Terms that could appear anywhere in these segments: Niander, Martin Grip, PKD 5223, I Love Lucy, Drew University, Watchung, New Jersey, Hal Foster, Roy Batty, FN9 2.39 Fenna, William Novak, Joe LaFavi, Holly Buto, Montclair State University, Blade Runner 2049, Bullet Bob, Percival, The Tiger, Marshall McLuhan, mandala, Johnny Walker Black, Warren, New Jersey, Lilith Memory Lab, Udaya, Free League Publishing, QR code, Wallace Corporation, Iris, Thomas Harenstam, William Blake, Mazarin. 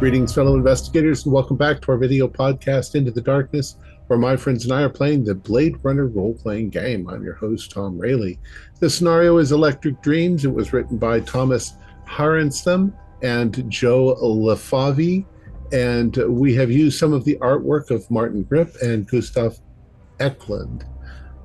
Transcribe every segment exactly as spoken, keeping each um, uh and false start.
Greetings, fellow investigators, and welcome back to our video podcast, Into the Darkness, where my friends and I are playing the Blade Runner role-playing game. I'm your host, Tom Rayleigh. The scenario is Electric Dreams. It was written by Thomas Harenstam and Joe LaFavi, and we have used some of the artwork of Martin Grip and Gustav Eklund.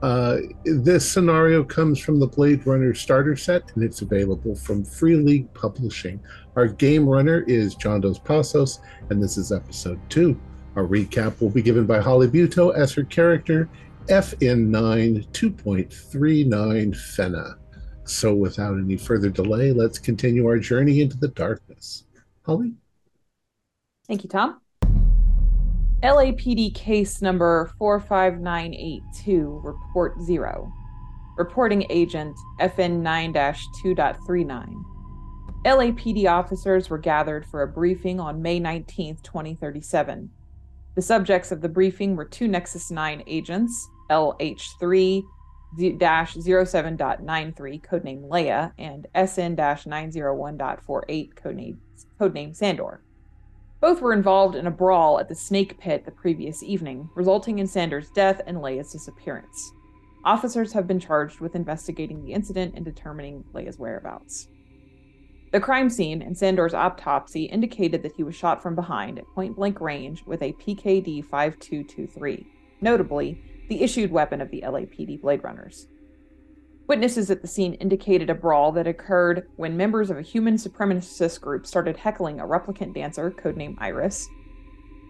Uh, this scenario comes from the Blade Runner starter set, and it's available from Free League Publishing. Our game runner is John Dos Passos, and this is episode two. Our recap will be given by Holly Buto as her character, F N nine two point three nine Fenna. So without any further delay, let's continue our journey into the darkness. Holly? Thank you, Tom. L A P D case number four five nine eight two, report zero. Reporting agent F N nine two point three nine. L A P D officers were gathered for a briefing on May nineteenth, twenty thirty-seven. The subjects of the briefing were two Nexus nine agents, L H three dash oh seven point nine three, codename Leia, and S N nine oh one point four eight, codename, codename Sandor. Both were involved in a brawl at the Snake Pit the previous evening, resulting in Sandor's death and Leia's disappearance. Officers have been charged with investigating the incident and determining Leia's whereabouts. The crime scene and Sandor's autopsy indicated that he was shot from behind at point-blank range with a P K D five two two three, notably the issued weapon of the L A P D Blade Runners. Witnesses at the scene indicated a brawl that occurred when members of a human supremacist group started heckling a replicant dancer, codenamed Iris.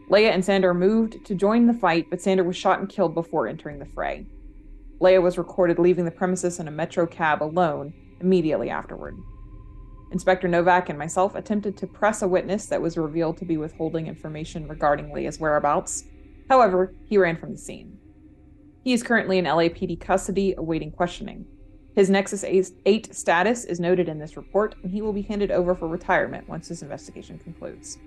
Leia and Sandor moved to join the fight, but Sandor was shot and killed before entering the fray. Leia was recorded leaving the premises in a metro cab alone immediately afterward. Inspector Novak and myself attempted to press a witness that was revealed to be withholding information regarding Leia's whereabouts. However, he ran from the scene. He is currently in L A P D custody, awaiting questioning. His Nexus eight status is noted in this report, and he will be handed over for retirement once this investigation concludes.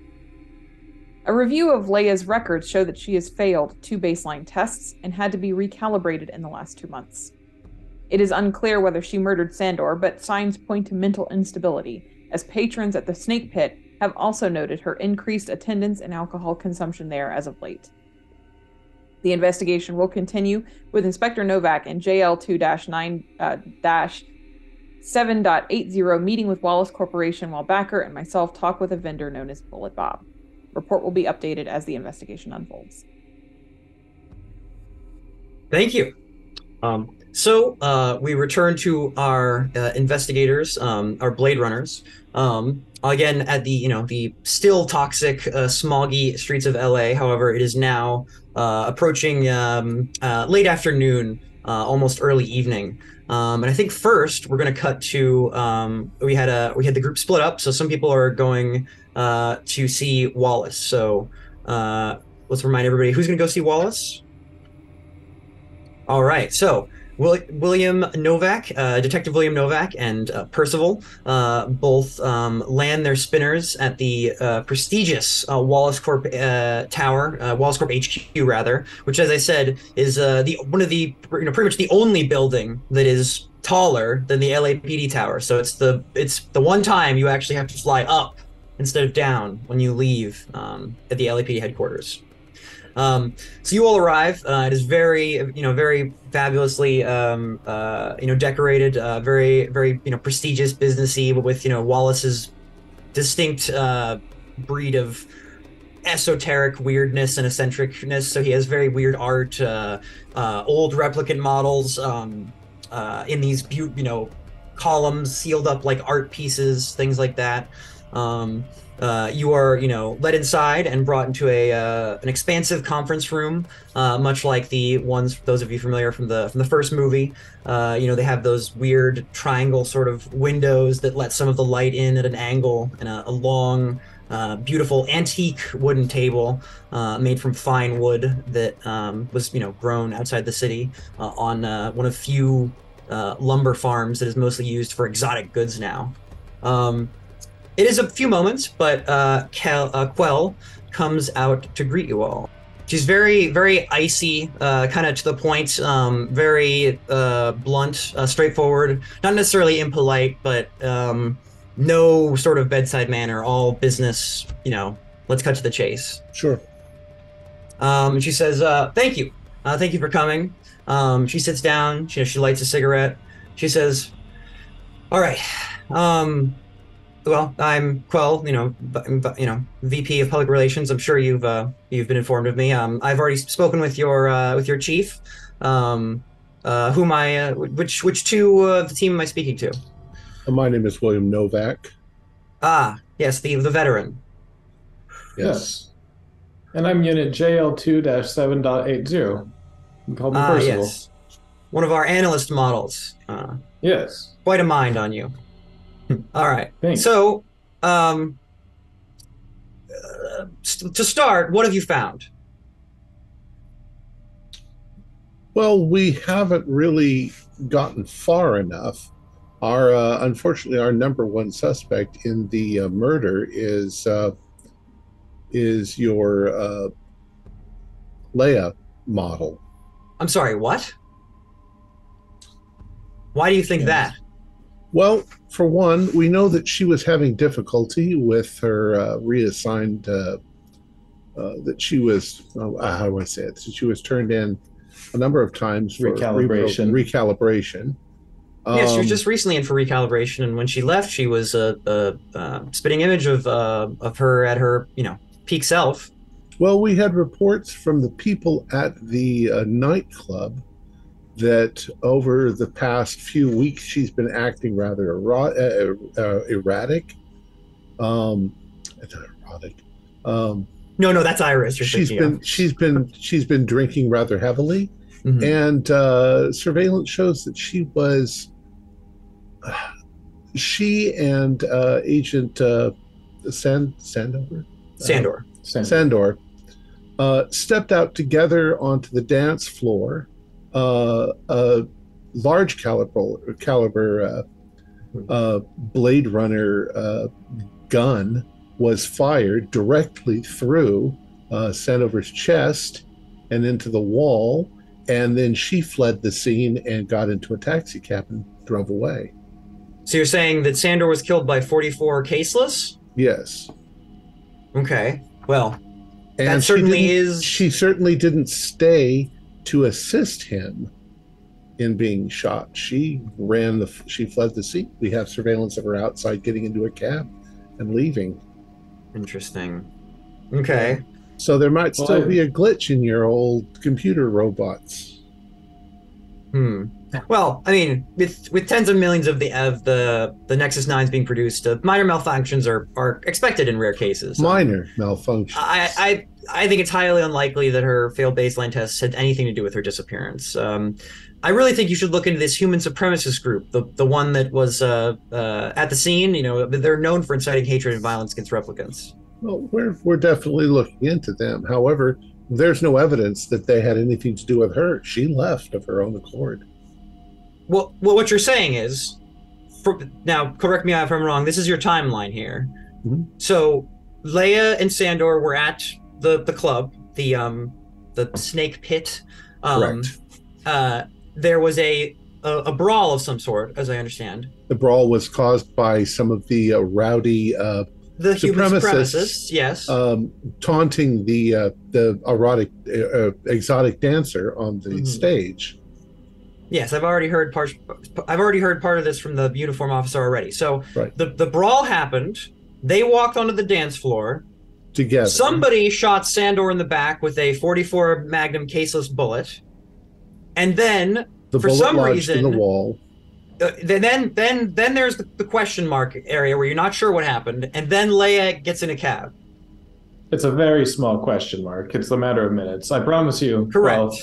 A review of Leia's records show that she has failed two baseline tests and had to be recalibrated in the last two months. It is unclear whether she murdered Sandor, but signs point to mental instability, as patrons at the Snake Pit have also noted her increased attendance and alcohol consumption there as of late. The investigation will continue with Inspector Novak and J L two dash seven point eighty meeting with Wallace Corporation, while Backer and myself talk with a vendor known as Bullet Bob. Report will be updated as the investigation unfolds. Thank you. Um, so uh, we return to our uh, investigators, um, our Blade Runners. Um, again, at the you know the still toxic, uh, smoggy streets of L A. However, it is now uh, approaching um, uh, late afternoon, uh, almost early evening. Um, and I think first we're going to cut to um, we had a we had the group split up. So some people are going uh, to see Wallace. So uh, let's remind everybody who's going to go see Wallace. All right, so William Novak, uh, Detective William Novak, and uh, Percival uh, both um, land their spinners at the uh, prestigious uh, Wallace Corp uh, Tower, uh, Wallace Corp H Q rather, which, as I said, is uh, the one of the you know pretty much the only building that is taller than the L A P D tower. So it's the it's the one time you actually have to fly up instead of down when you leave um, at the L A P D headquarters. Um, so you all arrive. Uh, it is very, you know, very fabulously, um, uh, you know, decorated, uh, very, very, you know, prestigious, businessy, but with, you know, Wallace's distinct uh, breed of esoteric weirdness and eccentricness. So he has very weird art, uh, uh, old replicant models um, uh, in these, you know, columns sealed up like art pieces, things like that. Um, Uh, you are, you know, led inside and brought into a uh, an expansive conference room, uh, much like the ones those of you familiar from the from the first movie. Uh, you know, they have those weird triangle sort of windows that let some of the light in at an angle, and a, a long, uh, beautiful antique wooden table uh, made from fine wood that um, was, you know, grown outside the city uh, on uh, one of few uh, lumber farms that is mostly used for exotic goods now. Um, It is a few moments, but uh, Kel, uh, Quell comes out to greet you all. She's very, very icy, uh, kind of to the point, um, very uh, blunt, uh, straightforward, not necessarily impolite, but um, no sort of bedside manner, all business, you know, let's cut to the chase. Sure. Um, she says, uh, thank you. Uh, thank you for coming. Um, she sits down. She, she lights a cigarette. She says, all right. Um, well, I'm Quell, you know, you know, V P of Public Relations. I'm sure you've uh, you've been informed of me. Um, I've already spoken with your uh, with your chief. Um, uh, whom I uh, which which two of uh, the team am I speaking to? My name is William Novak. Ah, yes, the the veteran. Yes. And I'm unit J L two dash seven point eight zero. You call me ah, Percival. Yes. One of our analyst models. Uh, yes. Quite a mind on you. All right. Thanks. So, um, uh, st- to start, what have you found? Well, we haven't really gotten far enough. Our, uh, unfortunately, our number one suspect in the uh, murder is uh, is your uh, Leia model. I'm sorry, what? Why do you think yes. that? Well, for one, we know that she was having difficulty with her uh, reassigned, uh, uh, that she was, uh, how do I say it? So she was turned in a number of times for recalibration. Re- recalibration. Um, yeah, she was just recently in for recalibration, and when she left, she was a, a, a spitting image of uh, of her at her, you know, peak self. Well, we had reports from the people at the uh, nightclub that over the past few weeks, she's been acting rather ero- uh, uh, erratic. Um, erotic. Um, no, no, that's Iris. She's been, of. she's been, she's been drinking rather heavily, mm-hmm. and uh, surveillance shows that she was. Uh, she and uh, Agent uh, Sand Sandover? Sandor uh, Sandor Sandor uh, stepped out together onto the dance floor. Uh, a large caliber, caliber uh, uh, Blade Runner uh, gun was fired directly through uh, Sandover's chest and into the wall, and then she fled the scene and got into a taxi cab and drove away. So you're saying that Sandor was killed by forty-four caseless? Yes. Okay, well, and that certainly is... She certainly didn't stay to assist him in being shot. She ran the, she fled the scene. We have surveillance of her outside getting into a cab and leaving. Interesting. Okay. So there might still well, be a glitch in your old computer robots. Hmm. Well, I mean, with with tens of millions of the of the, the Nexus nines being produced, uh, minor malfunctions are, are expected in rare cases. So minor malfunctions. I, I I think it's highly unlikely that her failed baseline tests had anything to do with her disappearance. Um, I really think you should look into this human supremacist group, the the one that was uh, uh, at the scene. You know, they're known for inciting hatred and violence against replicants. Well, we're we're definitely looking into them. However, there's no evidence that they had anything to do with her. She left of her own accord. Well, well, what you're saying is, for, now correct me if I'm wrong, this is your timeline here. Mm-hmm. So Leia and Sandor were at the, the club, the um the Snake Pit. Um, correct. Uh, there was a, a a brawl of some sort, as I understand. The brawl was caused by some of the uh, rowdy uh, the supremacists, human supremacists, yes, um, taunting the uh, the erotic uh, exotic dancer on the mm-hmm. stage. Yes, I've already heard part. I've already heard part of this from the uniform officer already. So right. the the brawl happened. They walked onto the dance floor together. Somebody shot Sandor in the back with a forty-four Magnum caseless bullet, and then the for bullet some lodged reason, in the wall. Uh, then then then there's the, the question mark area where you're not sure what happened, and then Leia gets in a cab. It's a very small question mark. It's a matter of minutes. I promise you. Correct. Well,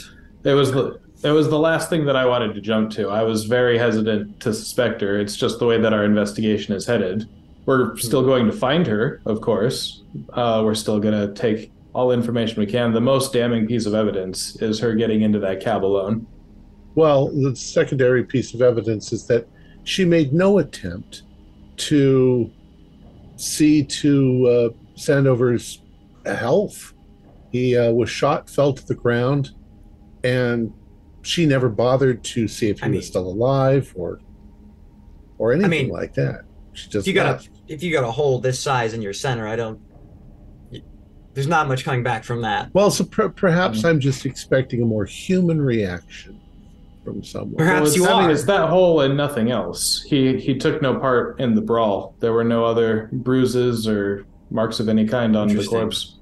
it was the. It was the last thing that I wanted to jump to. I was very hesitant to suspect her. It's just the way that our investigation is headed. We're still going to find her, of course. Uh, we're still going to take all information we can. The most damning piece of evidence is her getting into that cab alone. Well, the secondary piece of evidence is that she made no attempt to see to uh, Sandover's health. He uh, was shot, fell to the ground, and... She never bothered to see if he I mean, was still alive or or anything I mean, like that. She just if you, got a, if you got a hole this size in your center, I don't... there's not much coming back from that. Well, so per perhaps mm-hmm. I'm just expecting a more human reaction from someone. Perhaps well, you are. I mean, it's that hole and nothing else. He he took no part in the brawl. There were no other bruises or marks of any kind on the corpse.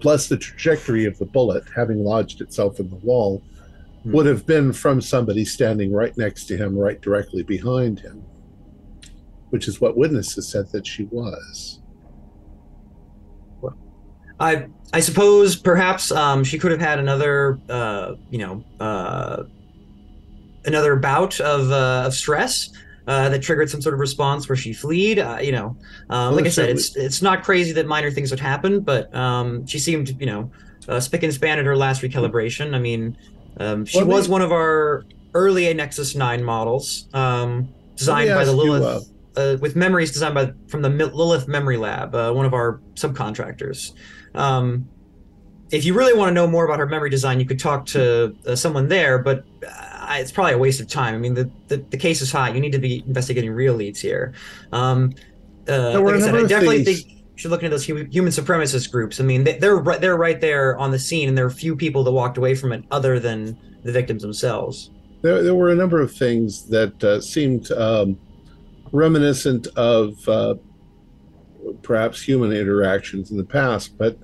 Plus, the trajectory of the bullet, having lodged itself in the wall, mm-hmm. would have been from somebody standing right next to him, right directly behind him, which is what witnesses said that she was. I I suppose perhaps um, she could have had another uh, you know uh, another bout of uh, of stress uh, that triggered some sort of response where she fled. Uh, you know, uh, well, like I said, it's it's not crazy that minor things would happen, but um, she seemed you know uh, spick and span at her last recalibration. I mean, um, she was one of our early Nexus nine models um, designed by the Lilith. Uh, with memories designed by from the Lilith Memory Lab, uh, one of our subcontractors. Um, if you really want to know more about her memory design, you could talk to uh, someone there, but uh, it's probably a waste of time. I mean, the, the, the case is hot. You need to be investigating real leads here. Um, uh, like I said, I definitely think you should look into those human, human supremacist groups. I mean, they, they're, they're right there on the scene, and there are few people that walked away from it other than the victims themselves. There, there were a number of things that uh, seemed... Um... reminiscent of uh, perhaps human interactions in the past, but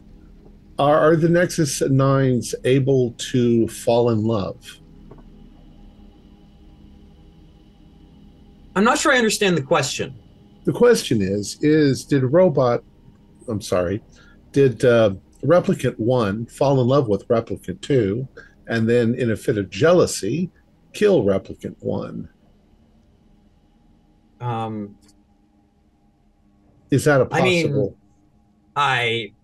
are, are the Nexus nines able to fall in love? I'm not sure I understand the question. The question is, is did robot, I'm sorry, did uh, Replicant one fall in love with Replicant two and then in a fit of jealousy kill Replicant one? Um, is that a possible? I mean,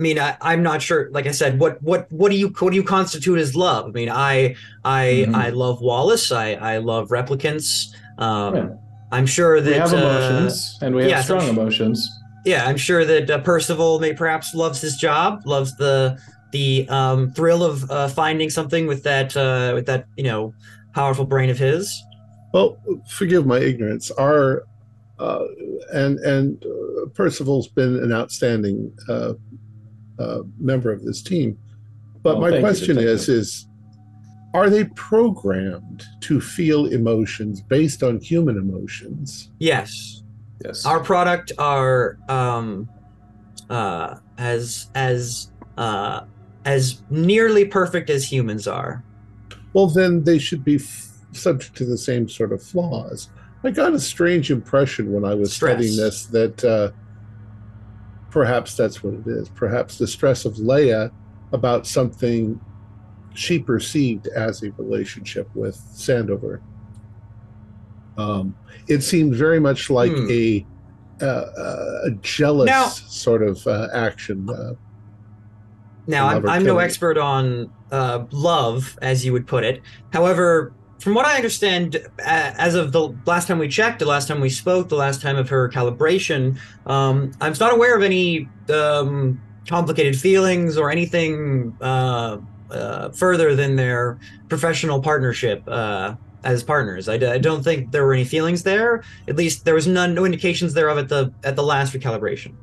I mean, I, I'm not sure. Like I said, what, what, what do you, what do you constitute as love? I mean, I, I, mm-hmm. I love Wallace. I, I love replicants. Um, yeah. I'm sure that we have emotions uh, and we have yeah, strong I'm, emotions. Yeah, I'm sure that uh, Percival may perhaps loves his job, loves the the um, thrill of uh, finding something with that uh, with that you know powerful brain of his. Well, forgive my ignorance. Our uh, and and uh, Percival's been an outstanding uh, uh, member of this team, but oh, my question you, is: you. is are they programmed to feel emotions based on human emotions? Yes. Yes. Our product are um, uh, as as uh, as nearly perfect as humans are. Well, then they should be. Subject to the same sort of flaws. I got a strange impression when I was stress. studying this that uh, perhaps that's what it is. Perhaps the stress of Leia about something she perceived as a relationship with Sandover. Um, it seemed very much like hmm. a, uh, a jealous now, sort of uh, action. Uh, now, I'm, I'm no expert on uh, love, as you would put it. However, from what I understand, as of the last time we checked, the last time we spoke, the last time of her calibration, um, I'm not aware of any um, complicated feelings or anything uh, uh, further than their professional partnership uh, as partners. I, I don't think there were any feelings there. At least there was none, no indications thereof at the at the last recalibration.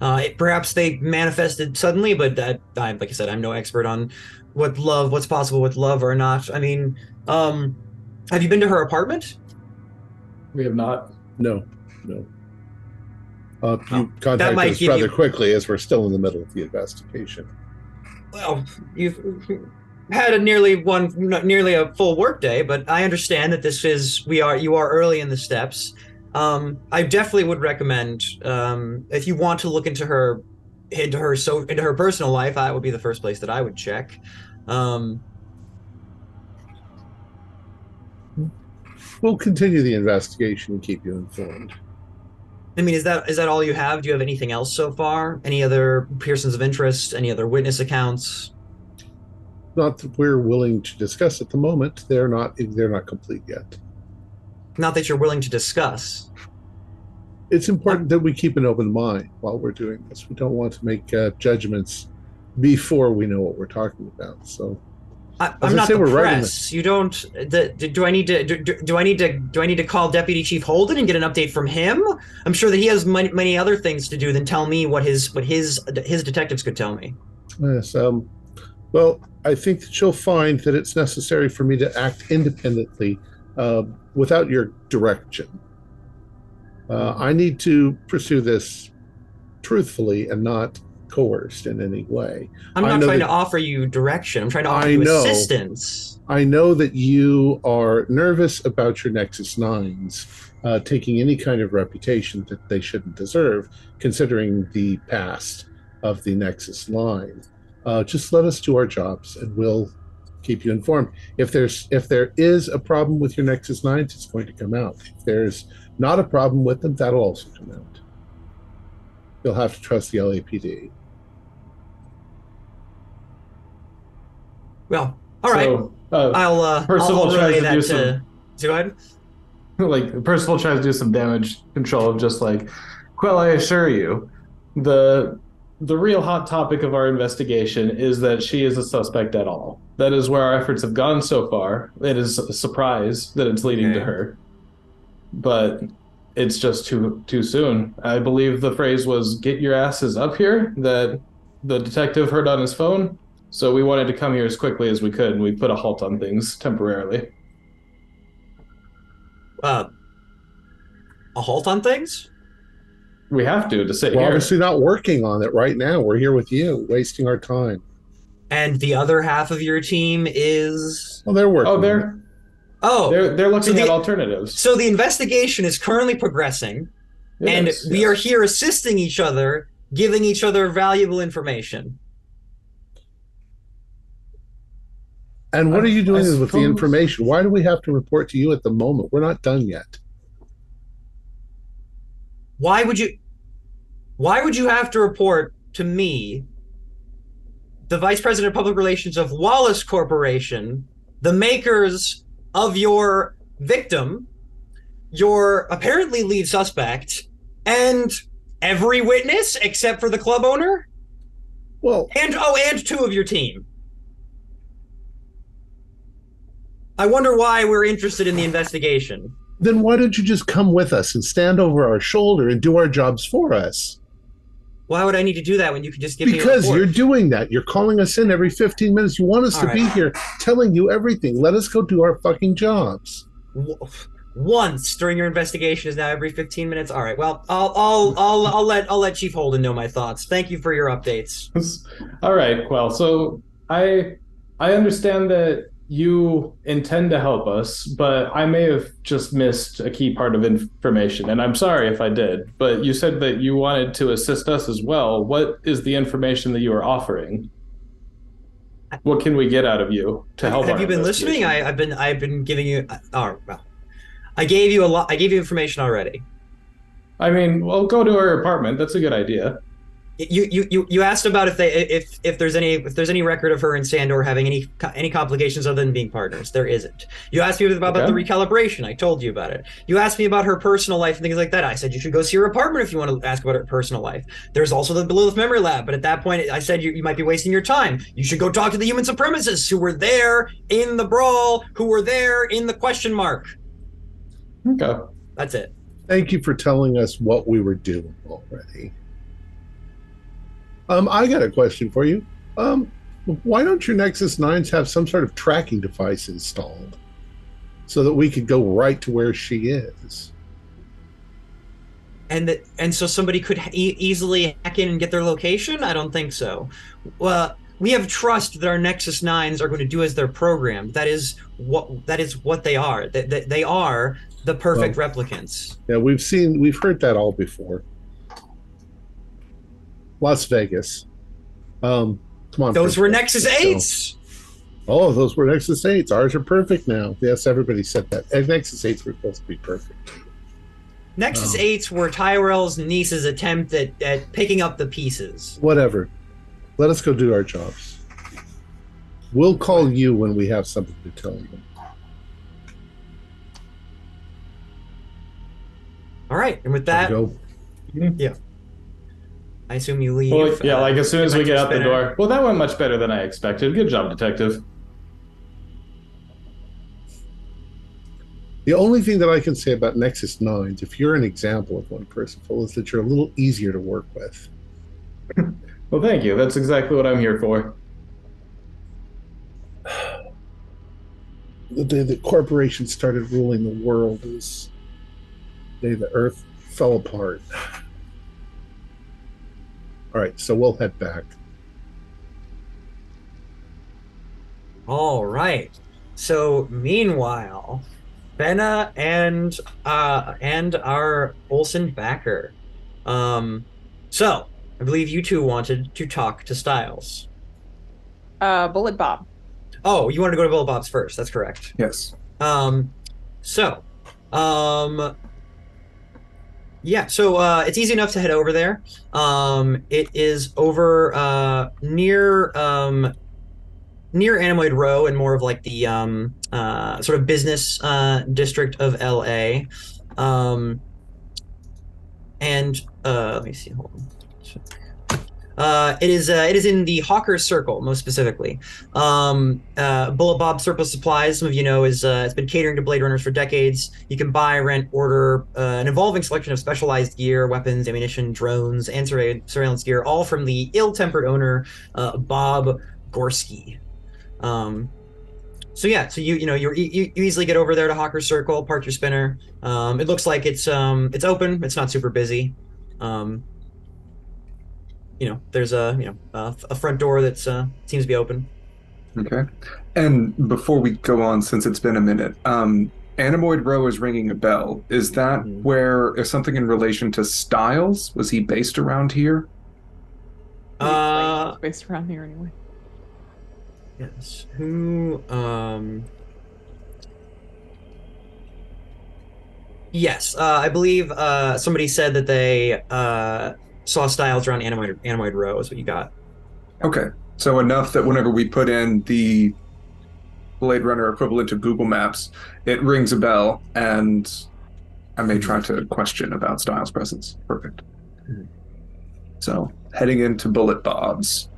Uh, it, perhaps they manifested suddenly, but that, I, like I said, I'm no expert on what love, what's possible with love or not. I mean, um. Have you been to her apartment? We have not. No, no. Uh, you oh, contacted us rather you... quickly as we're still in the middle of the investigation. Well, you've had a nearly one, nearly a full workday, but I understand that this is we are you are early in the steps. Um, I definitely would recommend um, if you want to look into her, into her so into her personal life. That would be the first place that I would check. Um, We'll continue the investigation and keep you informed. I mean, is that is that all you have? Do you have anything else so far? Any other persons of interest? Any other witness accounts? Not that we're willing to discuss at the moment. They're not. They're not complete yet. Not that you're willing to discuss. It's important that we keep an open mind while we're doing this. We don't want to make uh, judgments before we know what we're talking about. So. I, I'm not the press. Right the... You don't. The, do, do I need to? Do, do I need to? Do I need to call Deputy Chief Holden and get an update from him? I'm sure that he has many, many other things to do than tell me what his what his his detectives could tell me. Yes. Um. Well, I think that you'll find that it's necessary for me to act independently, uh, without your direction. Uh, I need to pursue this truthfully and not coerced in any way. I'm not trying that, to offer you direction. I'm trying to offer I you know, assistance. I know that you are nervous about your Nexus nines uh, taking any kind of reputation that they shouldn't deserve, considering the past of the Nexus line. Uh, just let us do our jobs, and we'll keep you informed. If there's if there is a problem with your Nexus nines, it's going to come out. If there's not a problem with them, that'll also come out. You'll have to trust the L A P D. Well, all right. So, uh, I'll, uh, Percival I'll relay that to... Some, to go ahead. Like, Percival tries to do some damage control of just like, Quell, I assure you, the... The real hot topic of our investigation is that she is a suspect at all. That is where our efforts have gone so far. It is a surprise that it's leading okay. to her. But it's just too too soon. I believe the phrase was, get your asses up here, that the detective heard on his phone. So we wanted to come here as quickly as we could, and we put a halt on things temporarily. Uh, a halt on things? We have to to sit We're here. We're obviously not working on it right now. We're here with you, wasting our time. And the other half of your team is? Well, they're working. Oh, they're. On it. Oh, they're they're looking so the, at alternatives. So the investigation is currently progressing, yes, and yes. we are here assisting each other, giving each other valuable information. And what I, are you doing with the information? Why do we have to report to you at the moment? We're not done yet. Why would you, why would you have to report to me, the Vice President of Public Relations of Wallace Corporation, the makers of your victim, your apparently lead suspect, and every witness except for the club owner? Well, and oh, and two of your team. I wonder why we're interested in the investigation. Then why don't you just come with us and stand over our shoulder and do our jobs for us? Why would I need to do that when you can just give because me a Because you're doing that. You're calling us in every fifteen minutes. You want us All to right. be here telling you everything. Let us go do our fucking jobs. Once during your investigation is now every fifteen minutes. All right. Well, I'll I'll I'll I'll let I'll let Chief Holden know my thoughts. Thank you for your updates. All right, Quell. So I I understand that you intend to help us, but I may have just missed a key part of information, and I'm sorry if I did, but you said that you wanted to assist us as well. What is the information that you are offering? What can we get out of you to help? Have you been listening? I, I've been I've been giving you uh, well, I gave you a lot I gave you information already. I mean, well, go to her apartment. That's a good idea. You you you you asked about if they if if there's any if there's any record of her and Sandor having any any complications other than being partners. There isn't. You asked me about, okay. about the recalibration. I told you about it. You asked me about her personal life and things like that. I said you should go see her apartment if you want to ask about her personal life. There's also the Lilith Memory Lab, but at that point I said you, you might be wasting your time. You should go talk to the human supremacists who were there in the brawl, who were there in the question mark. Okay. That's it. Thank you for telling us what we were doing already. Um, I got a question for you. Um, why don't your Nexus nines have some sort of tracking device installed so that we could go right to where she is? And that, and so somebody could e- easily hack in and get their location? I don't think so. Well, we have trust that our Nexus nines are going to do as they're programmed. That is what that is what they are. They, they, they are the perfect well, replicants. Yeah, we've seen, we've heard that all before. Las Vegas. Um, come on. Those were Nexus eights. Oh, those were Nexus eights. Ours are perfect now. Yes, everybody said that. And Nexus eights were supposed to be perfect. Nexus um, eights were Tyrell's niece's attempt at, at picking up the pieces. Whatever. Let us go do our jobs. We'll call you when we have something to tell you. All right. And with that, go. yeah. I assume you leave. Well, yeah, uh, like as soon as we get out the door. Well, that went much better than I expected. Good job, detective. The only thing that I can say about Nexus nines, if you're an example of one, Percival, is that you're a little easier to work with. Well, thank you. That's exactly what I'm here for. The day the corporation started ruling the world is the day the Earth fell apart. All right, so we'll head back. All right. So meanwhile, Fenna and uh, and our Olsen Backer. Um, so I believe you two wanted to talk to Styles. Uh, Bullet Bob. Oh, you wanted to go to Bullet Bob's first. That's correct. Yes. Um, so, um, yeah. So uh, it's easy enough to head over there. Um, it is over uh, near. Um, near Animoid Row and more of like the um, uh, sort of business uh, district of L A. Um, and uh, let me see, hold on. Uh, it is uh, it is in the Hawker Circle, most specifically. Um, uh, Bullet Bob Surplus Supplies, some of you know, is uh, it's been catering to Blade Runners for decades. You can buy, rent, order uh, an evolving selection of specialized gear, weapons, ammunition, drones, and surve surveillance gear, all from the ill-tempered owner, uh, Bob Gorski. Um, so yeah, so you you know you're, you you easily get over there to Hawker Circle, park your spinner. Um, it looks like it's um it's open. It's not super busy. Um, you know, there's a you know a, a front door that's uh, seems to be open. Okay. And before we go on, since it's been a minute, um, Animoid Row is ringing a bell. Is that mm-hmm. where is something in relation to Styles? Was he based around here? Uh, he based around here anyway. Yes. Who? Um, yes. Uh, I believe uh, somebody said that they uh, saw Styles around Animoid, Animoid Row is what you got. Okay. So enough that whenever we put in the Blade Runner equivalent to Google Maps, it rings a bell, and I may try to question about Styles' presence. Perfect. Mm-hmm. So heading into Bullet Bob's.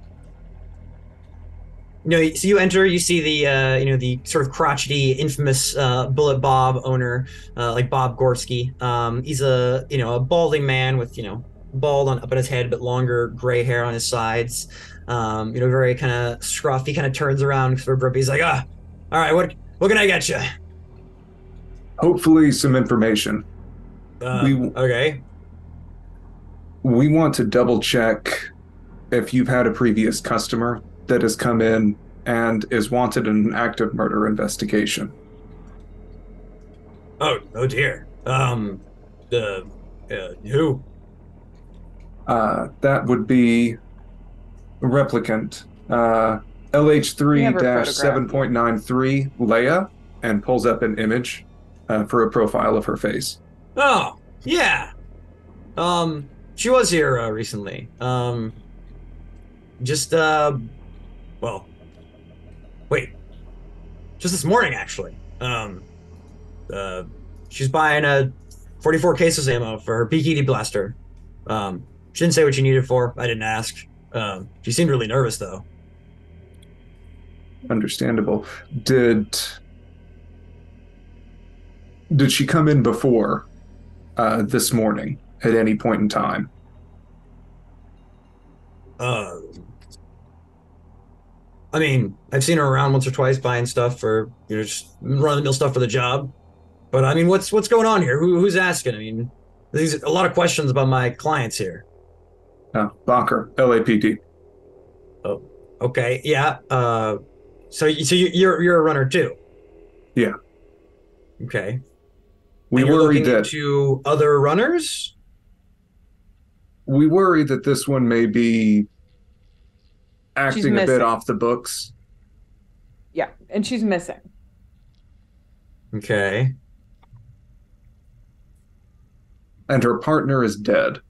No, so you enter, you see the, uh, you know, the sort of crotchety, infamous uh, Bullet Bob owner, uh, like Bob Gorski. Um, he's a, you know, a balding man with, you know, bald on up on his head, but longer gray hair on his sides. Um, you know, very kind of scruffy. He kind of turns around for Brooke. He's like, ah, all right, what, what can I get you? Hopefully some information. Uh, we, okay. We want to double check if you've had a previous customer that has come in and is wanted in an active murder investigation. Oh, oh dear. Um, uh, uh, who? Uh, that would be a replicant. Uh, L H three dash seven point nine three Leia, and pulls up an image uh, for a profile of her face. Oh, yeah. Um, she was here uh, recently. Um, just, uh, Well, wait, just this morning, actually. Um, uh, she's buying a forty-four cases of ammo for her P K D blaster. Um, she didn't say what she needed for. I didn't ask. Um, she seemed really nervous, though. Understandable. Did did she come in before uh, this morning at any point in time? Uh. I mean, I've seen her around once or twice buying stuff for, you know, just run-of-the-mill stuff for the job. But, I mean, what's what's going on here? Who, who's asking? I mean, there's a lot of questions about my clients here. Uh, Backer, L A P D. Oh, okay, yeah. Uh, so so you, you're you're a runner, too? Yeah. Okay. We and worry that... to other runners? We worry that this one may be... acting a bit off the books. Yeah, and she's missing. Okay. And her partner is dead.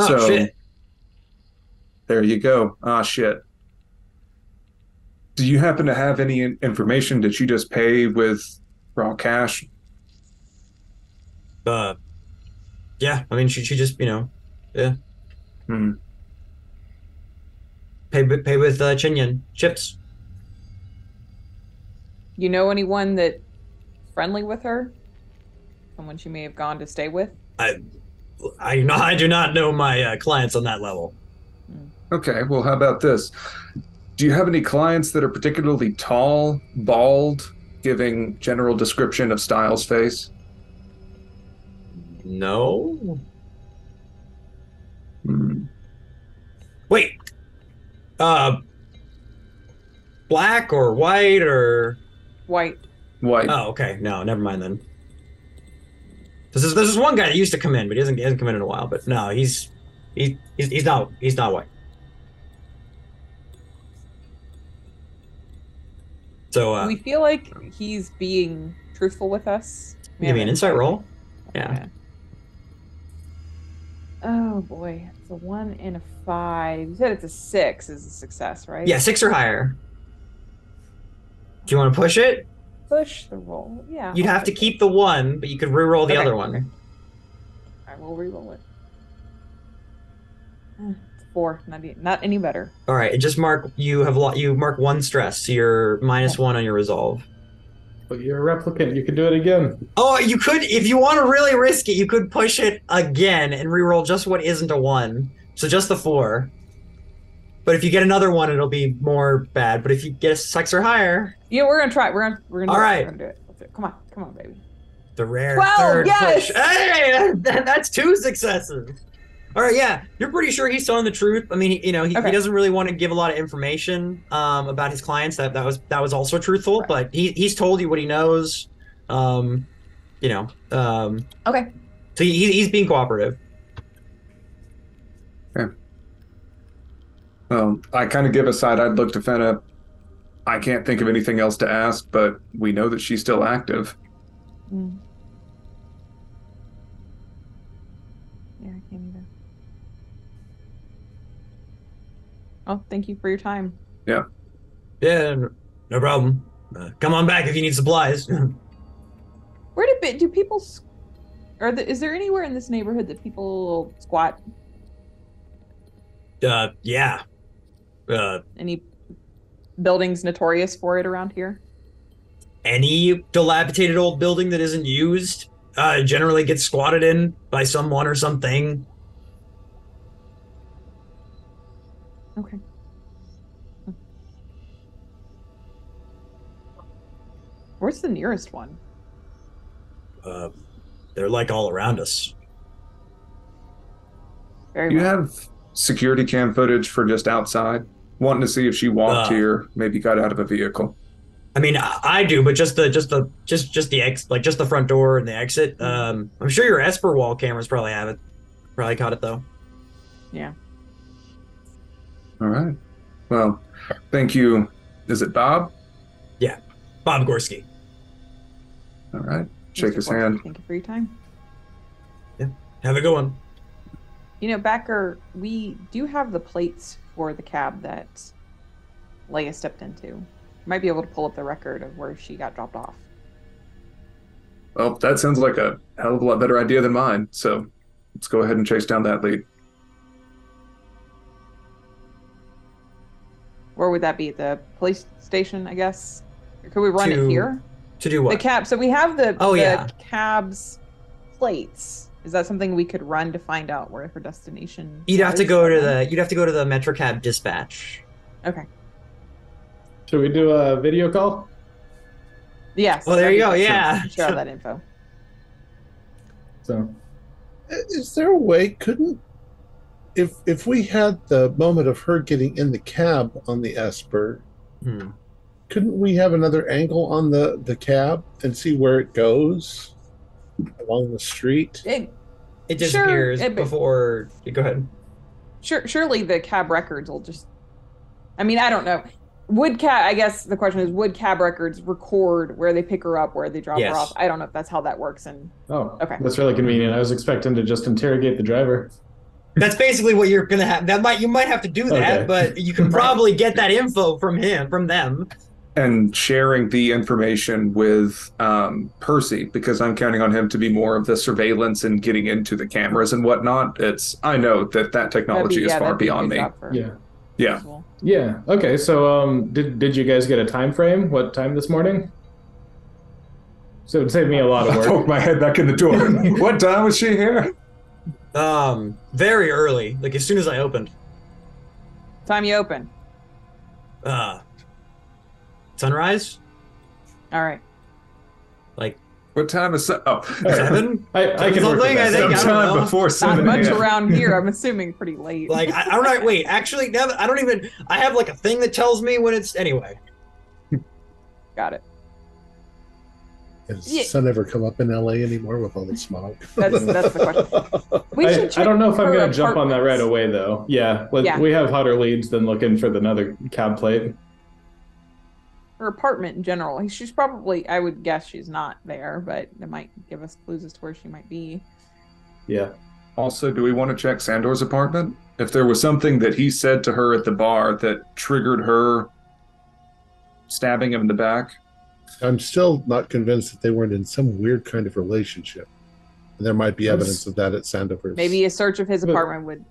Oh, so, shit. There you go. Ah, shit. Do you happen to have any information? Did you just pay with raw cash? Uh, yeah. I mean, she she just, you know, yeah. Hmm. Pay, pay with uh, Chinyan chips. You know anyone that friendly with her? Someone she may have gone to stay with? I, I, I do not know my uh, clients on that level. Okay, well, how about this? Do you have any clients that are particularly tall, bald, giving general description of Styles' face? No. Hmm. Wait. Uh, black or white or? White. White. Oh, okay. No, never mind then. This is this is one guy that used to come in, but he hasn't he hasn't come in in a while. But no, he's he he's, he's not he's not white. So uh, we feel like he's being truthful with us. We give me an insight roll. Yeah. yeah. Oh boy, it's a one and a five. You said it's a six is a success, right? Yeah, six or higher. Do you want to push it? Push the roll, yeah. You'd I'll have to keep it. the one, but you could re-roll the okay. other one. I will re-roll it. It's four, not, not any better. All right, and just mark you have lo you mark one stress, so you're minus okay. one on your resolve. But you're a replicant, you could do it again. Oh, you could, if you want to really risk it, you could push it again and re-roll just what isn't a one, so just the four. But if you get another one, it'll be more bad. But if you get a six or higher, yeah, we're gonna try it. We're gonna, we're gonna, all do, right. It. We're gonna do it. Let's do it. Come on, come on, baby. The rare twelve, third yes! push. Hey, that's two successes. All right, yeah, you're pretty sure he's telling the truth. I mean, you know, he, okay. he doesn't really want to give a lot of information um, about his clients. That that was that was also truthful, right. but he he's told you what he knows. Um, you know. Um, okay. So he, he's being cooperative. Okay. Um, I kind of give a side-eyed look to Fenna. I can't think of anything else to ask, but we know that she's still active. Mm. Yeah, I can't either. Oh, thank you for your time. Yeah. Yeah, no problem. Uh, come on back if you need supplies. Where do, do people... Are the, is there anywhere in this neighborhood that people squat? Uh, yeah. Uh, any buildings notorious for it around here? Any dilapidated old building that isn't used uh, generally gets squatted in by someone or something. Okay. Huh. Where's the nearest one? Uh, they're like all around us. Very you well. have security cam footage for just outside? Wanting to see if she walked uh, here, maybe got out of a vehicle. I mean, I, I do, but just the just the just just the ex like just the front door and the exit. Um, I'm sure your Esper wall cameras probably have it. Probably caught it though. Yeah. All right. Well, thank you. Is it Bob? Yeah, Bob Gorski. All right. Shake Mister his Gorski, hand. Thank you for your time. Yeah. Have a good one. You know, Backer, we do have the plates for the cab that Leia stepped into. Might be able to pull up the record of where she got dropped off. Well, that sounds like a hell of a lot better idea than mine. So let's go ahead and chase down that lead. Where would that be? The police station, I guess? Or could we run to, it here? To do what? The cab. So we have the, oh, the yeah. cab's plates. Is that something we could run to find out where her destination? You'd have to go to the you'd have to go to the Metrocab dispatch. Okay. Should we do a video call? Yes. Well, there you go. Yeah. Share that info. So, is there a way? Couldn't if if we had the moment of her getting in the cab on the Esper, hmm. couldn't we have another angle on the the cab and see where it goes along the street? It, It disappears sure, it, before... Go ahead. Sure, surely the cab records will just... I mean, I don't know. Would cab... I guess the question is, would cab records record where they pick her up, where they drop yes. her off? I don't know if that's how that works. And Oh, okay. That's really convenient. I was expecting to just interrogate the driver. That's basically what you're going to have. That might You might have to do that, okay. but you can probably get that info from him, from them. And sharing the information with um, Percy, because I'm counting on him to be more of the surveillance and getting into the cameras and whatnot. It's I know that that technology be, is yeah, far beyond be me. Yeah, yeah, cool. yeah. Okay, so um, did did you guys get a time frame? What time this morning? So it saved me a lot of work. I poked my head back in the door. What time was she here? Um, very early. Like, as soon as I opened. Time you open? Uh, sunrise? All right. Like, what time is it? Oh, seven? I, I can work with that. Sometime before seven. Not much around here. I'm assuming pretty late. Like, I, all right, wait. Actually, now that I don't even, I have like a thing that tells me when it's, anyway. Got it. Does yeah. sun ever come up in L A anymore with all the smog? That's, that's the question. We should I, I don't know if I'm going to jump on that right away, though. Yeah, let, yeah, we have hotter leads than looking for another cab plate. Her apartment in general. She's probably, I would guess she's not there, but it might give us clues as to where she might be. Yeah. Also, do we want to check Sandor's apartment? If there was something that he said to her at the bar that triggered her stabbing him in the back? I'm still not convinced that they weren't in some weird kind of relationship. And there might be evidence of that at Sandover's. Maybe a search of his apartment would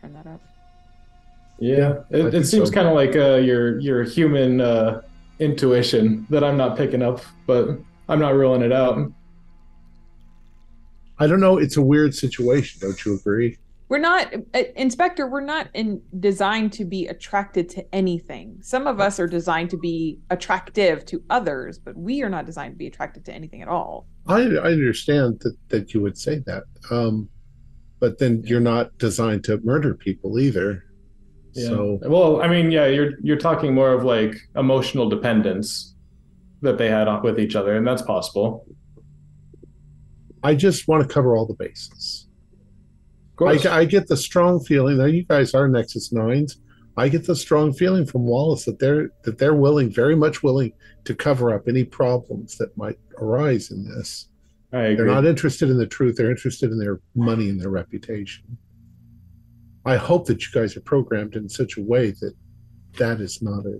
turn that up. Yeah, it, it seems so. Kind of like uh, your your human uh, intuition that I'm not picking up, but I'm not ruling it out. I don't know. It's a weird situation. Don't you agree? We're not, uh, Inspector, we're not in, designed to be attracted to anything. Some of us are designed to be attractive to others, but we are not designed to be attracted to anything at all. I, I understand that, that you would say that, um, but then you're not designed to murder people either. Yeah. So, well, I mean, yeah, you're you're talking more of like emotional dependence that they had on, with each other, and that's possible. I just want to cover all the bases. I, I get the strong feeling that you guys are Nexus nines. I get the strong feeling from Wallace that they're that they're willing, very much willing, to cover up any problems that might arise in this. I agree. They're not interested in the truth. They're interested in their money and their reputation. I hope that you guys are programmed in such a way that that is not a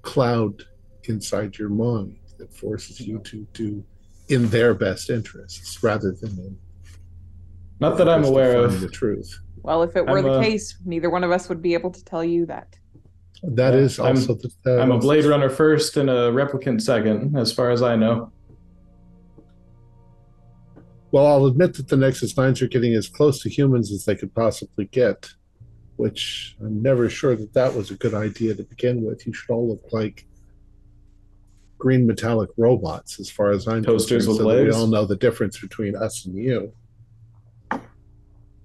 cloud inside your mind that forces you to do in their best interests rather than in Not that I'm aware of. The truth. Well, if it were I'm the a, case, neither one of us would be able to tell you that. That yeah, is also I'm, the... That I'm a Blade Runner first and a replicant second, as far as I know. Well, I'll admit that the Nexus nines are getting as close to humans as they could possibly get, which I'm never sure that that was a good idea to begin with. You should all look like green metallic robots, as far as I'm Toasters concerned, with so legs. We all know the difference between us and you.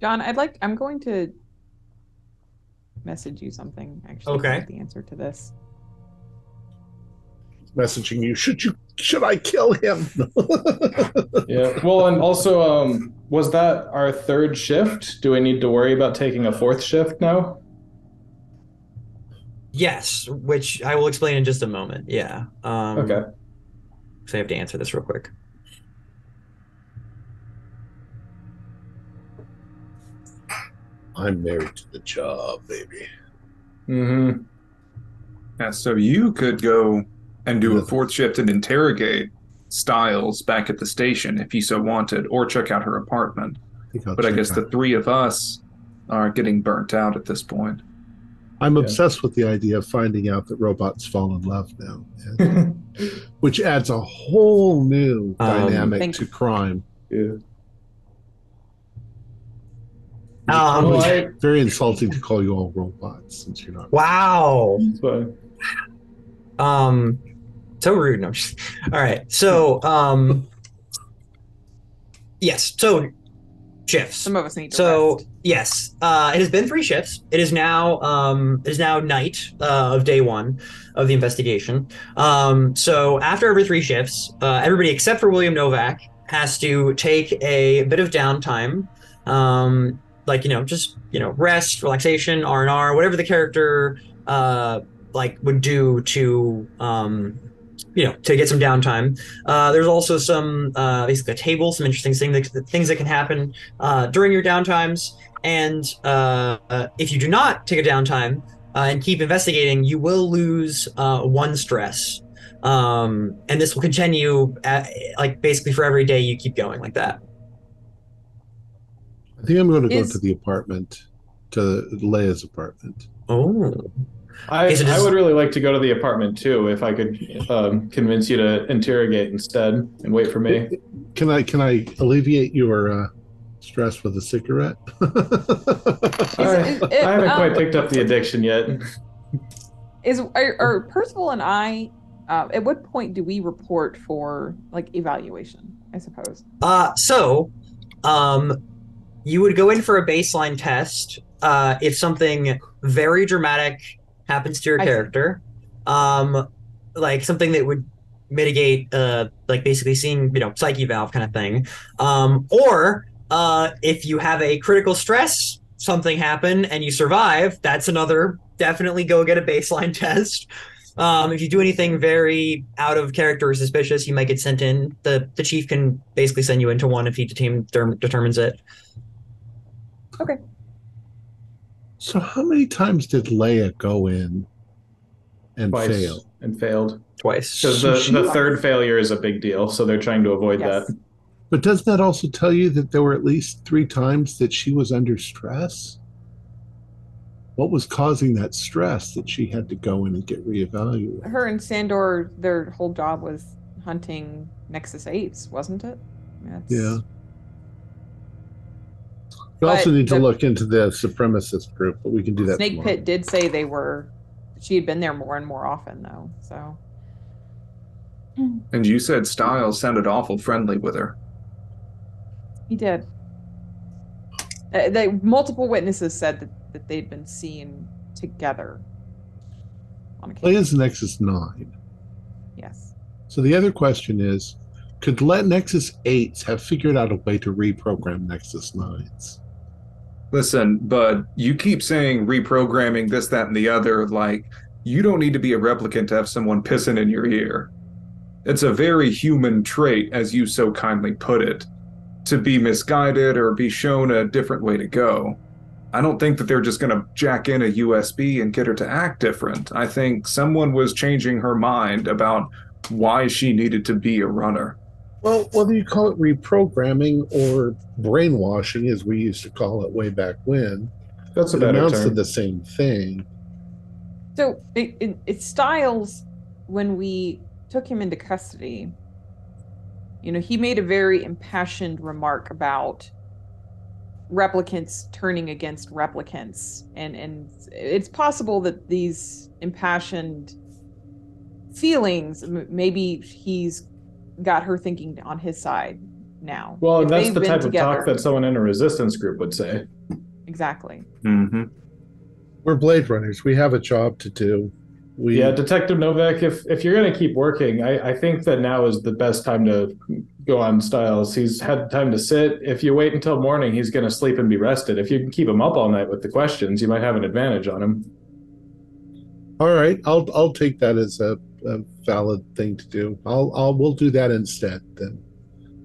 John, I'd like, I'm going to message you something, actually. Okay. That's the answer to this. Messaging you, should you, should I kill him? Yeah. Well, and also, um, was that our third shift? Do we need to worry about taking a fourth shift now? Yes, which I will explain in just a moment. Yeah. Um, okay. So I have to answer this real quick. I'm married to the job, baby. Mm-hmm. Yeah, so you could go and do a fourth shift and interrogate Styles back at the station if you so wanted, or check out her apartment. I but I guess out. the three of us are getting burnt out at this point. I'm yeah. obsessed with the idea of finding out that robots fall in love now, which adds a whole new um, dynamic to crime. Yeah. Um, well, I, very insulting to call you all robots since you're not. Wow. So. Um, so rude. No, I'm just, all right. So, um, yes. So shifts. Some of us need to So rest. yes, uh, it has been three shifts. It is now, um, it is now night uh, of day one of the investigation. Um, so after every three shifts, uh, everybody except for William Novak has to take a bit of downtime. Um, Like, you know, just, you know, rest, relaxation, R and R, whatever the character, uh, like, would do to, um, you know, to get some downtime. Uh, there's also some, uh, basically a table, some interesting things that, things that can happen uh, during your downtimes. And uh, uh, if you do not take a downtime uh, and keep investigating, you will lose uh, one stress. Um, and this will continue, at, like, basically for every day you keep going like that. I think I'm going to go is, to the apartment, to Leia's apartment. Oh. I, his... I would really like to go to the apartment too, if I could um, convince you to interrogate instead and wait for me. Can I can I alleviate your uh, stress with a cigarette? I, it, I haven't um, quite picked up the addiction yet. Is are, are Percival and I? Uh, at what point do we report for like evaluation? I suppose. Uh so, um, you would go in for a baseline test. Uh, if something very dramatic happens to your character, um, like something that would mitigate, uh, like basically seeing, you know, psyche valve kind of thing, um, or uh, if you have a critical stress, something happen and you survive, that's another definitely go get a baseline test. Um, if you do anything very out of character or suspicious, you might get sent in. The the chief can basically send you into one if he determ- term- determines it. Okay. So how many times did Leia go in and Twice. fail? And failed. Twice. Because the, the third failure is a big deal, so they're trying to avoid yes. that. But doesn't that also tell you that there were at least three times that she was under stress? What was causing that stress that she had to go in and get reevaluated? Her and Sandor, their whole job was hunting Nexus eights, wasn't it? That's... Yeah. We also but need to the, look into the supremacist group, but we can do that Snake tomorrow. Pit did say they were, she had been there more and more often, though, so. And you said Styles sounded awful friendly with her. He did. Uh, they, multiple witnesses said that, that they'd been seen together. Leia's Nexus nine. Yes. So the other question is, could let Nexus eights have figured out a way to reprogram Nexus nines? Listen, bud, you keep saying reprogramming this, that, and the other. Like, you don't need to be a replicant to have someone pissing in your ear. It's a very human trait, as you so kindly put it, to be misguided or be shown a different way to go. I don't think that they're just going to jack in a U S B and get her to act different. I think someone was changing her mind about why she needed to be a runner. Well, whether you call it reprogramming or brainwashing, as we used to call it way back when, that's it amounts to the same thing. So it, it, it Styles, when we took him into custody, you know, he made a very impassioned remark about replicants turning against replicants. And, and it's possible that these impassioned feelings, maybe he's got her thinking on his side now. Well, and that's the type of talk that someone in a resistance group would say. Exactly. Mm-hmm. We're Blade Runners. We have a job to do. We... Yeah, Detective Novak, if if you're going to keep working, I, I think that now is the best time to go on Styles. He's had time to sit. If you wait until morning, he's going to sleep and be rested. If you can keep him up all night with the questions, you might have an advantage on him. All right. I'll I'll take that as a a valid thing to do. I'll, I'll, we'll do that instead then.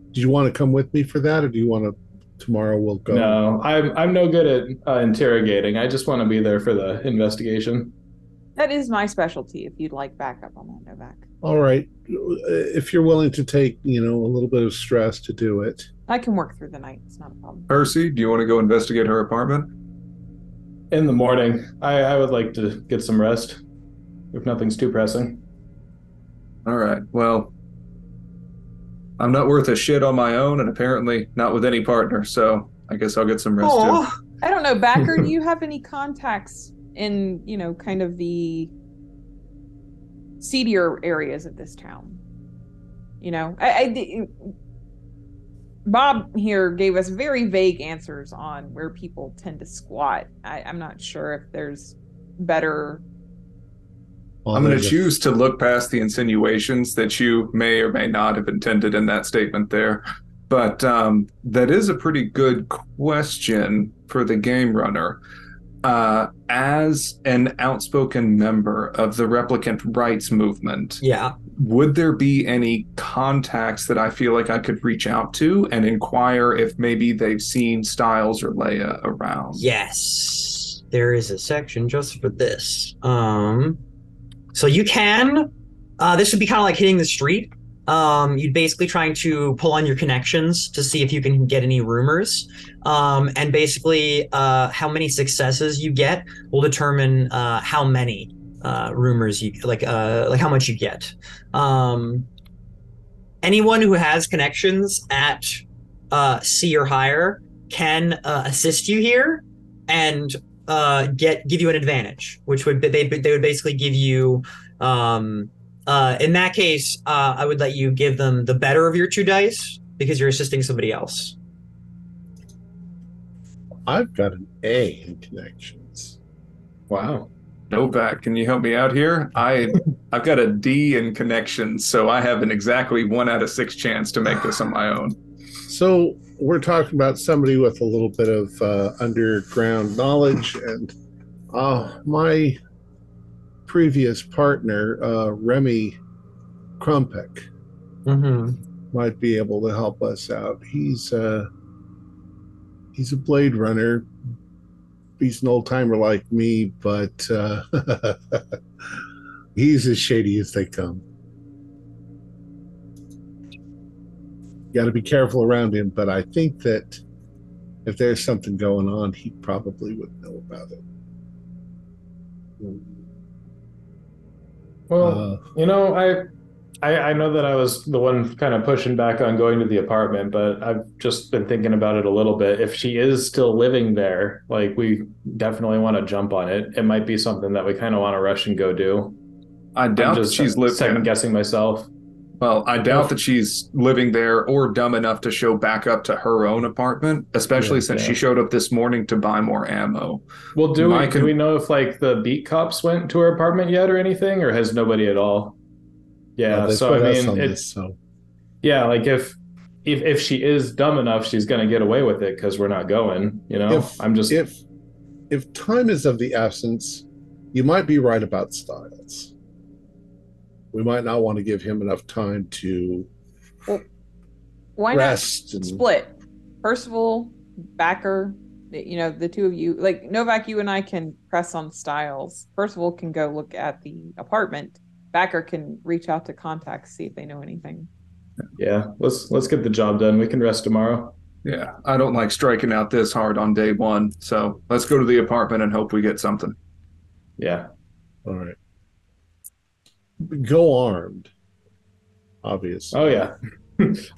Do you want to come with me for that, or do you want to, tomorrow we'll go? No, I'm, I'm no good at uh, interrogating. I just want to be there for the investigation. That is my specialty, if you'd like backup on that, Novak. All right. If you're willing to take, you know, a little bit of stress to do it. I can work through the night. It's not a problem. Percy, do you want to go investigate her apartment? In the morning. I, I would like to get some rest, if nothing's too pressing. All right, well, I'm not worth a shit on my own, and apparently not with any partner, so I guess I'll get some rest, Aww. too. I don't know, Backer, do you have any contacts in, you know, kind of the seedier areas of this town? You know, I, I, Bob here gave us very vague answers on where people tend to squat. I, I'm not sure if there's better... I'm going to choose to look past the insinuations that you may or may not have intended in that statement there. But um, that is a pretty good question for the game runner. Uh, as an outspoken member of the replicant rights movement, yeah, would there be any contacts that I feel like I could reach out to and inquire if maybe they've seen Styles or Leia around? Yes. There is a section just for this. Um... So you can, uh, this would be kind of like hitting the street. Um, you'd basically trying to pull on your connections to see if you can get any rumors. Um, and basically uh, how many successes you get will determine uh, how many uh, rumors you like, uh, like how much you get. Um, anyone who has connections at uh, C or higher can uh, assist you here and uh, get give you an advantage, which would they they would basically give you. Um, uh, in that case, uh, I would let you give them the better of your two dice because you're assisting somebody else. I've got an A in connections. Wow. Novak, can you help me out here? I, I've got a D in connections, so I have an exactly one out of six chance to make this on my own. So we're talking about somebody with a little bit of uh, underground knowledge, and uh, my previous partner, uh, Remy Krumpick, mm-hmm. might be able to help us out. He's... Uh, He's a Blade Runner. He's an old-timer like me, but uh, he's as shady as they come. You got to be careful around him, but I think that if there's something going on, he probably would know about it. Well, uh, you know, I... I, I know that I was the one kind of pushing back on going to the apartment, but I've just been thinking about it a little bit. If she is still living there, like, we definitely want to jump on it. It might be something that we kind of want to rush and go do. I doubt just that she's living there. Second guessing myself. Well, I doubt yeah. that she's living there or dumb enough to show back up to her own apartment, especially yeah, since yeah. she showed up this morning to buy more ammo. Well, do we, do we know if, like, the beat cops went to her apartment yet or anything, or has nobody at all? Yeah, yeah so I mean, it's this, so. yeah, like if if if she is dumb enough, she's gonna get away with it because we're not going. You know, if, I'm just if if time is of the essence, you might be right about Styles. We might not want to give him enough time to well, why rest not and... split. Percival, Backer, you know, the two of you, like Novak, you and I can press on Styles. Percival can go look at the apartment. Backer can reach out to contacts, see if they know anything. Yeah, let's let's get the job done. We can rest tomorrow. Yeah, I don't like striking out this hard on day one, so let's go to the apartment and hope we get something. Yeah. All right. Go armed, obviously. Oh, yeah.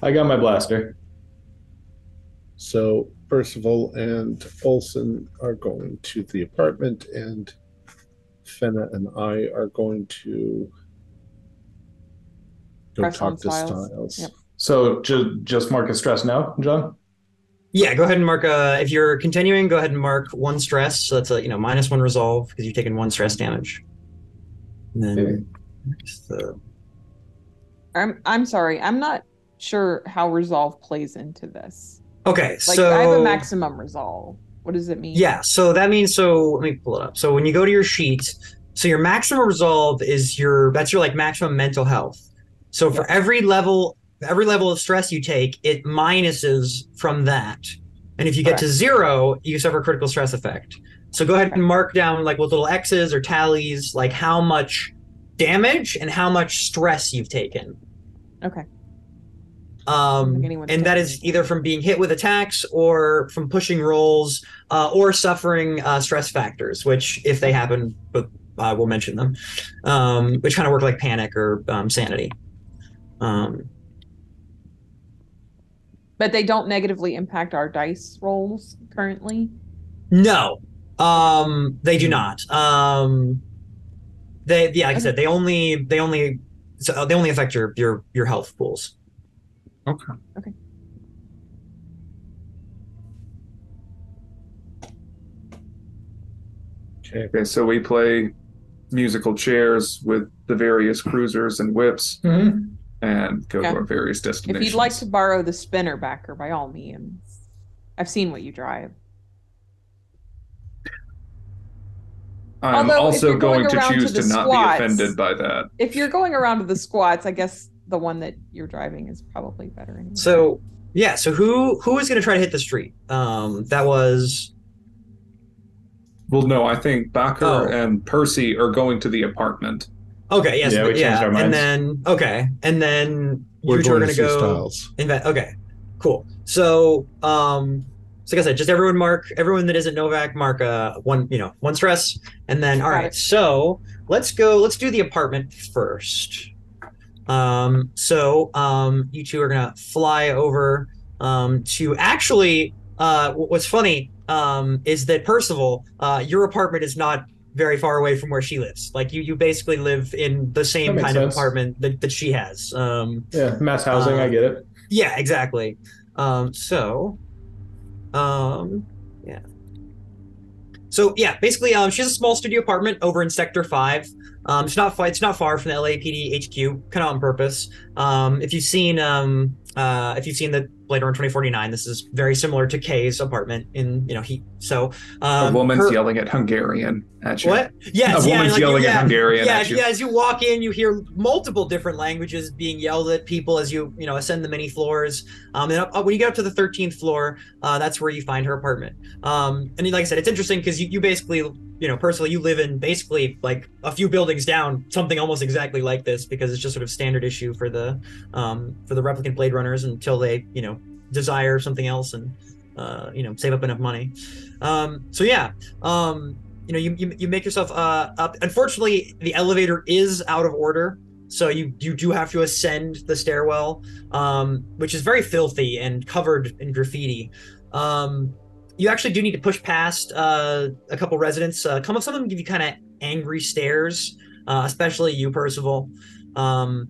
I got my blaster. So Percival and Olsen are going to the apartment, and Fenna and I are going to go Press talk to Styles. Styles. Yep. So ju- just mark a stress now, John? Yeah, go ahead and mark uh if you're continuing, go ahead and mark one stress. So that's a you know minus one resolve because you've taken one stress damage. And then okay. the... I'm I'm sorry, I'm not sure how resolve plays into this. Okay, like, so I have a maximum resolve. What does it mean? Yeah, so that means, so let me pull it up. So when you go to your sheet, so your maximum resolve is your, that's your like maximum mental health. So for yeah. every level, every level of stress you take, it minuses from that. And if you get right. to zero, you suffer critical stress effect. So go ahead right. and mark down like with little X's or tallies, like how much damage and how much stress you've taken. Okay. Um, and that is either from being hit with attacks or from pushing rolls uh, or suffering uh, stress factors, which if they happen, but I will mention them, um, which kind of work like panic or um, sanity. Um, but they don't negatively impact our dice rolls currently? No, um, they do not. Um, they, yeah, like okay. I said, they only they only so they only affect your your your health pools. Okay. Okay. Okay, so we play musical chairs with the various cruisers and whips mm-hmm. and go okay. to our various destinations. If you'd like to borrow the spinner, Backer, by all means. I've seen what you drive. I'm Although, also going, going to choose to, to not squats, be offended by that. If you're going around to the squats, I guess... the one that you're driving is probably better. Anyway. So, yeah. So who who is going to try to hit the street? Um, that was. Well, no, I think Backer oh. and Percy are going to the apartment. Okay. Yes. Yeah. We yeah. changed our minds. And then okay, and then we're going to go. Inve- okay. Cool. So um, So like I said, just everyone mark, everyone that isn't Novak, mark uh, one, you know, one stress. And then, all right, so let's go, let's do the apartment first. Um, so um, you two are going to fly over um, to actually, uh, what's funny um, is that Percival, uh, your apartment is not very far away from where she lives. Like you, you basically live in the same kind sense. of apartment that, that she has. Um, yeah, mass housing, um, I get it. Yeah, exactly. Um, so... Um, yeah. So yeah, basically, um, she has a small studio apartment over in Sector Five. Um, it's not it's not far from the L A P D H Q, kind of on purpose. Um, if you've seen, um, uh, if you've seen the Blade Runner twenty forty-nine, this is very similar to Kay's apartment in, you know, he. So um, a woman's her, yelling at Hungarian at you. What? Yes, a yeah, woman's like, yelling yeah, at Hungarian yeah, at you. Yeah, as you walk in, you hear multiple different languages being yelled at people as you, you know, ascend the many floors. Um, and up, when you get up to the thirteenth floor, uh, that's where you find her apartment. Um, and like I said, it's interesting because you, you basically, you know, personally, you live in basically like a few buildings down, something almost exactly like this, because it's just sort of standard issue for the um, for the replicant Blade Runners until they, you know, desire something else and, uh, you know, save up enough money. Um, so yeah, um, you know, you, you, you make yourself uh, up. Unfortunately, the elevator is out of order. So you, you do have to ascend the stairwell, um, which is very filthy and covered in graffiti. Um, you actually do need to push past uh, a couple residents. Uh, come up, some of them give you kind of angry stares, uh, especially you, Percival. Um,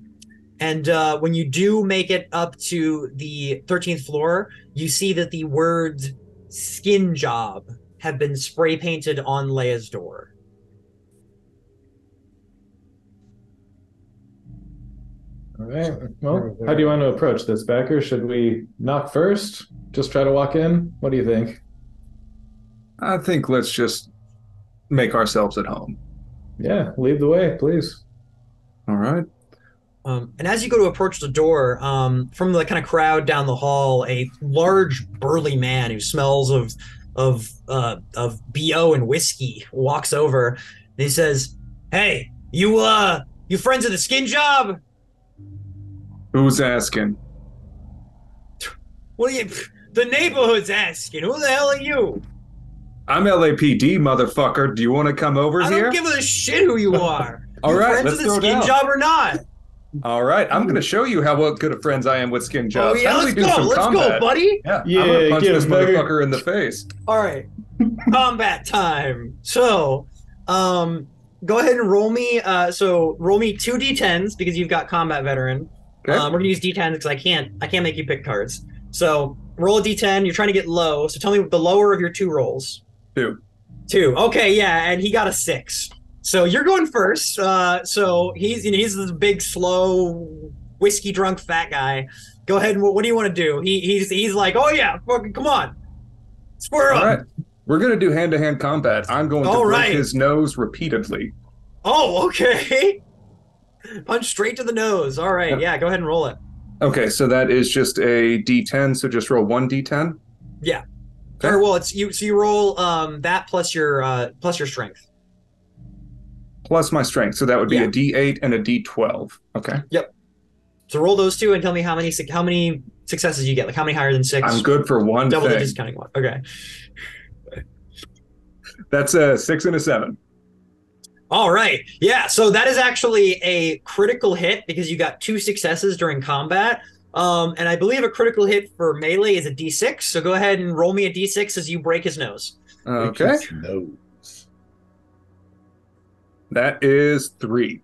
And uh, when you do make it up to the thirteenth floor, you see that the word skin job have been spray painted on Leia's door. All right. Well, how do you want to approach this, Backer? Should we knock first? Just try to walk in? What do you think? I think let's just make ourselves at home. Yeah, lead the way, please. All right. Um, and as you go to approach the door, um, from the kind of crowd down the hall, a large, burly man who smells of of uh, of B O and whiskey walks over, and he says, "Hey, you uh, you friends of the skin job?" Who's asking? What are you? The neighborhood's asking. Who the hell are you? I'm L A P D, motherfucker. Do you want to come over I here? I don't give a shit who you are. All you right, friends let's of the skin down. job or not? All right, I'm going to show you how good of friends I am with skin jobs. Oh, yeah, let's do go, some let's combat. go, buddy. Yeah, yeah I'm going to punch this motherfucker in the face. All right, combat time. So, um, go ahead and roll me. Uh, so roll me two d tens because you've got combat veteran. Okay. Um, we're going to use d tens because I can't. I can't make you pick cards. So roll a d ten. You're trying to get low. So tell me the lower of your two rolls. Two. Two. Okay, yeah, and he got a six. So you're going first. Uh, so he's you know, he's this big, slow, whiskey drunk fat guy. Go ahead and what, what do you want to do? He he's he's like, oh yeah, fucking come on, square up. All right, we're gonna do hand to hand combat. I'm going to break his nose repeatedly. Oh, okay. Punch straight to the nose. All right, yeah. yeah, go ahead and roll it. Okay, so that is just a d ten. So just roll one d ten. Yeah. Okay. Or well, it's you. So you roll um, that plus your uh, plus your strength. Plus my strength, so that would be yeah. a D eight and a D twelve. Okay. Yep. So roll those two and tell me how many how many successes you get. Like how many higher than six? I'm good for one. Double thing. digits counting one. Okay. That's a six and a seven. All right. Yeah. So that is actually a critical hit because you got two successes during combat, um, and I believe a critical hit for melee is a D six. So go ahead and roll me a D six as you break his nose. Okay. Break his nose. That is three.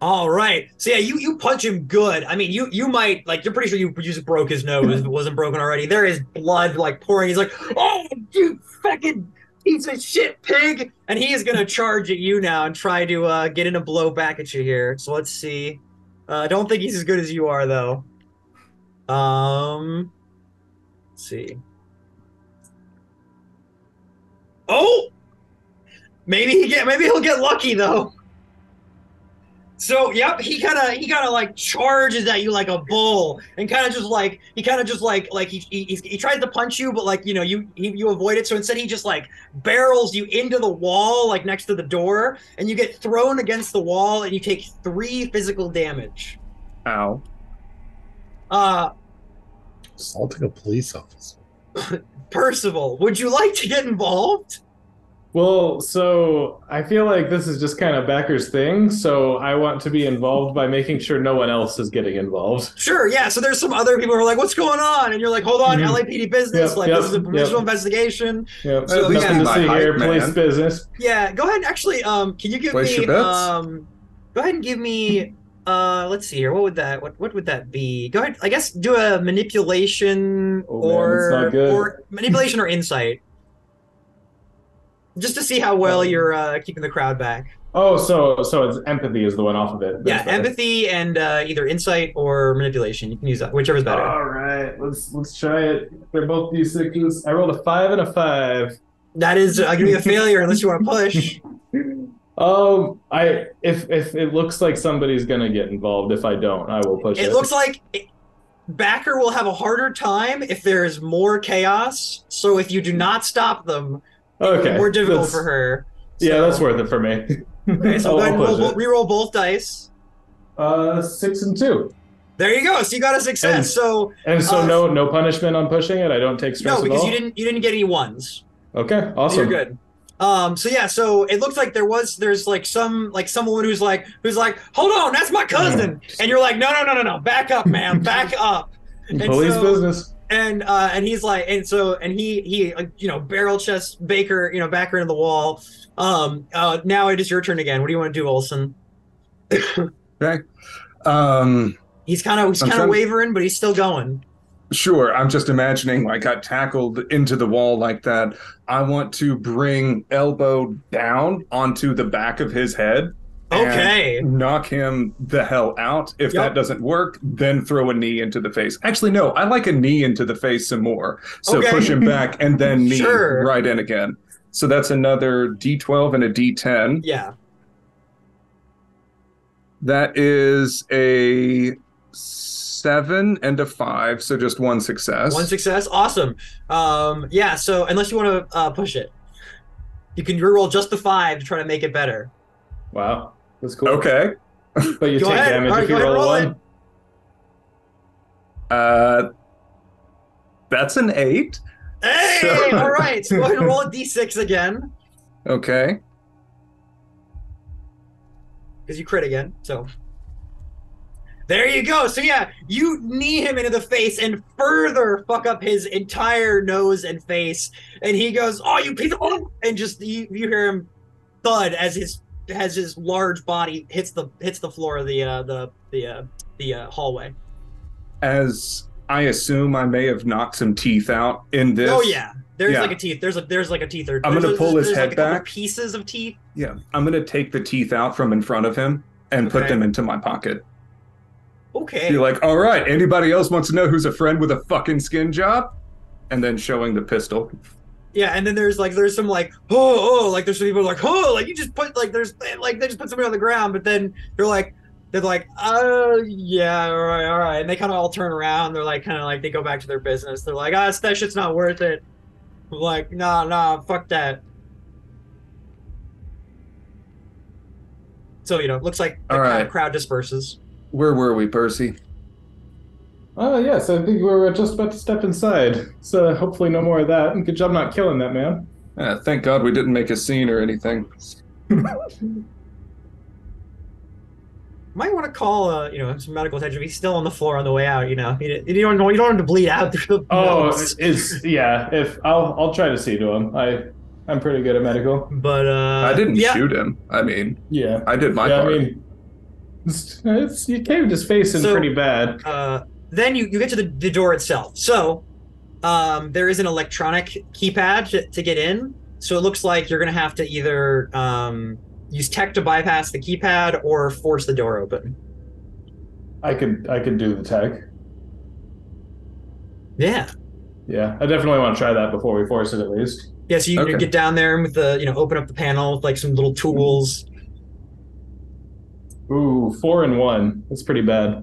All right. So yeah, you, you punch him good. I mean, you you might like you're pretty sure you, you just broke his nose. If it wasn't broken already. There is blood like pouring. He's like, oh, you fucking piece of shit, pig! And he is gonna charge at you now and try to uh, get in a blow back at you here. So let's see. I uh, don't think he's as good as you are though. Um, let's see. Oh. Maybe he get. Maybe he'll get lucky though. So, yep, he kind of he kind of like charges at you like a bull, and kind of just like he kind of just like like he he he tries to punch you, but like you know you he, you avoid it. So instead, he just like barrels you into the wall, like next to the door, and you get thrown against the wall, and you take three physical damage. Ow. Uh, Assaulting a police officer. Percival, would you like to get involved? Well, so I feel like this is just kind of Backer's thing, so I want to be involved by making sure no one else is getting involved. Sure, yeah. So there's some other people who are like, what's going on? And you're like, hold on, mm-hmm. L A P D business. Yep, like, yep, this is a provisional yep. investigation. Yep. So, yeah. Nothing to see here, police business. Yeah, go ahead and actually, um, can you give Place me, um, go ahead and give me, uh, let's see here, what would that, what, what would that be? Go ahead, I guess do a manipulation oh, or, man, or, manipulation or insight. Just to see how well you're uh, keeping the crowd back. Oh, so so it's empathy is the one off of it. That's yeah, better. Empathy and uh, either insight or manipulation. You can use that, whichever's better. All right, let's let's try it. They're both these sixes. I rolled a five and a five. That is uh, gonna be a failure unless you want to push. Um, I if if it looks like somebody's gonna get involved. If I don't, I will push it. It looks like. It, Backer will have a harder time if there is more chaos. So if you do not stop them. Okay. More difficult that's, for her. So. Yeah, that's worth it for me. Okay, so I'll, go ahead and roll, we'll reroll both dice. Uh, six and two. There you go. So you got a success. And, so and so uh, no no punishment on pushing it. I don't take stress. No, because at all? you didn't you didn't get any ones. Okay, awesome. So you're good. Um, so yeah, so it looks like there was there's like some like someone who's like who's like hold on, that's my cousin, and you're like no no no no no back up, ma'am, back up. And Police so, business. And uh, and he's like, and so, and he he uh, you know barrel chest Baker, you know Backer into the wall. Um, uh, now it is your turn again. What do you want to do, Olsen? Okay. Um, he's kind of he's kind of wavering, but he's still going. Sure, I'm just imagining I got tackled into the wall like that. I want to bring elbow down onto the back of his head. Okay. Knock him the hell out. If yep. that doesn't work, then throw a knee into the face. Actually, no, I like a knee into the face some more. So okay. push him back and then knee sure. right in again. So that's another D twelve and a D ten. Yeah. That is a seven and a five. So just one success. One success. Awesome. Um, yeah. So unless you want to uh, push it, you can reroll just the five to try to make it better. Wow. That's cool. Okay. But you go take ahead. damage right, if you roll, roll a one. Uh, that's an eight. Hey! So. All right. So go ahead and roll a d six again. Okay. Because you crit again. So there you go. So yeah, you knee him into the face and further fuck up his entire nose and face. And he goes, "Oh, you piece of oh!" And just you, you hear him thud as his. Has his large body hits the hits the floor of the uh, the the uh, the uh, hallway. As I assume, I may have knocked some teeth out in this. Oh yeah, there's yeah. like a teeth. There's a there's like a teeth. Or, I'm gonna there's, pull there's, his there's head like back. Pieces of teeth. Yeah, I'm gonna take the teeth out from in front of him and okay. put them into my pocket. Okay. You're like, all right. Anybody else wants to know who's a friend with a fucking skin job? And then showing the pistol. Yeah, and then there's like there's some like oh oh like there's some people like oh like you just put like there's like they just put somebody on the ground, but then they're like they're like oh yeah all right all right and they kind of all turn around, they're like kind of like they go back to their business, they're like ah oh, that shit's not worth it, I'm like nah nah fuck that. So you know it looks like the all right. kind of crowd disperses. Where were we, Percy? Oh, yes, I think we were just about to step inside, so hopefully no more of that. And good job not killing that man. Yeah, thank God we didn't make a scene or anything. Might want to call, uh, you know, some medical attention. He's still on the floor on the way out, you know. You don't want you don't him to bleed out through the Oh, nose. It's, yeah, if, I'll I'll try to see to him. I, I'm pretty good at medical. But, uh... I didn't yeah. shoot him. I mean, yeah, I did my yeah, part. I mean, it's, it's, you caved his face in so, pretty bad. Uh... Then you, you get to the, the door itself. So um, there is an electronic keypad to, to get in. So it looks like you're going to have to either um, use tech to bypass the keypad or force the door open. I could I could do the tech. Yeah. Yeah, I definitely want to try that before we force it at least. Yeah, so you okay. get down there with the, you know, open up the panel with like some little tools. Ooh, four and one. That's pretty bad.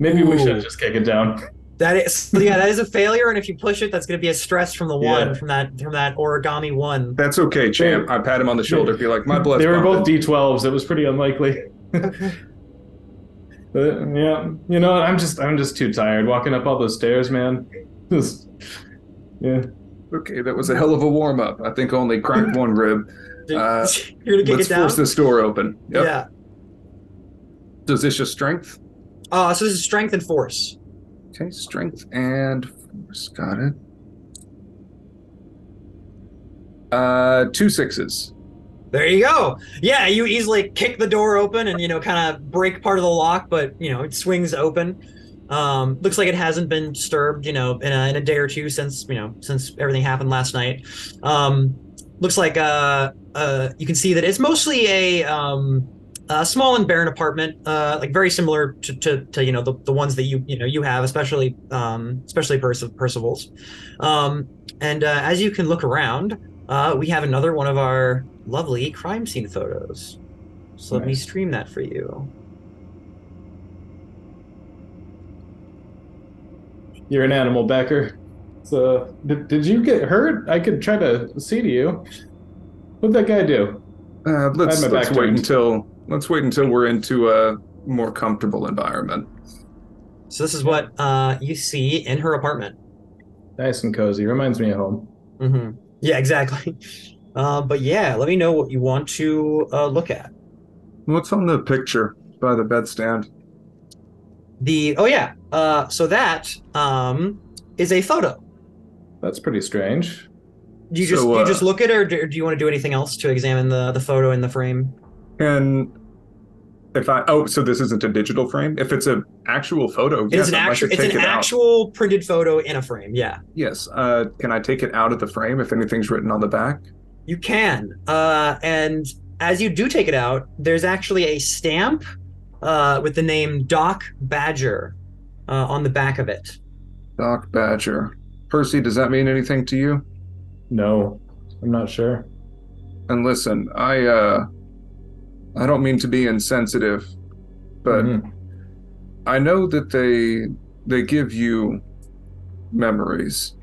Maybe Ooh. we should just kick it down. That is, yeah, that is a failure, and if you push it, that's going to be a stress from the one, yeah. from that from that origami one. That's okay, champ. I pat him on the shoulder, be like, my blood. They were pumping. Both D twelves. It was pretty unlikely. Okay. But, yeah, you know, I'm just, I'm just too tired walking up all those stairs, man. Just, yeah. Okay, that was a hell of a warm up. I think only cracked one rib. Uh, You're gonna kick let's it down? Force this door open. Yep. Yeah. Does this just strength? Uh, so this is strength and force. Okay, strength and force. Got it. Uh, two sixes. There you go. Yeah, you easily kick the door open and, you know, kind of break part of the lock, but, you know, it swings open. Um, looks like it hasn't been disturbed, you know, in a, in a day or two since, you know, since everything happened last night. Um, looks like uh, uh, you can see that it's mostly a, um, a small and barren apartment, uh, like very similar to, to, to you know, the, the ones that you, you know, you have, especially, um, especially Perci- Percival's. Um, and uh, as you can look around, uh, we have another one of our lovely crime scene photos. So nice. Let me stream that for you. You're an animal, Backer. So, did, did you get hurt? I could try to see to you. What'd that guy do? Uh, let's let's wait turned. until let's wait until we're into a more comfortable environment. So this is what uh, you see in her apartment. Nice and cozy. Reminds me of home. Mm-hmm. Yeah, exactly. Uh, but yeah, let me know what you want to uh, look at. What's on the picture by the bedstand? The oh yeah, uh, so that um, is a photo. That's pretty strange. Do you just so, uh, do you just look at it, or do, or do you want to do anything else to examine the, the photo in the frame? And if I oh, so this isn't a digital frame. If it's an actual photo, it yes, is an actual. It's an it actual out. printed photo in a frame. Yeah. Yes. Uh, can I take it out of the frame if anything's written on the back? You can. Uh, and as you do take it out, there's actually a stamp uh, with the name Doc Badger uh, on the back of it. Doc Badger. Percy, does that mean anything to you? No, I'm not sure. And listen, I uh, I don't mean to be insensitive, but mm-hmm. I know that they they give you memories.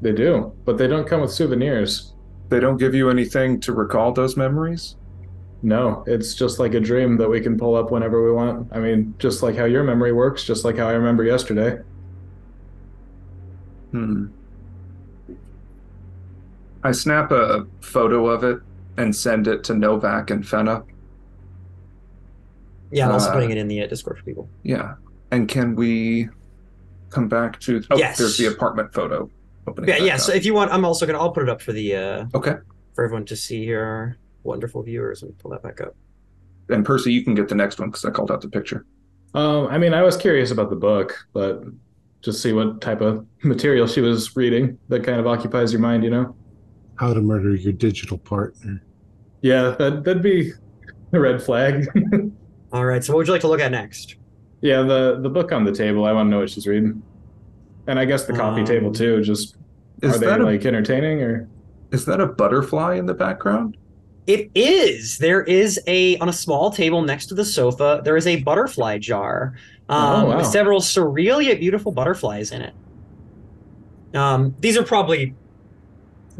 They do, but they don't come with souvenirs. They don't give you anything to recall those memories? No, it's just like a dream that we can pull up whenever we want. I mean, just like how your memory works, just like how I remember yesterday. Hmm. I snap a photo of it and send it to Novak and Fenna. Yeah, I'm also uh, putting it in the uh, Discord for people. Yeah. And can we come back to... Oh, yes. There's the apartment photo. Yeah, yeah. Up. So if you want, I'm also gonna. I'll put it up for the. Uh, okay. For everyone to see here, wonderful viewers, and pull that back up. And Percy, you can get the next one because I called out the picture. Um, I mean, I was curious about the book, but just see what type of material she was reading that kind of occupies your mind, you know. How to murder your digital partner. Yeah, that that'd be a red flag. All right. So, what would you like to look at next? Yeah, the the book on the table. I want to know what she's reading, and I guess the coffee um, table too. Just. Is Are they that a, like entertaining or is that a butterfly in the background? It is. There is a on a small table next to the sofa. There is a butterfly jar um, oh, wow. with several surreal yet beautiful butterflies in it. Um, these are probably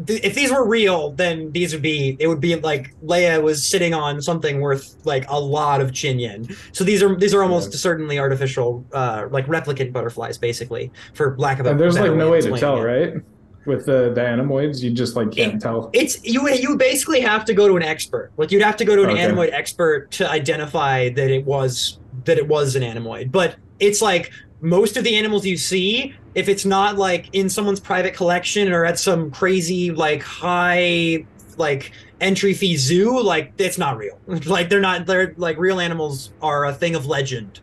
th- if these were real, then these would be it would be like Leia was sitting on something worth like a lot of chin yen. So these are these are almost yeah. certainly artificial, uh, like replicant butterflies, basically, for lack of a. And there's like no way to tell, it. right? With the, the animoids, you just like can't it, tell. It's you. You basically have to go to an expert. Like you'd have to go to an okay. animoid expert to identify that it was that it was an animoid. But it's like most of the animals you see, if it's not like in someone's private collection or at some crazy like high like entry fee zoo, like it's not real. Like they're not. They're like real animals are a thing of legend.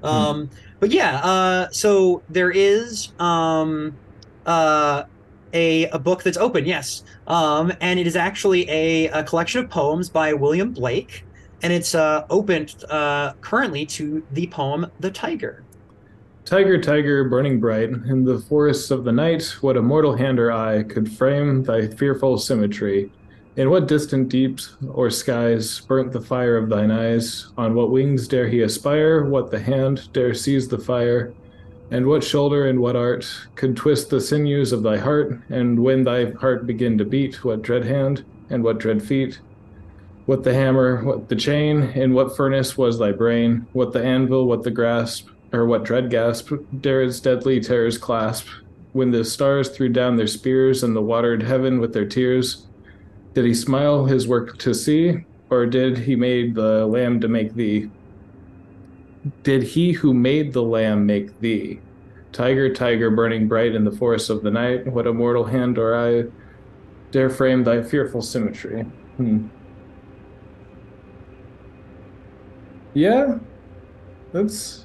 Hmm. Um. But yeah. Uh. So there is. Um. Uh, a, a book that's open, yes. Um, and it is actually a, a collection of poems by William Blake, and it's uh, open uh, currently to the poem The Tiger. Tiger, tiger, burning bright, in the forests of the night, what a mortal hand or eye could frame thy fearful symmetry. In what distant deeps or skies burnt the fire of thine eyes? On what wings dare he aspire? What the hand dare seize the fire? And what shoulder and what art could twist the sinews of thy heart? And when thy heart begin to beat, what dread hand and what dread feet? What the hammer, what the chain, in what furnace was thy brain? What the anvil, what the grasp, or what dread gasp, dare its deadly terrors clasp? When the stars threw down their spears and the watered heaven with their tears, did he smile his work to see, or did he made the lamb to make thee? Did he who made the lamb make thee? Tiger, tiger, burning bright in the forest of the night, what a mortal hand or eye dare frame thy fearful symmetry? Hmm. Yeah, that's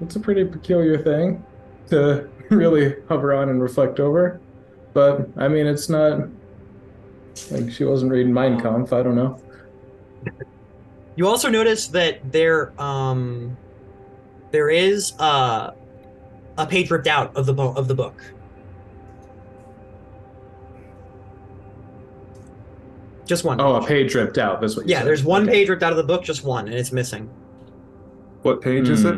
that's a pretty peculiar thing to really hover on and reflect over. But, I mean, it's not... like, she wasn't reading Mein Kampf, I don't know. You also notice that there, um, there is uh, a page ripped out of the bo of the book. Just one. Oh, page. a page ripped out. That's what. You yeah, said. There's one okay. page ripped out of the book, just one, and it's missing. What page mm. is it?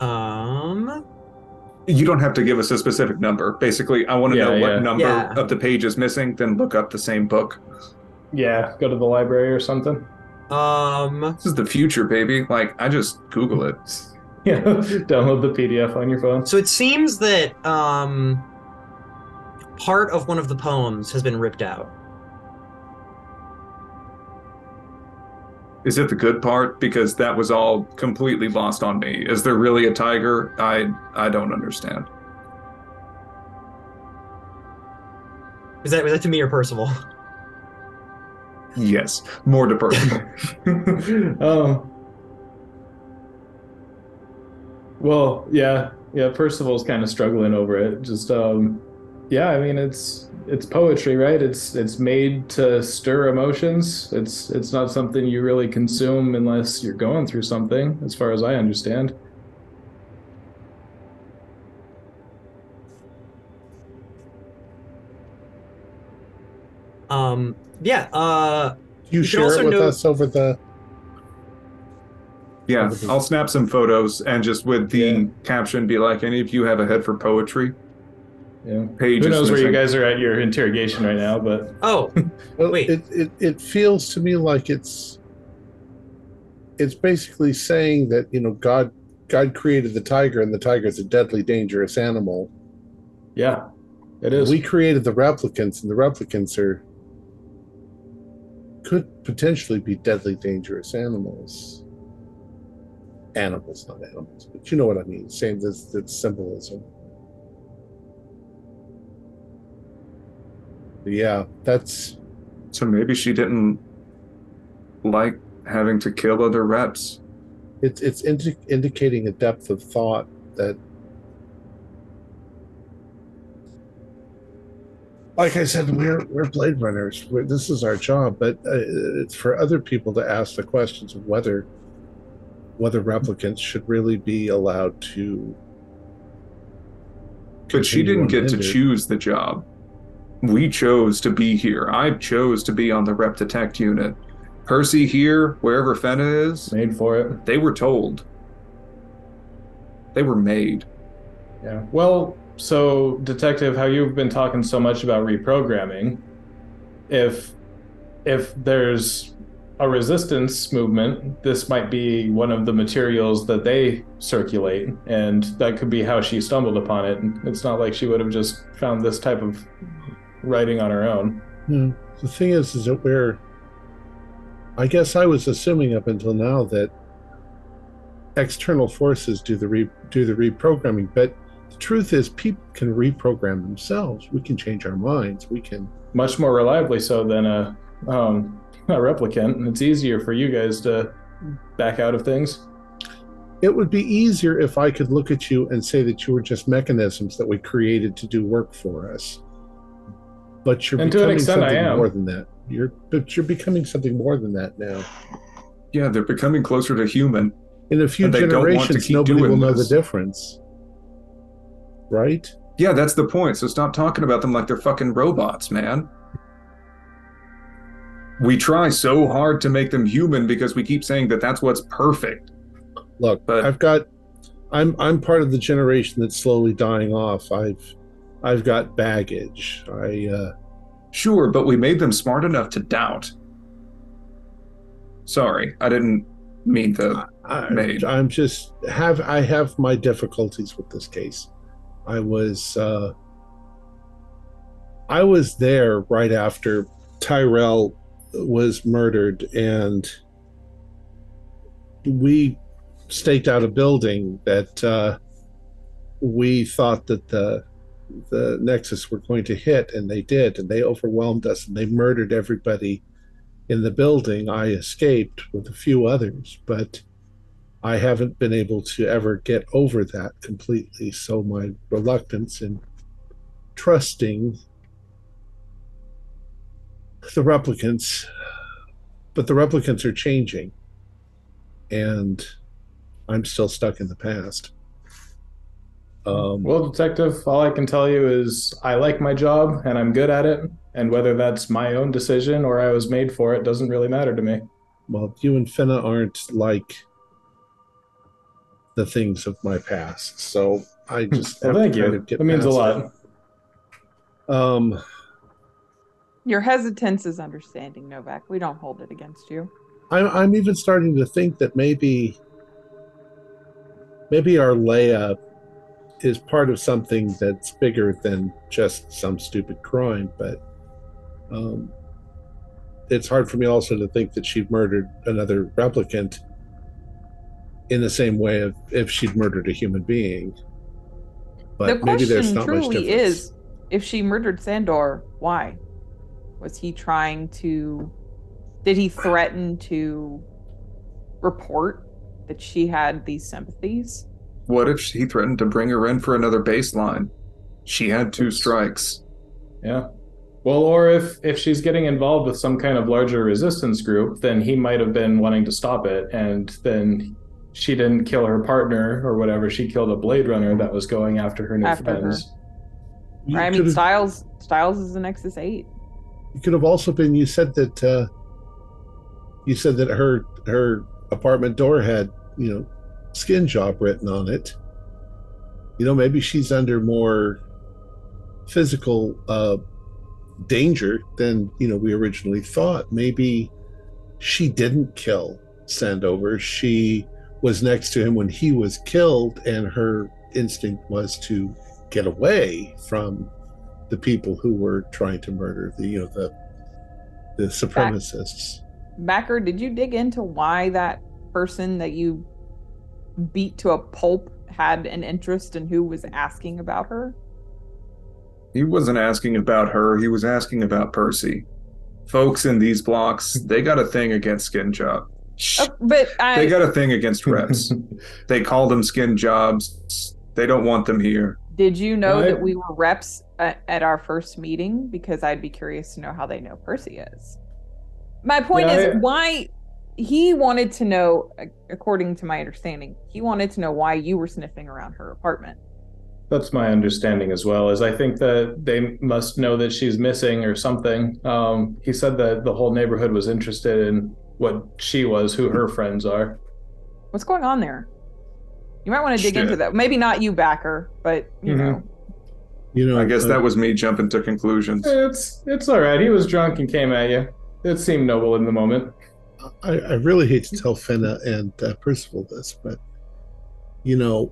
Um. You don't have to give us a specific number. Basically, I want to yeah, know yeah. what number yeah. of the page is missing, then look up the same book. Yeah, go to the library or something. Um, this is the future, baby. Like, I just Google it. Yeah, download the P D F on your phone. So it seems that um, part of one of the poems has been ripped out. Is it the good part? Because that was all completely lost on me. Is there really a tiger? I I don't understand. Is that was that to me or Percival? Yes, more to Percival. um, well, yeah, yeah. Percival's kind of struggling over it. Just, um, yeah. I mean, it's it's poetry, right? It's it's made to stir emotions. It's it's not something you really consume unless you're going through something, as far as I understand. Um. Yeah, uh... You, you share it with know... us over the... Yeah, over the... I'll snap some photos and just with the yeah. caption be like, any of you have a head for poetry? Yeah. Pages Who knows missing. where you guys are at your interrogation right now, but... Oh, well, wait. It, it, it feels to me like it's... It's basically saying that, you know, God, God created the tiger, and the tiger is a deadly, dangerous animal. Yeah, it is. We created the replicants, and the replicants are... could potentially be deadly dangerous animals. Animals, not animals, but you know what I mean. Same as that symbolism. But yeah, that's... So maybe she didn't like having to kill other reps. It's, it's indi indicating a depth of thought that... Like I said, we're we're Blade Runners. We're, this is our job, but uh, it's for other people to ask the questions of whether whether replicants should really be allowed to. But she didn't get to choose the job. We chose to be here. I chose to be on the Rep Detect unit. Percy here, wherever Fenna is, made for it. They were told. They were made. Yeah. Well. So, Detective, how you've been talking so much about reprogramming, if if there's a resistance movement, this might be one of the materials that they circulate, and that could be how she stumbled upon it. It's not like she would have just found this type of writing on her own. Yeah. The thing is, is that we're... I guess I was assuming up until now that external forces do the, re, do the reprogramming, but... The truth is, people can reprogram themselves. We can change our minds. We can much more reliably so than a um, a replicant. It's easier for you guys to back out of things. It would be easier if I could look at you and say that you were just mechanisms that we created to do work for us. But you're and becoming to an extent, something I am. more than that. You're but you're becoming something more than that now. Yeah, they're becoming closer to human. In a few generations, nobody will know the difference. Right? Yeah, that's the point. So stop talking about them like they're fucking robots, man. We try so hard to make them human because we keep saying that that's what's perfect. Look, but I've got, I'm I'm part of the generation that's slowly dying off. I've, I've got baggage. I. Uh, sure, but we made them smart enough to doubt. Sorry, I didn't mean to. I, I, I'm just have I have my difficulties with this case. I was uh, I was there right after Tyrell was murdered, and we staked out a building that uh, we thought that the the Nexus were going to hit, and they did, and they overwhelmed us, and they murdered everybody in the building. I escaped with a few others, but I haven't been able to ever get over that completely, so my reluctance in trusting the replicants, but the replicants are changing, and I'm still stuck in the past. Um, well, Detective, all I can tell you is I like my job and I'm good at it, and whether that's my own decision or I was made for it doesn't really matter to me. Well, you and Fenna aren't like the things of my past, so I just well, have thank to you. Get that means a lot. It. Um, Your hesitance is understanding, Novak. We don't hold it against you. I'm, I'm even starting to think that maybe, maybe our layup is part of something that's bigger than just some stupid crime, but um, it's hard for me also to think that she'd murdered another replicant in the same way of if she'd murdered a human being. But the question maybe there's not truly much difference. Is, if she murdered Sandor, why? Was he trying to, did he threaten to report that she had these sympathies? What if he threatened to bring her in for another baseline? She had two strikes. Yeah. Well, or if, if she's getting involved with some kind of larger resistance group, then he might have been wanting to stop it, and then she didn't kill her partner or whatever. She killed a Blade Runner that was going after her new after friends. Her. I mean, Styles Styles is the Nexus eight. It could have also been, you said that uh, you said that her her apartment door had, you know, skin job written on it. You know, maybe she's under more physical uh, danger than, you know, we originally thought. Maybe she didn't kill Sandover. She was next to him when he was killed, and her instinct was to get away from the people who were trying to murder the, you know, the the supremacists. Backer, did you dig into why that person that you beat to a pulp had an interest in who was asking about her? He wasn't asking about her. He was asking about Percy. Folks in these blocks, they got a thing against skin job. Oh, but I... They got a thing against reps. They call them skin jobs. They don't want them here. Did you know what? That we were reps at, at our first meeting? Because I'd be curious to know how they know Percy is. My point yeah, is I... why... He wanted to know, according to my understanding, he wanted to know why you were sniffing around her apartment. That's my understanding as well, is I think that they must know that she's missing or something. Um, he said that the whole neighborhood was interested in what she was, who her friends are. What's going on there? You might want to dig Shit. into that. Maybe not you, Backer, but, you mm-hmm. know. You know, I guess uh, that was me jumping to conclusions. It's, it's all right. He was drunk and came at you. It seemed noble in the moment. I, I really hate to tell Fenna and uh, Percival this, but, you know,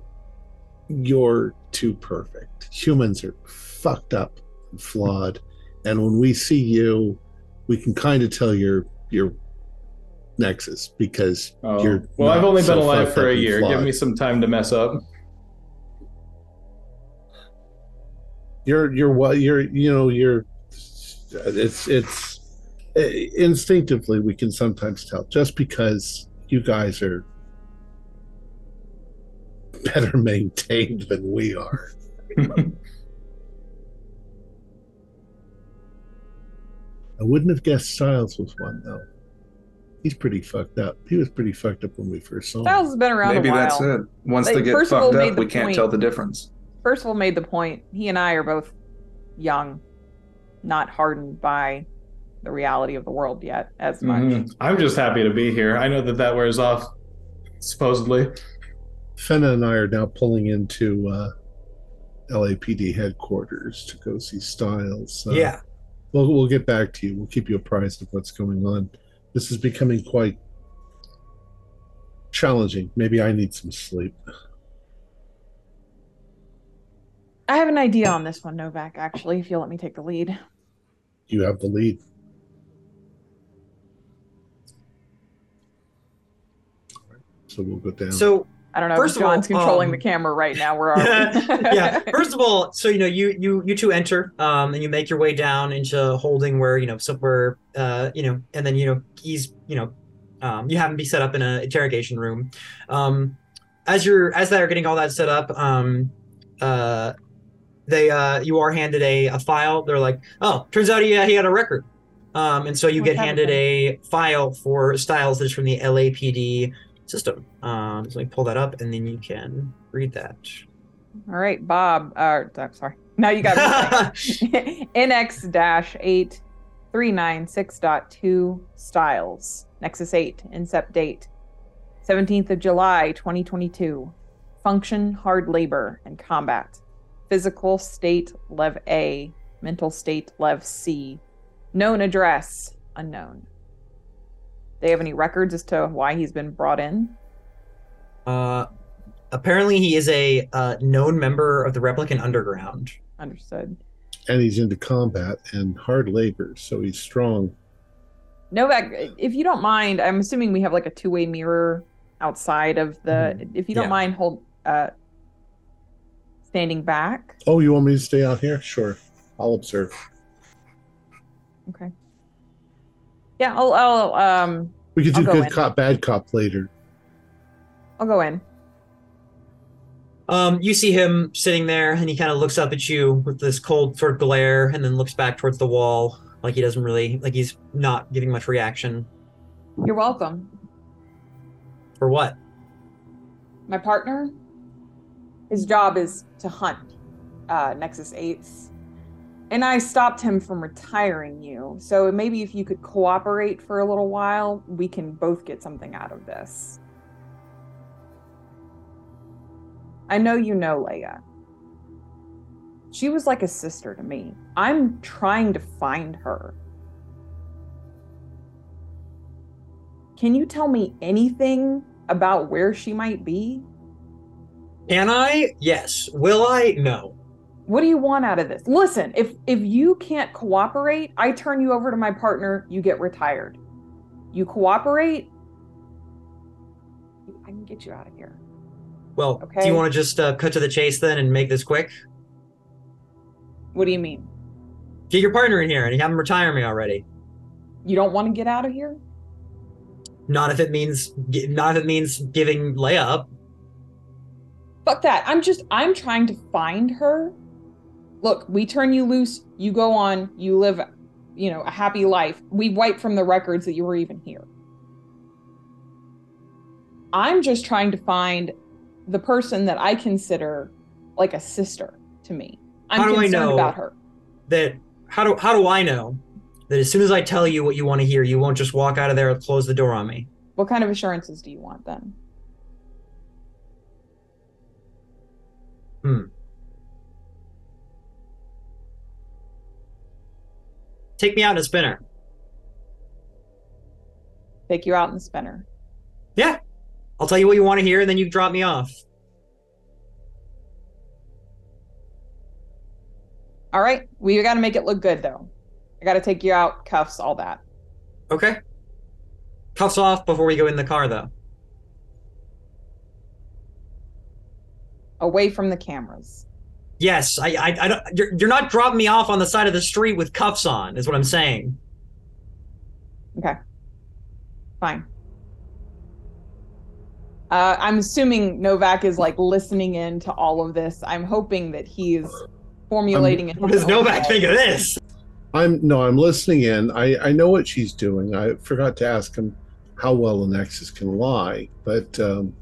you're too perfect. Humans are fucked up and flawed, and when we see you, we can kind of tell your your nexus, because oh. you're Well, I've only so been alive for a year. Flawed. Give me some time to mess up. You're, you're, well, you're, you know, you're, it's, it's, instinctively we can sometimes tell, just because you guys are better maintained than we are. I wouldn't have guessed Styles was one, though. He's pretty fucked up. He was pretty fucked up when we first saw him. Styles has been around Maybe a while. Maybe that's it. Once like, they get Percival fucked up, we point. can't tell the difference. Percival made the point. He and I are both young, not hardened by the reality of the world yet as much. Mm-hmm. I'm just happy to be here. I know that that wears off, supposedly. Fenna and I are now pulling into uh, L A P D headquarters to go see Styles. Uh, yeah. We'll, we'll get back to you. We'll keep you apprised of what's going on. This is becoming quite challenging. Maybe I need some sleep. I have an idea on this one, Novak, actually, if you'll let me take the lead. You have the lead. So we'll go down. So I don't know if John's controlling um, the camera right now. Where are we? Yeah. First of all, so you know, you you you two enter, um, and you make your way down into holding where you know somewhere, uh, you know, and then you know he's you know, um, you have him be set up in an interrogation room. Um, as you're as they're getting all that set up, um, uh, they uh, you are handed a a file. They're like, oh, turns out he uh, he had a record. Um, and so you What's get handed happening? a file for Styles that's from the L A P D. System. Um, so let me pull that up, and then you can read that. All right, Bob. Uh, I'm sorry. Now you got N X eight three nine six point two Styles. Nexus eight. Incept date. seventeenth of July, twenty twenty-two. Function, hard labor, and combat. Physical state, Lev A. Mental state, Lev C. Known address, unknown. They have any records as to why he's been brought in? Uh, apparently he is a uh, known member of the Replicant Underground. Understood. And he's into combat and hard labor, so he's strong. Novak, if you don't mind, I'm assuming we have like a two-way mirror outside of the... Mm-hmm. If you don't yeah. mind hold uh, standing back. Oh, you want me to stay out here? Sure. I'll observe. Okay. Yeah, I'll, I'll, um... We could do good cop, bad cop later. I'll go in. Um, you see him sitting there, and he kind of looks up at you with this cold sort of glare, and then looks back towards the wall, like he doesn't really, like he's not giving much reaction. You're welcome. For what? My partner? His job is to hunt uh, Nexus eights. And I stopped him from retiring you. So maybe if you could cooperate for a little while, we can both get something out of this. I know you know Leia. She was like a sister to me. I'm trying to find her. Can you tell me anything about where she might be? Can I? Yes. Will I? No. What do you want out of this? Listen, if if you can't cooperate, I turn you over to my partner, you get retired. You cooperate, I can get you out of here. Well, okay? Do you want to just uh, cut to the chase then and make this quick? What do you mean? Get your partner in here and you have him retire me already. You don't want to get out of here? Not if it means, not if it means giving Leia up. Fuck that. I'm just, I'm trying to find her. Look, we turn you loose, you go on, you live, you know, a happy life. We wipe from the records that you were even here. I'm just trying to find the person that I consider like a sister to me. I'm how do concerned I know about her. That how do how do I know that as soon as I tell you what you want to hear, you won't just walk out of there and close the door on me? What kind of assurances do you want then? Hmm. Take me out in a spinner. Take you out in a spinner. Yeah. I'll tell you what you want to hear, and then you drop me off. All right. We got to make it look good, though. I got to take you out, cuffs, all that. Okay. Cuffs off before we go in the car, though. Away from the cameras. Yes, I, I, I don't. You're, you're not dropping me off on the side of the street with cuffs on, is what I'm saying. Okay, fine. Uh, I'm assuming Novak is like listening in to all of this. I'm hoping that he's formulating. I'm, it. What does Novak think of this? I'm no, I'm listening in. I, I know what she's doing. I forgot to ask him how well the Nexus can lie, but. Um,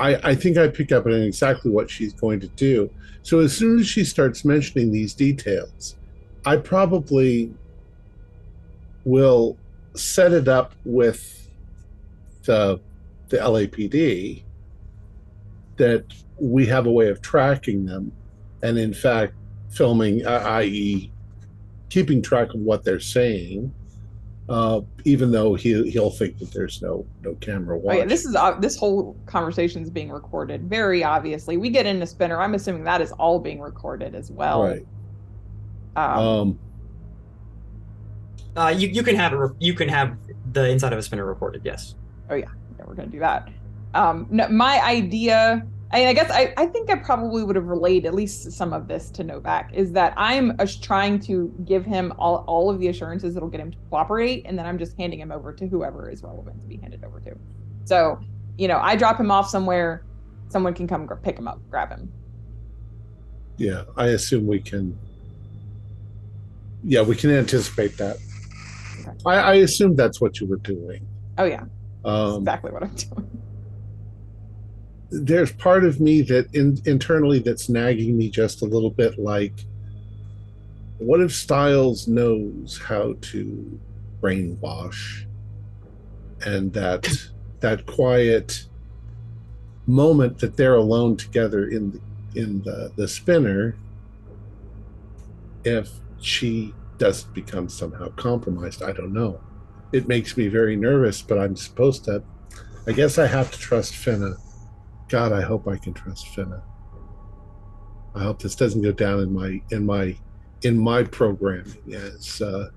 I, I think I pick up on exactly what she's going to do. So as soon as she starts mentioning these details, I probably will set it up with the, the L A P D that we have a way of tracking them and, in fact, filming, uh, that is keeping track of what they're saying uh, even though he he'll think that there's no no camera watch. Oh, yeah, this is uh, this whole conversation is being recorded. Very obviously, we get into Spinner. I'm assuming that is all being recorded as well. Right. Um. um uh, you you can have a you can have the inside of a Spinner recorded. Yes. Oh yeah, yeah we're gonna do that. Um. No, my idea. I mean, I guess I, I think I probably would have relayed at least some of this to Novak, is that I'm trying to give him all, all of the assurances that'll get him to cooperate, and then I'm just handing him over to whoever is relevant to be handed over to. So, you know, I drop him off somewhere, someone can come pick him up, grab him. Yeah, I assume we can... Yeah, we can anticipate that. Okay. I, I assume that's what you were doing. Oh, yeah. Um, that's exactly what I'm doing. There's part of me that in, internally that's nagging me just a little bit, like, what if Styles knows how to brainwash, and that that quiet moment that they're alone together in the, in the, the Spinner, if she doesn't become somehow compromised, I don't know. It makes me very nervous, but I'm supposed to, I guess I have to trust Fenna. God, I hope I can trust Fenna. I hope this doesn't go down in my in my in my programming as uh,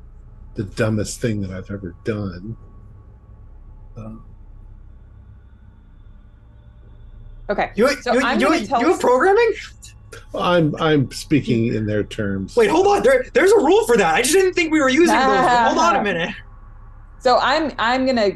the dumbest thing that I've ever done. Um, okay, you so you, I'm you, you, tell you have programming. I'm I'm speaking in their terms. Wait, hold on. There there's a rule for that. I just didn't think we were using nah. rules. Hold on a minute. So I'm I'm gonna.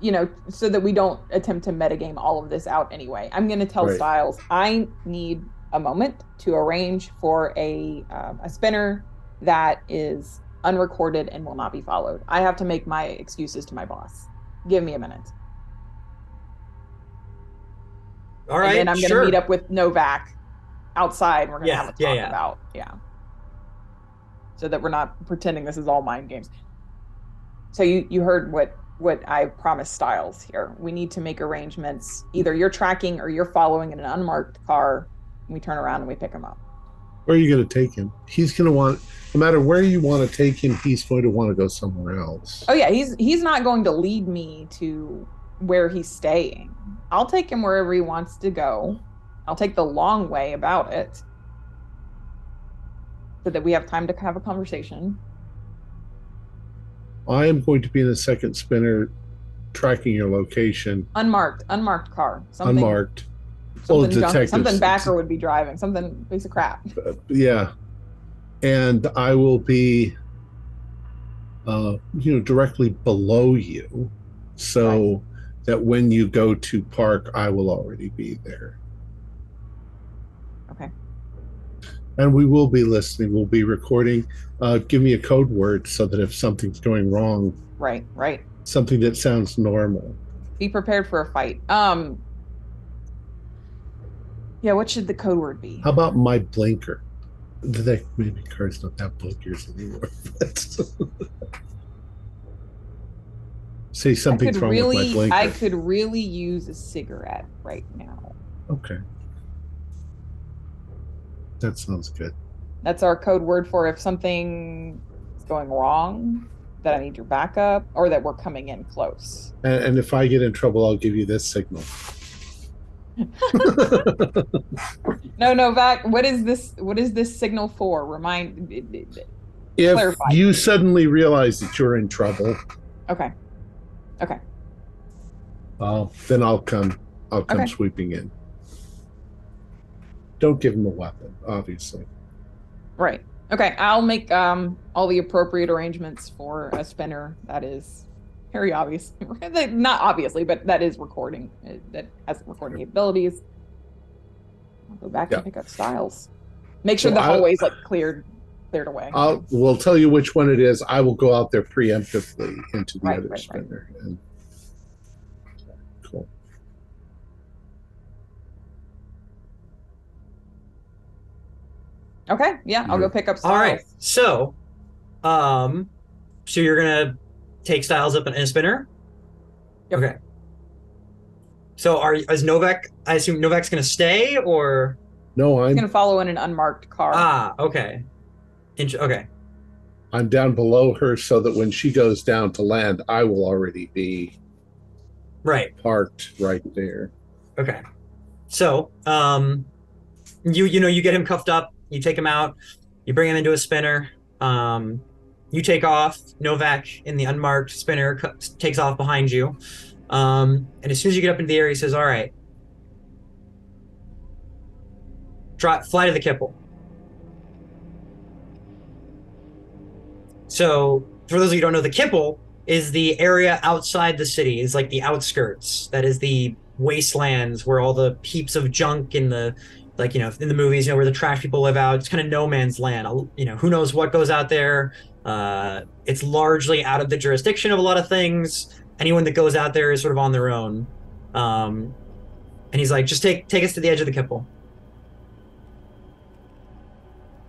You know, so that we don't attempt to metagame all of this out anyway. I'm going to tell right. Styles, I need a moment to arrange for a um, a Spinner that is unrecorded and will not be followed. I have to make my excuses to my boss. Give me a minute. All right, And then I'm sure. going to meet up with Novak outside. And we're going to yeah, have a yeah, talk yeah. about, yeah. So that we're not pretending this is all mind games. So you, you heard what... what I promised Styles here. We need to make arrangements. Either you're tracking or you're following in an unmarked car. We turn around and we pick him up. Where are you going to take him? He's going to want, no matter where you want to take him, he's going to want to go somewhere else. Oh yeah, he's he's not going to lead me to where he's staying. I'll take him wherever he wants to go. I'll take the long way about it so that we have time to have a conversation. I am going to be in the second Spinner tracking your location. Unmarked, unmarked car. Something, unmarked. Well, something, detective. Something Backer would be driving. Something piece of crap. Uh, yeah. And I will be, uh, you know, directly below you so right. that when you go to park, I will already be there. Okay. And we will be listening. We'll be recording. Uh, give me a code word so that if something's going wrong, right, right, something that sounds normal. Be prepared for a fight. Um, yeah. What should the code word be? How about my blinker? That maybe car's not that blinkers anymore. Say something's wrong really, with my blinker. I could really use a cigarette right now. Okay. That sounds good. That's our code word for if something is going wrong, that I need your backup, or that we're coming in close. And, and if I get in trouble, I'll give you this signal. No, Novak, what is this? What is this signal for? Remind. If clarify. You suddenly realize that you're in trouble. Okay. Okay. Uh, then I'll come. I'll come okay. sweeping in. Don't give him a weapon, obviously. Right. Okay, I'll make um, all the appropriate arrangements for a Spinner that is very obvious. Not obviously, but that is recording. It, that has recording capabilities. I'll go back yeah. and pick up Styles. Make sure well, the hallway's like cleared, cleared away. I'll, we'll tell you which one it is. I will go out there preemptively into the right, other right, Spinner. Right. And, cool. Okay, yeah, I'll go pick up Styles. All right, so, um, so you're gonna take Styles up in a Spinner? Yep. Okay. So are is Novak, I assume Novak's gonna stay, or? No, I'm- He's gonna follow in an unmarked car. Ah, okay. Int- okay. I'm down below her so that when she goes down to land, I will already be right parked right there. Okay. So, um, you you know, you get him cuffed up, you take him out, you bring him into a spinner, um, you take off. Novak in the unmarked spinner cu- takes off behind you. Um, and as soon as you get up into the air, he says, all right, try, fly to the Kipple. So, for those of you who don't know, the Kipple is the area outside the city. It's like the outskirts. That is the wastelands where all the heaps of junk in the, like, you know, in the movies, you know, where the trash people live out. It's kind of no man's land. You know, who knows what goes out there. Uh, it's largely out of the jurisdiction of a lot of things. Anyone that goes out there is sort of on their own. Um, and he's like, just take take us to the edge of the Kipple.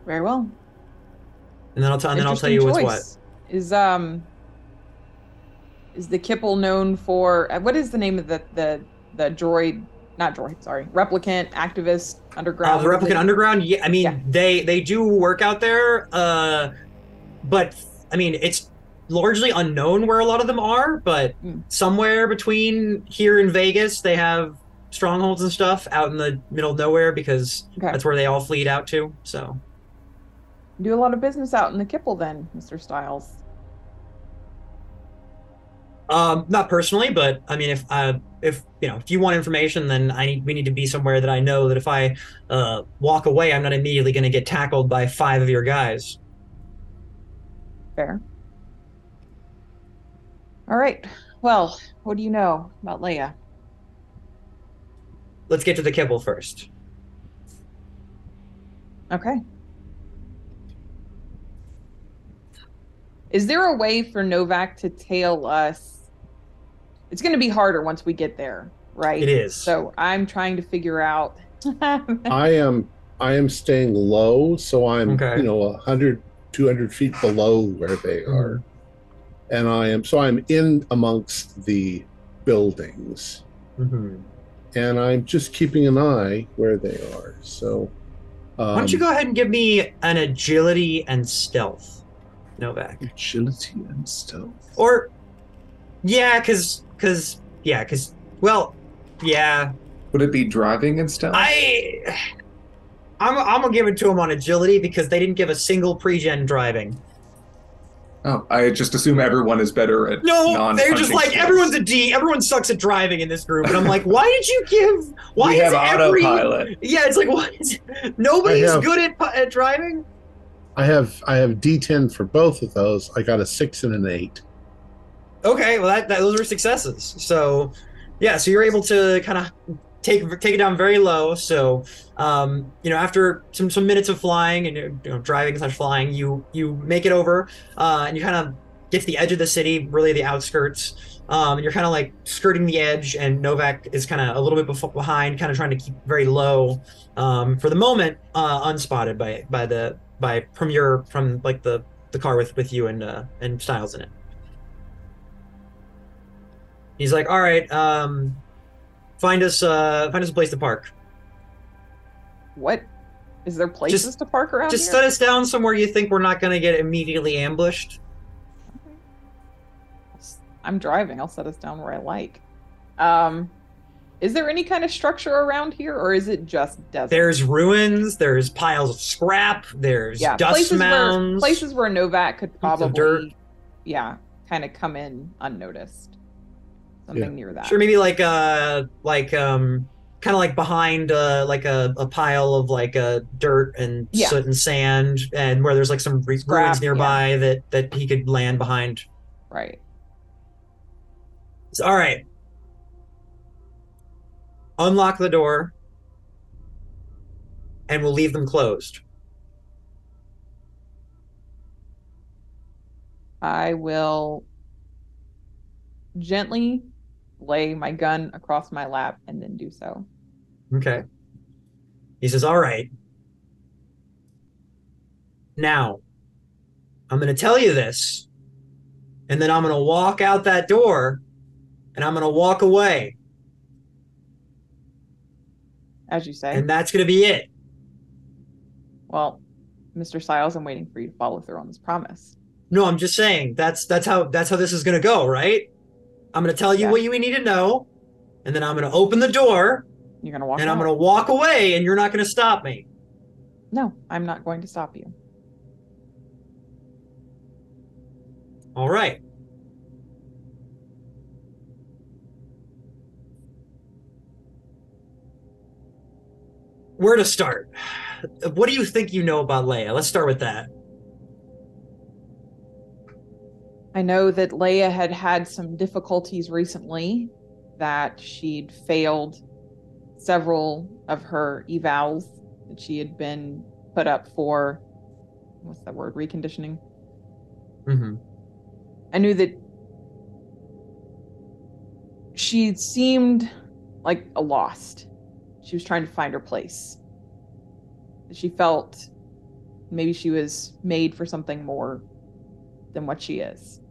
Very well. And then I'll tell. And then I'll tell you what's what. Is um. Is the Kipple known for what is the name of the the the droid? Not droid. Sorry, replicant activist underground. Uh, the replicant underground. Yeah, I mean yeah. they they do work out there. Uh, but I mean it's largely unknown where a lot of them are. But mm. somewhere between here and Vegas, they have strongholds and stuff out in the middle of nowhere because okay. that's where they all fleed out to. So. Do a lot of business out in the Kipple then, Mister Styles. Um, not personally, but I mean, if uh, if you know, if you want information, then I need, we need to be somewhere that I know that if I uh, walk away, I'm not immediately going to get tackled by five of your guys. Fair. All right. Well, what do you know about Leia? Let's get to the Kipple first. Okay. Is there a way for Novak to tail us? It's going to be harder once we get there, right? It is. So I'm trying to figure out. I am I am staying low, so I'm, okay. you know, one hundred, two hundred feet below where they are. Mm-hmm. And I am, so I'm in amongst the buildings. Mm-hmm. And I'm just keeping an eye where they are. So. Um, Why don't you go ahead and give me an agility and stealth? Novak. Agility and stealth. Or, yeah, because, because, yeah, because, well, yeah. Would it be driving and stealth? I, I'm, I'm gonna give it to him on agility because they didn't give a single pre-gen driving. Oh, I just assume everyone is better at non-hunting. No, they're just like, skills. Everyone's a D, everyone sucks at driving in this group. And I'm like, why did you give, why we is have every, autopilot. Yeah, it's like, why is, nobody's good at, at driving? I have I have D ten for both of those. I got a six and an eight. Okay, well that, that those are successes. So, yeah, so you're able to kind of take take it down very low. So, um, you know, after some, some minutes of flying and you know, driving slash flying, you you make it over uh, and you kind of get to the edge of the city, really the outskirts. Um, and you're kind of like skirting the edge, and Novak is kind of a little bit bef- behind, kind of trying to keep very low um, for the moment, uh, unspotted by by the. By from your from like the, the car with, with you and uh, and Styles in it. He's like, all right, um, find us uh, find us a place to park. What? Is there places just, to park around? Just here? Set us down somewhere you think we're not gonna get immediately ambushed. Okay. I'm driving. I'll set us down where I like. Um, Is there any kind of structure around here, or is it just desert? There's ruins, there's piles of scrap, there's yeah, dust places mounds. Where, places where Novak could probably, dirt. yeah, kind of come in unnoticed. Something yeah. near that. Sure, maybe like, uh, like um, kind of like behind uh, like a, a pile of like uh, dirt and yeah. soot and sand, and where there's like some re- scrap, ruins nearby yeah. that, that he could land behind. Right. So, all right. Unlock the door, and we'll leave them closed. I will gently lay my gun across my lap and then do so. Okay. He says, all right. Now, I'm going to tell you this, and then I'm going to walk out that door, and I'm going to walk away. As you say. And that's going to be it. Well, Mister Siles, I'm waiting for you to follow through on this promise. No, I'm just saying that's that's how that's how this is gonna go, right? I'm gonna tell you yeah. what you need to know, and then I'm gonna open the door. You're gonna walk. And out. I'm gonna walk away, and you're not gonna stop me. No, I'm not going to stop you. All right. Where to start? What do you think you know about Leia? Let's start with that. I know that Leia had had some difficulties recently, that she'd failed several of her evals that she had been put up for. What's that word? Reconditioning. Mm-hmm. I knew that she seemed like a lost. She was trying to find her place. She felt maybe she was made for something more than what she is.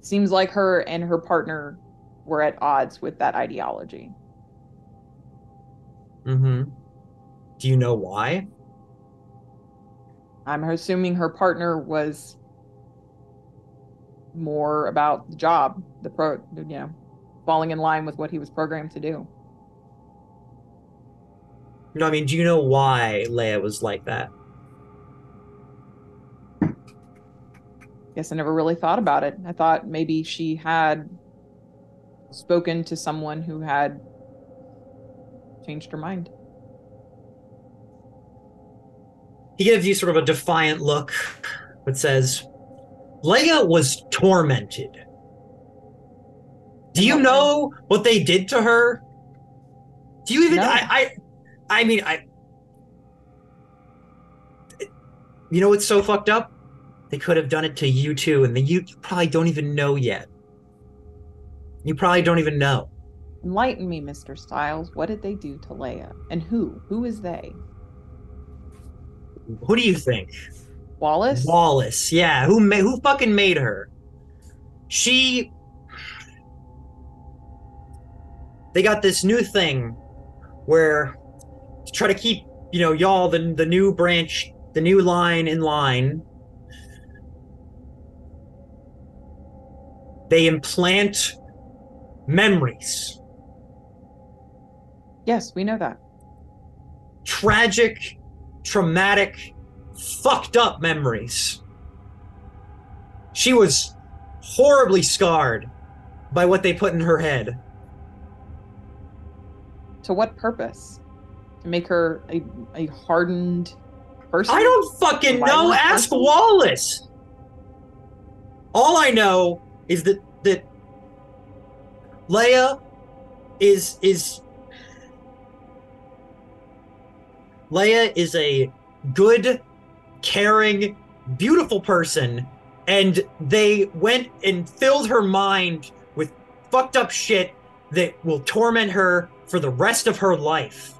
Seems like her and her partner were at odds with that ideology. Mm-hmm. Do you know why? I'm assuming her partner was more about the job, the pro, you know, falling in line with what he was programmed to do. No, I mean, do you know why Leia was like that? Guess I never really thought about it. I thought maybe she had spoken to someone who had changed her mind. He gives you sort of a defiant look that says, Leia was tormented. Do you know what they did to her? Do you even, no. I, I, I mean, I, you know what's so fucked up? They could have done it to you too, and the, you probably don't even know yet. You probably don't even know. Enlighten me, Mister Styles. What did they do to Leia? And who? Who is they? Who do you think? Wallace? Wallace, yeah. Who ma- who fucking made her? She... They got this new thing where to try to keep, you know, y'all, the, the new branch, the new line in line, they implant memories. Yes, we know that. Tragic, traumatic, fucked up memories. She was horribly scarred by what they put in her head. To what purpose? To make her a, a hardened person? I don't fucking know. Ask person? Wallace. All I know is that that Leia is is Leia is a good, caring, beautiful person, and they went and filled her mind with fucked up shit that will torment her for the rest of her life.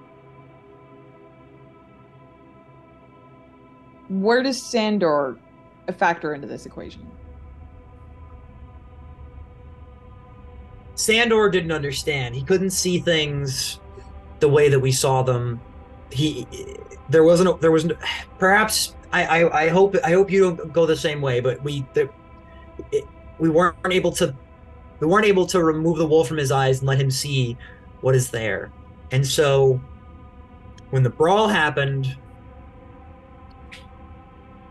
Where does Sandor factor into this equation? Sandor didn't understand. He couldn't see things the way that we saw them. He, there wasn't, a, there wasn't, perhaps, I, I, I hope, I hope you don't go the same way, but we, the, it, we weren't able to, we weren't able to remove the wool from his eyes and let him see what is there. And so when the brawl happened,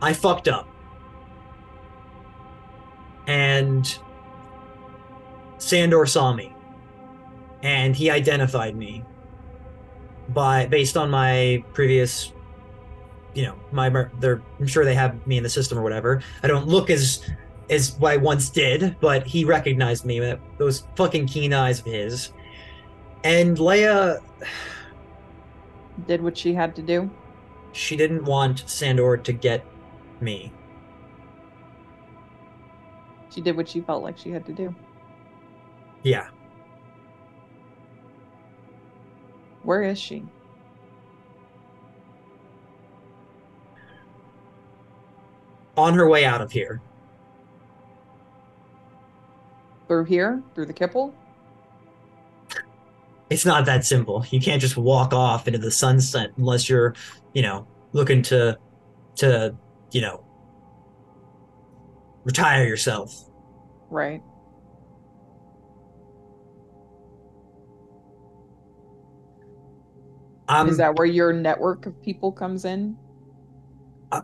I fucked up. And Sandor saw me, and he identified me by based on my previous, you know, my they're I'm sure they have me in the system or whatever. I don't look as as I once did, but he recognized me with those fucking keen eyes of his. And Leia did what she had to do. She didn't want Sandor to get me. She did what she felt like she had to do. Yeah. Where is she? On her way out of here. Through here? Through the Kipple? It's not that simple. You can't just walk off into the sunset unless you're, you know, looking to to you know, retire yourself. Right. Um, Is that where your network of people comes in? Uh,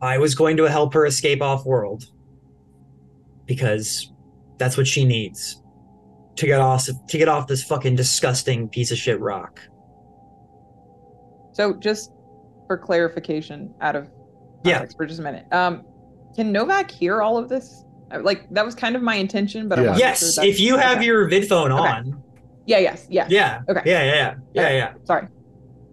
I was going to help her escape off-world because that's what she needs to get off to get off this fucking disgusting piece of shit rock. So, just for clarification, out of context yeah. for just a minute, um, can Novak hear all of this? Like, that was kind of my intention, but yeah. I yes, sure if you okay. have your vidphone okay. on. Yeah, yes, yeah. Yeah. Okay. Yeah, yeah, yeah. Yeah, okay. yeah. Sorry.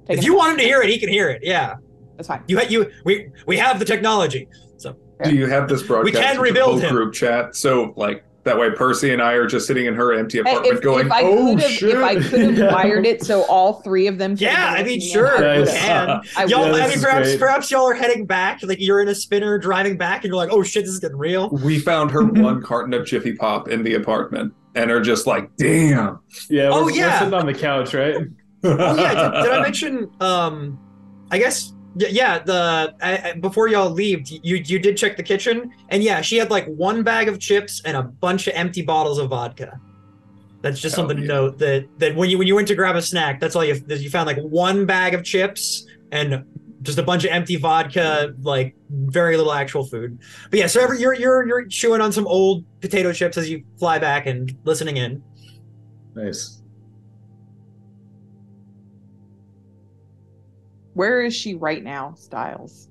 Take if you want him to hear it, he can hear it. Yeah. That's fine. You you we we have the technology. So do you have this broadcast? We can rebuild him. Group chat. So like that way Percy and I are just sitting in her empty apartment if, going, if I "Oh shit." If I could have yeah. wired it so all three of them Yeah, I mean sure. Nice. You can. Uh, y'all yeah, I mean perhaps great. perhaps y'all are heading back, like you're in a spinner driving back and you're like, "Oh shit, this is getting real." We found her one carton of Jiffy Pop in the apartment. And are just like, damn. Yeah, we're, oh, yeah. we're sitting on the couch, right? oh, yeah. Did, did I mention, um, I guess, yeah, the I, I, before y'all leave, you you did check the kitchen. And yeah, she had like one bag of chips and a bunch of empty bottles of vodka. That's just oh, something yeah. to note that that when you when you went to grab a snack, that's all you, you found like one bag of chips and just a bunch of empty vodka, like very little actual food. But yeah, so every, you're you're you're chewing on some old potato chips as you fly back and listening in. Nice. Where is she right now, Styles?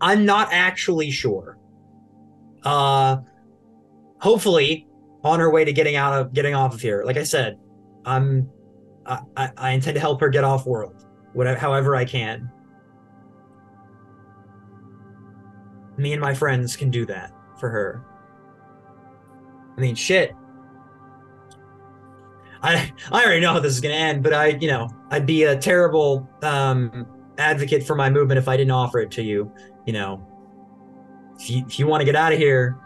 I'm not actually sure. Uh, hopefully on her way to getting out of getting off of here. Like I said, I'm I I, I intend to help her get off world. Whatever, however I can. Me and my friends can do that for her. I mean, shit. I I already know how this is gonna end, but I, you know, I'd be a terrible um, advocate for my movement if I didn't offer it to you. You know, if you, if you want to get out of here,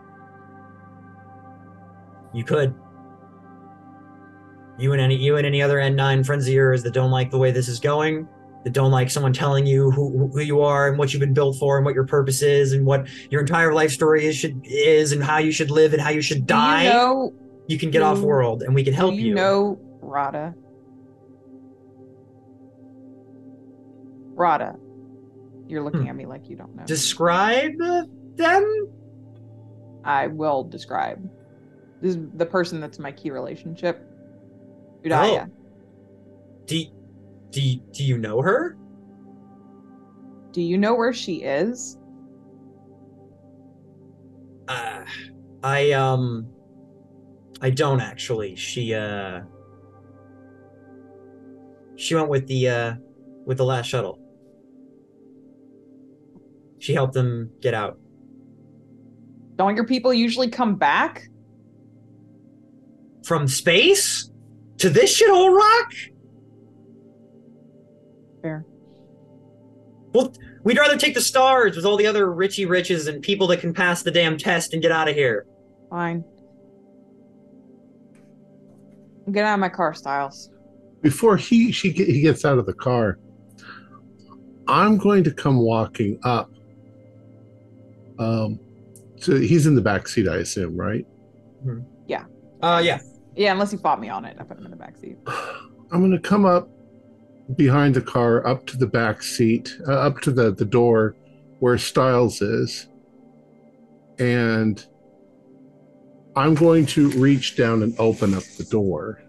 you could. You and any you and any other N nine friends of yours that don't like the way this is going. That don't like someone telling you who who you are and what you've been built for and what your purpose is and what your entire life story is should is and how you should live and how you should die. You know, you can get off world and we can help you. You know, Rada. Rada, you're looking hmm. at me like you don't know. Describe them? I will describe. This is the person that's my key relationship. Udaya. Oh. Do, do, do you know her? Do you know where she is? Uh, I, um... I don't, actually. She, uh... She went with the, uh... with the last shuttle. She helped them get out. Don't your people usually come back? From space? To this shithole rock? Fair. Well, we'd rather take the stars with all the other richy riches and people that can pass the damn test and get out of here. Fine. Get out of my car, Styles. Before he she he gets out of the car, I'm going to come walking up. Um, so he's in the back seat, I assume, right? Mm-hmm. Yeah. Uh, yeah. Yeah, unless you fought me on it. I put him in the back seat. I'm going to come up behind the car, up to the back seat, uh, up to the, the door where Styles is. And I'm going to reach down and open up the door.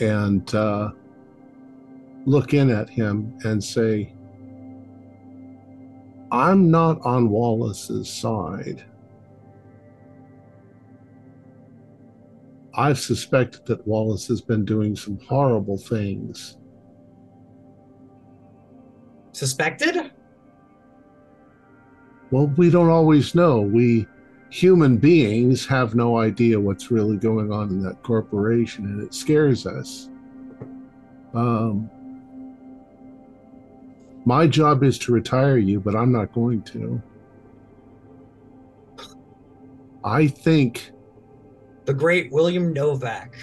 And uh, look in at him and say, I'm not on Wallace's side. I've suspected that Wallace has been doing some horrible things. Suspected? Well, we don't always know. We human beings have no idea what's really going on in that corporation, and it scares us. Um, my job is to retire you, but I'm not going to. I think... The great William Novak.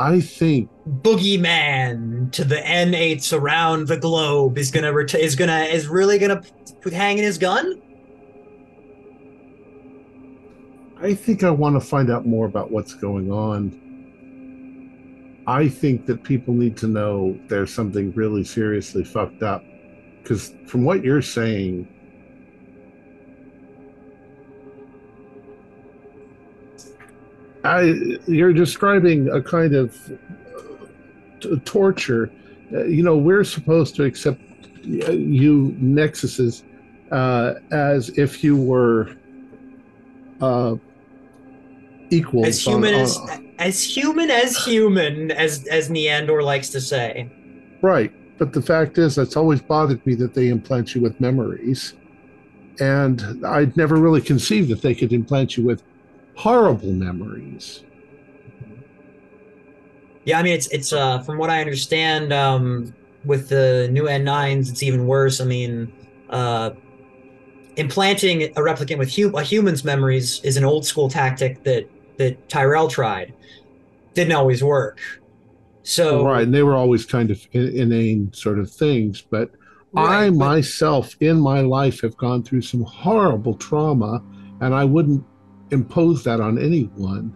I think Boogeyman to the N eights around the globe is gonna ret- is gonna is really gonna p- hang in his gun. I think I want to find out more about what's going on. I think that people need to know there's something really seriously fucked up, because from what you're saying, I you're describing a kind of t- torture. Uh, you know, we're supposed to accept you Nexuses uh, as if you were uh, equal, as human on, as uh, as human as human as as Niander likes to say. Right, but the fact is, that's always bothered me that they implant you with memories, and I'd never really conceived that they could implant you with horrible memories. Yeah, I mean, it's it's uh, from what I understand, um, with the new N nines, it's even worse. I mean, uh, implanting a replicant with hu- a human's memories is an old school tactic that that Tyrell tried. Didn't always work. So right, and they were always kind of in- inane sort of things. But right, I but- myself, in my life, have gone through some horrible trauma, and I wouldn't impose that on anyone.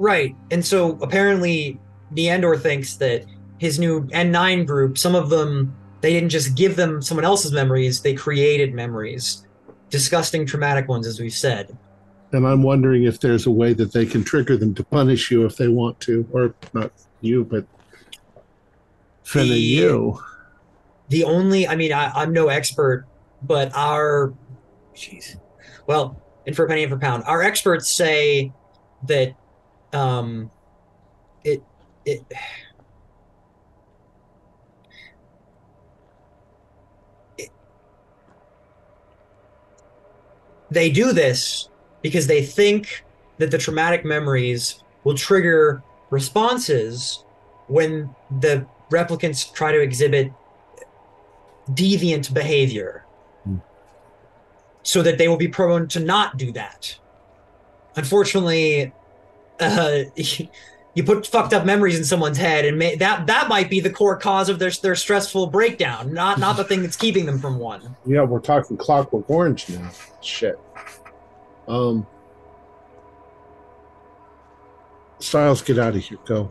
Right. And so apparently Niander thinks that his new N nine group, some of them, they didn't just give them someone else's memories, they created memories. Disgusting, traumatic ones, as we've said. And I'm wondering if there's a way that they can trigger them to punish you if they want to, or not you, but Fenna the, you. The only, I mean, I, I'm no expert, but our, jeez, well, and for a penny and for a pound, our experts say that um, it it it they do this because they think that the traumatic memories will trigger responses when the replicants try to exhibit deviant behavior, so that they will be prone to not do that. Unfortunately, uh, you put fucked up memories in someone's head, and may, that that might be the core cause of their their stressful breakdown, not not the thing that's keeping them from one. Yeah, we're talking Clockwork Orange now. Shit. Um, Styles, get out of here. Go.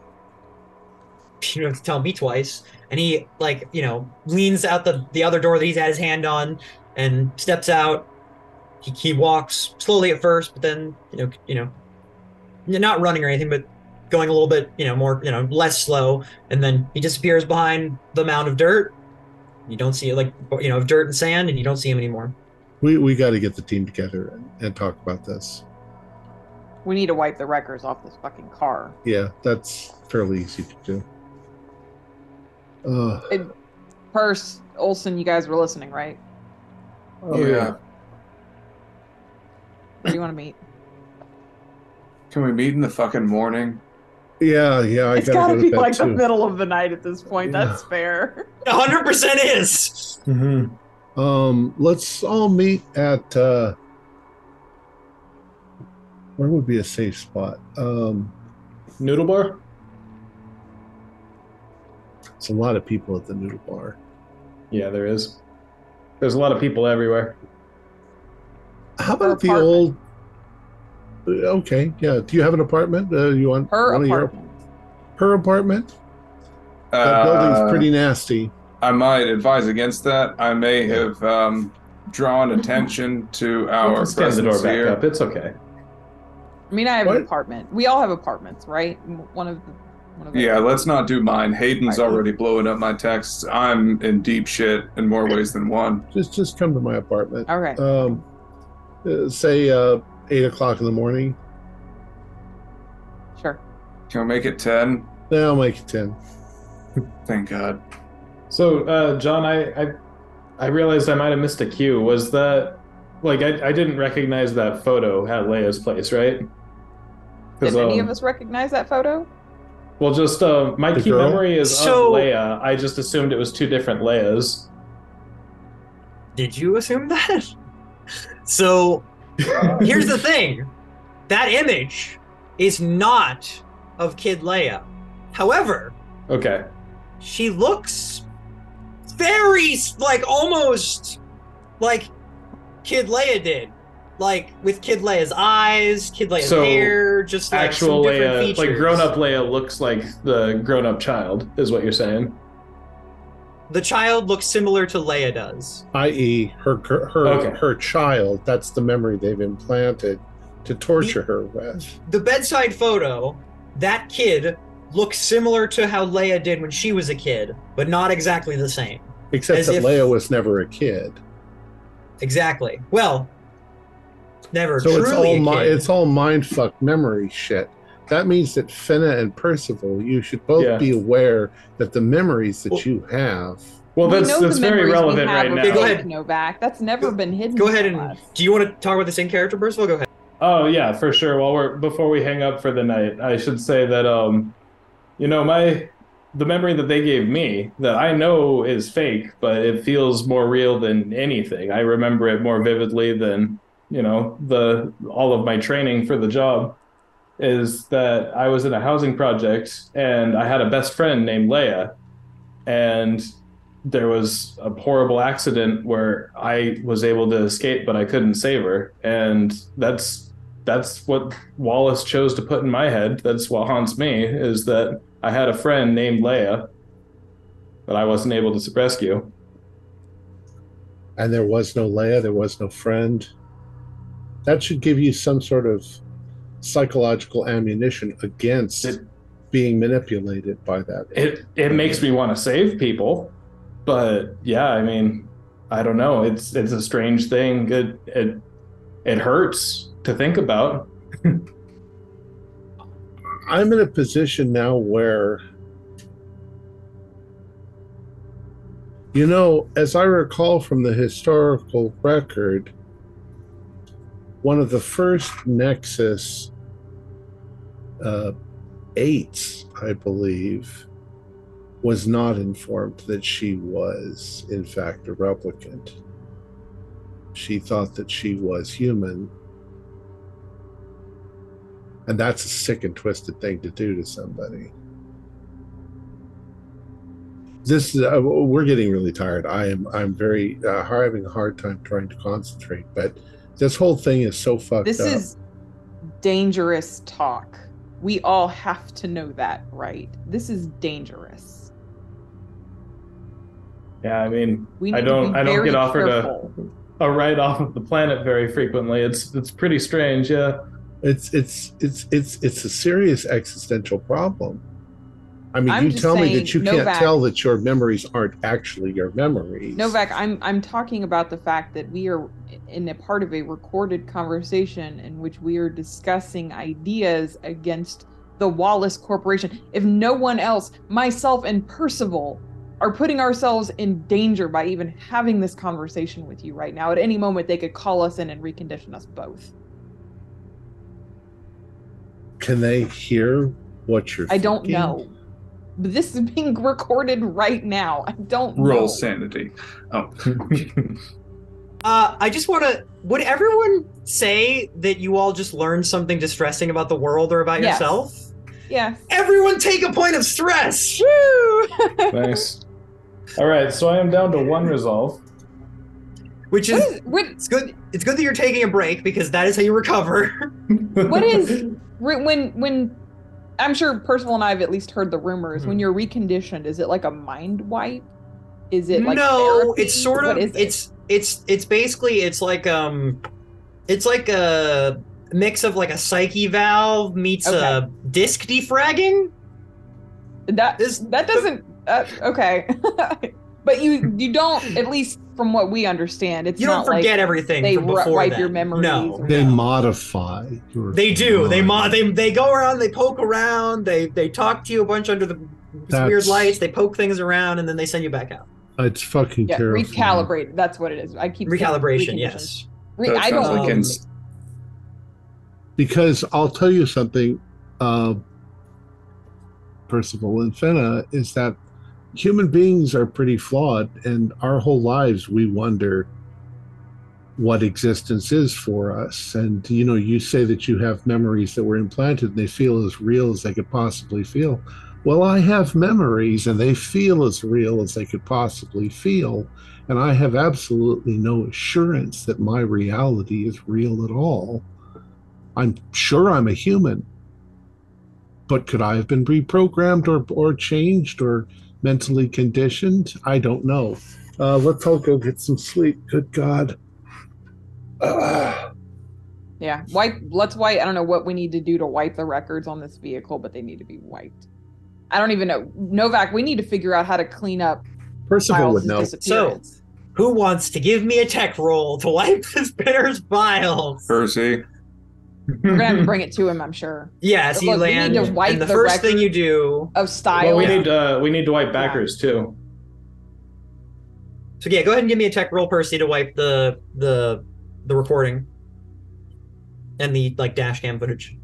You don't have to tell me twice. And he, like, you know, leans out the, the other door that he's had his hand on and steps out. He, he walks slowly at first, but then, you know, you know, not running or anything, but going a little bit, you know, more, you know, less slow. And then he disappears behind the mound of dirt. You don't see it, like, you know, of dirt and sand, and you don't see him anymore. We we got to get the team together and, and talk about this. We need to wipe the wreckers off this fucking car. Yeah, that's fairly easy to do. Uh, it, Purse, Olsen, you guys were listening, right? Oh, yeah. yeah. Where do you want to meet? Can we meet in the fucking morning? Yeah, yeah. I it's gotta, gotta go be like too. The middle of the night at this point. Yeah. That's fair. one hundred percent is. Mm-hmm. Um, let's all meet at, uh, where would be a safe spot? Um, Noodle Bar? It's a lot of people at the Noodle Bar. Yeah, there is. There's a lot of people everywhere. How about the old... Okay, yeah. Do you have an apartment? Uh, you want her one apartment. Of your... Her apartment? Uh, that building's pretty nasty. I might advise against that. I may have um, drawn attention to our presence the door back here. Up. It's okay. I mean, I have what? An apartment. We all have apartments, right? One of the... Yeah, let's not do mine. Hayden's already blowing up my texts. I'm in deep shit in more ways than one. Just just come to my apartment. All right. Um, say uh, eight o'clock in the morning. Sure. Can we make it ten? Yeah, I'll make it ten. Thank God. So, uh, John, I, I I realized I might have missed a cue. Was that, like, I, I didn't recognize that photo at Leia's place, right? Did um, any of us recognize that photo? Well, just uh, my the key girl? Memory is so, of Leia. I just assumed it was two different Leias. Did you assume that? So, here's the thing. That image is not of Kid Leia. However, okay, she looks very, like, almost like Kid Leia did. Like, with Kid Leia's eyes, Kid Leia's so hair, just like actual some different Leia, features. Like, grown-up Leia looks like the grown-up child, is what you're saying. The child looks similar to Leia does. that is, her her okay. her child. That's the memory they've implanted to torture the, her with. The bedside photo, that kid looks similar to how Leia did when she was a kid, but not exactly the same. Except As that if, Leia was never a kid. Exactly. Well... Never so truly it's all mi- it's all mindfuck memory shit. That means that Fenna and Percival, you should both yeah. be aware that the memories that well, you have. Well, that's we that's very relevant right now. Okay, go ahead, Novak. That's never go, been hidden. Go ahead and us. Do you want to talk about this in character, Percival? Go ahead. Oh yeah, for sure. Well, we're before we hang up for the night, I should say that um, you know, my the memory that they gave me that I know is fake, but it feels more real than anything. I remember it more vividly than. You know, the all of my training for the job is that I was in a housing project and I had a best friend named Leia, and there was a horrible accident where I was able to escape, but I couldn't save her. And that's that's what Wallace chose to put in my head. That's what haunts me, is that I had a friend named Leia that I wasn't able to rescue. And there was no Leia, there was no friend. That should give you some sort of psychological ammunition against it, being manipulated by that. It it makes me want to save people, but yeah, I mean, I don't know. It's it's a strange thing. It it it hurts to think about. I'm in a position now where, you know, as I recall from the historical record, one of the first Nexus uh, eights, I believe, was not informed that she was, in fact, a replicant. She thought that she was human. And that's a sick and twisted thing to do to somebody. This is, uh, we're getting really tired. I am, I'm very, uh, having a hard time trying to concentrate, but this whole thing is so fucked this up. This is dangerous talk. We all have to know that, right? This is dangerous. Yeah, I mean, we I don't I don't get offered a, a ride off of the planet very frequently. It's it's pretty strange, yeah. It's it's it's it's it's a serious existential problem. I mean, I'm you tell saying, me that you Novak, can't tell that your memories aren't actually your memories. Novak, I'm I'm talking about the fact that we are in a part of a recorded conversation in which we are discussing ideas against the Wallace Corporation. If no one else, myself and Percival, are putting ourselves in danger by even having this conversation with you right now. At any moment, they could call us in and recondition us both. Can they hear what you're I thinking? Don't know. But this is being recorded right now. I don't know. Roll sanity. Oh. uh, I just want to... Would everyone say that you all just learned something distressing about the world or about yes. yourself? Yeah. Everyone take a point of stress! Woo! Nice. All right, so I am down to one resolve. Which is... What is what, it's good It's good that you're taking a break, because that is how you recover. What is... When... when I'm sure Percival and I have at least heard the rumors. Mm-hmm. When you're reconditioned, is it like a mind wipe? Is it like no? Therapy? It's sort of it's it? it's it's basically it's like um, it's like a mix of like a psyche valve meets okay. a disc defragging. That this, that doesn't uh, okay, but you you don't at least from what we understand, it's you not don't forget like everything. They from before wipe then. Your memories. No, they no. modify. They do. Mind. They mod. They they go around. They poke around. They they talk to you a bunch under the That's, weird lights. They poke things around, and then they send you back out. It's fucking yeah, terrible. Recalibrate. That's what it is. I keep recalibration. Yes. Re- so I don't. Like um, because I'll tell you something, uh, Percival and Fenna, is that human beings are pretty flawed, and our whole lives we wonder what existence is for us. And you know, you say that you have memories that were implanted and they feel as real as they could possibly feel. well, I have memories and they feel as real as they could possibly feel, and I have absolutely no assurance that my reality is real at all. I'm sure I'm a human, but could I have been reprogrammed or, or changed or mentally conditioned? I don't know. Uh, let's all go get some sleep. Good God. Uh, yeah, wipe. Let's wipe. I don't know what we need to do to wipe the records on this vehicle, but they need to be wiped. I don't even know. Novak, we need to figure out how to clean up Percival would know. So, who wants to give me a tech roll to wipe this bitter's files? Percy. We're gonna have to bring it to him, I'm sure. Yes, but you look, land. We need to wipe and the, the first thing you do of Styles. Well, we yeah. need uh, we need to wipe Backers yeah. too. So yeah, go ahead and give me a tech roll, Percy, to wipe the the the recording and the like dash cam footage.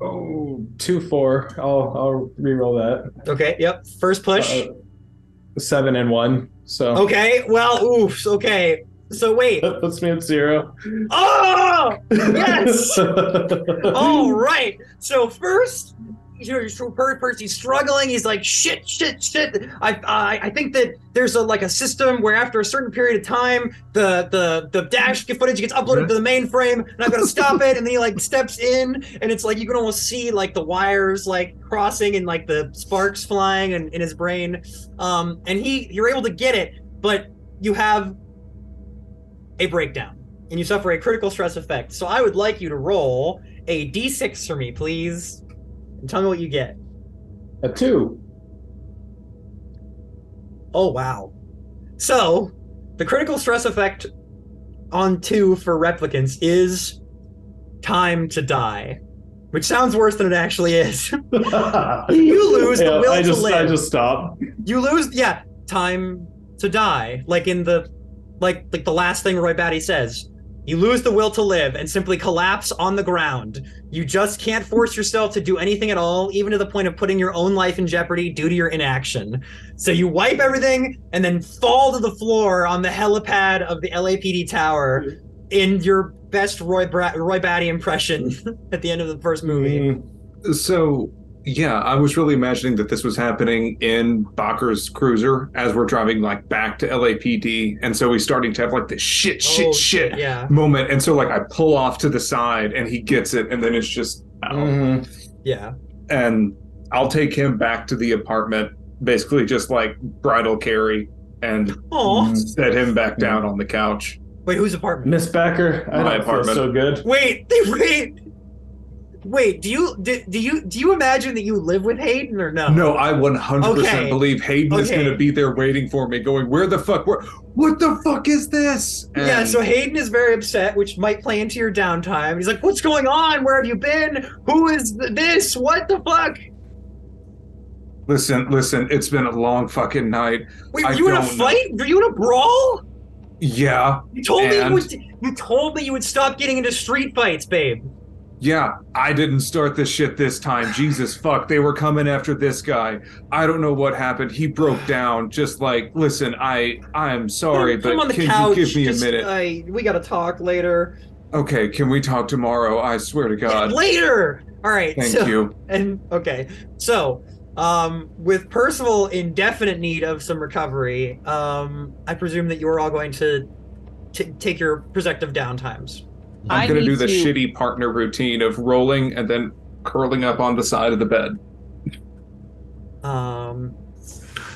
Oh, two four. I'll I'll re-roll that. Okay. Yep. First push. Uh, seven and one. So. Okay. Well. Oof. Okay. So wait. That puts me at zero. Oh! Yes! All right. So first, you know, Percy's struggling. He's like, shit, shit, shit. I, I, I think that there's a like a system where after a certain period of time, the the the dash footage gets uploaded to the mainframe, and I've got to stop it. And then he like steps in, and it's like you can almost see like the wires like crossing and like the sparks flying in, in his brain. Um, and he you're able to get it, but you have a breakdown, and you suffer a critical stress effect. So I would like you to roll a d six for me, please, and tell me what you get. A two. Oh, wow. So the critical stress effect on two for replicants is time to die, which sounds worse than it actually is. You lose yeah, the will I just, to live. I just stop. You lose, yeah, time to die, like in the Like, like the last thing Roy Batty says, you lose the will to live and simply collapse on the ground. You just can't force yourself to do anything at all, even to the point of putting your own life in jeopardy due to your inaction. So you wipe everything and then fall to the floor on the helipad of the L A P D tower in your best Roy, Bra- Roy Batty impression at the end of the first movie. So, yeah, I was really imagining that this was happening in Bakker's cruiser as we're driving like back to L A P D, and so he's starting to have like this shit, shit, oh, shit yeah. moment, and so like I pull off to the side, and he gets it, and then it's just out. Mm-hmm. Yeah. And I'll take him back to the apartment, basically just like bridal carry, and Aww. set him back down on the couch. Wait, whose apartment? Miss Backer. I My don't apartment. Feel so good. Wait, they wait. Wait, do you do, do you do you imagine that you live with Hayden or no? No, I one hundred percent okay. believe Hayden okay. is going to be there waiting for me, going, "Where the fuck? Where, what the fuck is this?" And yeah, so Hayden is very upset, which might play into your downtime. He's like, "What's going on? Where have you been? Who is this? What the fuck?" Listen, listen, it's been a long fucking night. Wait, were you in a fight? Know. Were you in a brawl? Yeah. You told and... me you would. You told me you would stop getting into street fights, babe. Yeah, I didn't start this shit this time. Jesus fuck, they were coming after this guy. I don't know what happened. He broke down. Just like, listen, I I'm sorry, but can you give me a minute? I, we gotta talk later. Okay, can we talk tomorrow? I swear to God. Yeah, later. All right. Thank so, you. And okay, so um, with Percival in definite need of some recovery, um, I presume that you are all going to t- take your protective downtimes. I'm going to do the to... shitty partner routine of rolling and then curling up on the side of the bed. Um.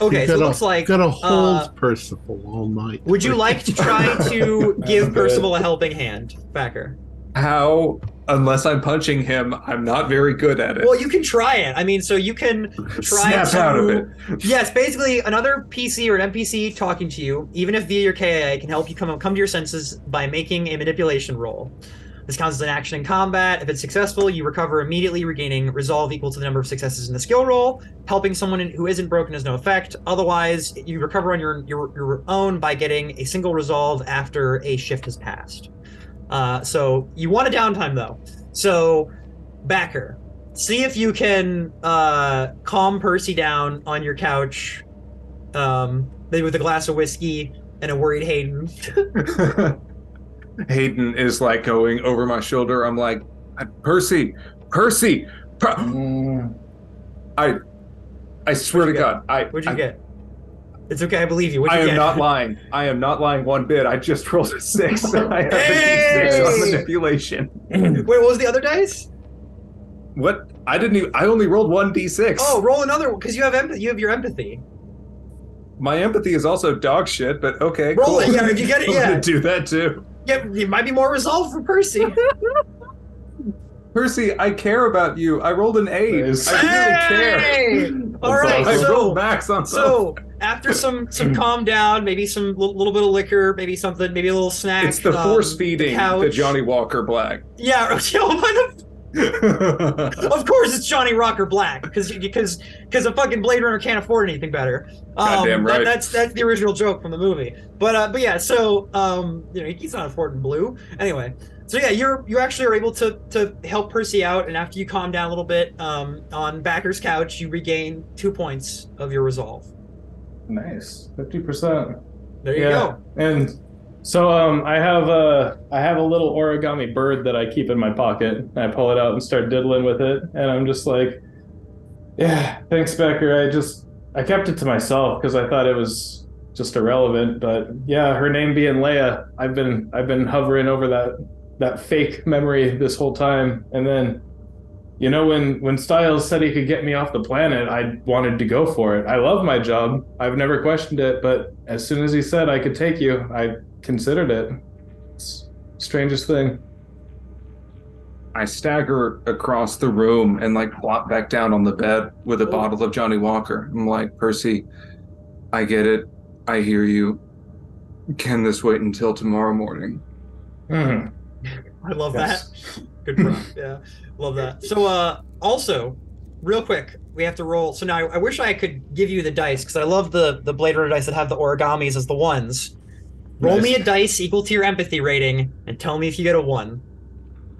Okay, gotta, so it looks like... You've got to hold uh, Percival all night. Would you like to try to give Percival a helping hand, Backer? How? Unless I'm punching him, I'm not very good at it. Well, you can try it. I mean, so you can try Snap to... Snap out of it. Yes, basically, another P C or an N P C talking to you, even if via your K I A, can help you come, come to your senses by making a manipulation roll. This counts as an action in combat. If it's successful, you recover immediately, regaining resolve equal to the number of successes in the skill roll. Helping someone who isn't broken has no effect. Otherwise, you recover on your, your, your own by getting a single resolve after a shift has passed. Uh, so you want a downtime though. So Backer, see if you can uh, calm Percy down on your couch, um, maybe with a glass of whiskey and a worried Hayden. Hayden is like going over my shoulder. I'm like, Percy, Percy, per- I I swear to God. I, What'd you I, get? It's okay, I believe you. What'd you I get? am not lying. I am not lying one bit. I just rolled a six. I have hey! a D six on manipulation. Wait, what was the other dice? What? I didn't even, I only rolled one D six. Oh, roll another one, because you have empathy. You have your empathy. My empathy is also dog shit, but okay. Roll cool. it, yeah, if you get it, yeah. I'm gonna do that too. Yeah, it might be more resolved for Percy. Percy, I care about you. I rolled an eight. Thanks. I really hey! care. All right, so, I rolled max on so both. After some some calm down, maybe some little, little bit of liquor, maybe something, maybe a little snack. It's the um, force feeding the, the Johnny Walker Black. Yeah, of course it's Johnny Rocker Black because because because a fucking Blade Runner can't afford anything better. Um, Goddamn right. That, that's that's the original joke from the movie. But uh, but yeah, so um, you know he's not affording blue anyway. So yeah, you're you actually are able to to help Percy out, and after you calm down a little bit um, on Backer's couch, you regain two points of your resolve. Nice, fifty percent. There you yeah. go. And so um, I have a I have a little origami bird that I keep in my pocket. I pull it out and start diddling with it, and I'm just like, yeah, thanks, Backer. I just I kept it to myself because I thought it was just irrelevant. But yeah, her name being Leia, I've been I've been hovering over that. that fake memory this whole time. And then, you know, when, when Styles said he could get me off the planet, I wanted to go for it. I love my job. I've never questioned it, but as soon as he said I could take you, I considered it. It's the strangest thing. I stagger across the room and like plop back down on the bed with a oh. bottle of Johnny Walker. I'm like, Percy, I get it. I hear you. Can this wait until tomorrow morning? Mm-hmm. I love yes. that. Good prop. Yeah, love that. So, uh, also, real quick, we have to roll. So now, I, I wish I could give you the dice because I love the the Blade Runner dice that have the origamis as the ones. Roll nice. me a dice equal to your empathy rating, and tell me if you get a one.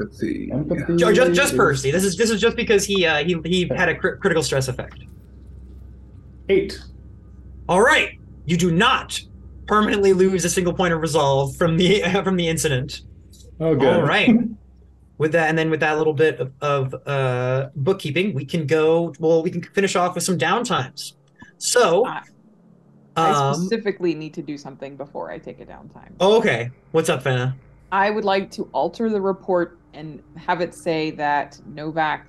Empathy. empathy. Just, just Percy. This is this is just because he uh, he he had a cr critical stress effect. Eight. All right. You do not permanently lose a single point of resolve from the uh, from the incident. Oh, good. All right. With that, and then with that little bit of, of uh, bookkeeping, we can go. Well, we can finish off with some downtimes. So, um, I specifically need to do something before I take a downtime. Oh, okay. What's up, Fenna? I would like to alter the report and have it say that Novak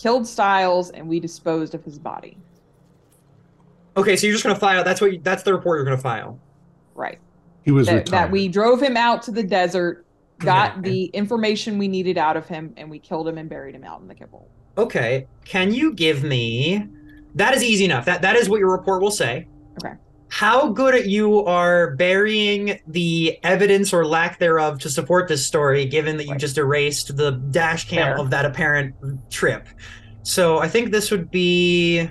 killed Styles and we disposed of his body. Okay, so you're just going to file. That's what. You, that's the report you're going to file. Right. He was that, that we drove him out to the desert, got okay. the information we needed out of him, and we killed him and buried him out in the kibble. Okay. Can you give me... That is easy enough. That That is what your report will say. Okay. How good at you are burying the evidence or lack thereof to support this story, given that you right. just erased the dash cam Fair. of that apparent trip. So I think this would be...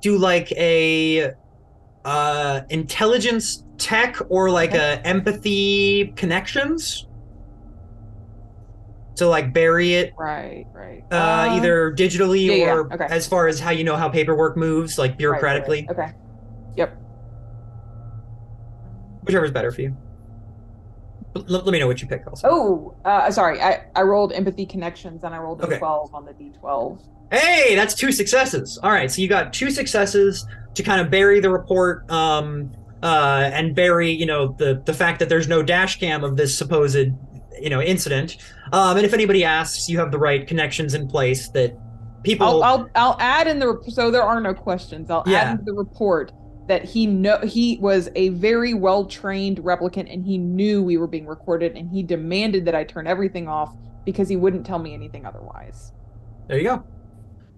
Do like a... Uh, intelligence tech or like a empathy connections to like bury it right right uh, uh, either digitally yeah, or yeah. Okay. as far as how you know how paperwork moves like bureaucratically right, right, right. okay yep whichever's better for you. L let me know what you pick also. Oh uh, sorry I, I rolled empathy connections and I rolled a okay. twelve on the D twelve. Hey, that's two successes. All right, so you got two successes to kind of bury the report um, uh, and bury, you know, the, the fact that there's no dash cam of this supposed, you know, incident. Um, and if anybody asks, you have the right connections in place that people... I'll, I'll, I'll add in the... So there are no questions. I'll yeah. add in the report that he know, he was a very well-trained replicant and he knew we were being recorded and he demanded that I turn everything off because he wouldn't tell me anything otherwise. There you go.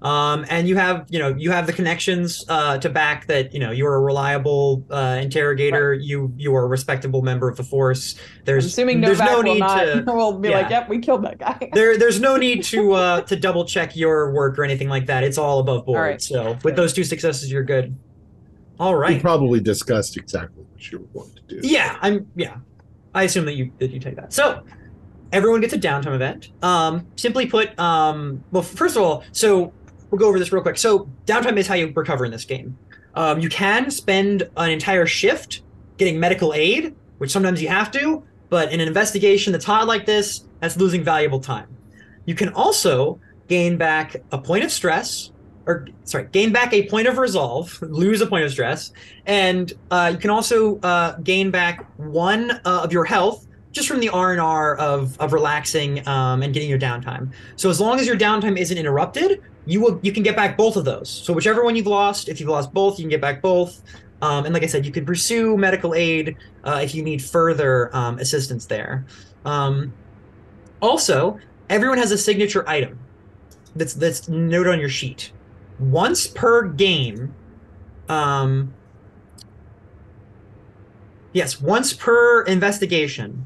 Um, and you have, you know, you have the connections uh, to back that, you know, you're a reliable uh, interrogator. Right. You you are a respectable member of the force. There's I'm assuming there's no need to. We'll be yeah. like, yep, we killed that guy. there there's no need to uh, to double check your work or anything like that. It's all above board. All right. So with good. those two successes, you're good. All right. We probably discussed exactly what you were going to do. Yeah, I'm. Yeah, I assume that you that you take that. So. Everyone gets a downtime event. Um, simply put, um, well, first of all, so we'll go over this real quick. So downtime is how you recover in this game. Um, you can spend an entire shift getting medical aid, which sometimes you have to, but in an investigation that's hot like this, that's losing valuable time. You can also gain back a point of stress, or sorry, gain back a point of resolve, lose a point of stress, and uh, you can also uh, gain back one uh, of your health just from the R and R of of relaxing um, and getting your downtime. So as long as your downtime isn't interrupted, you will you can get back both of those. So whichever one you've lost, if you've lost both, you can get back both. Um, and like I said, you can pursue medical aid uh, if you need further um, assistance there. Um, also, everyone has a signature item that's that's noted on your sheet. Once per game, um, yes, once per investigation,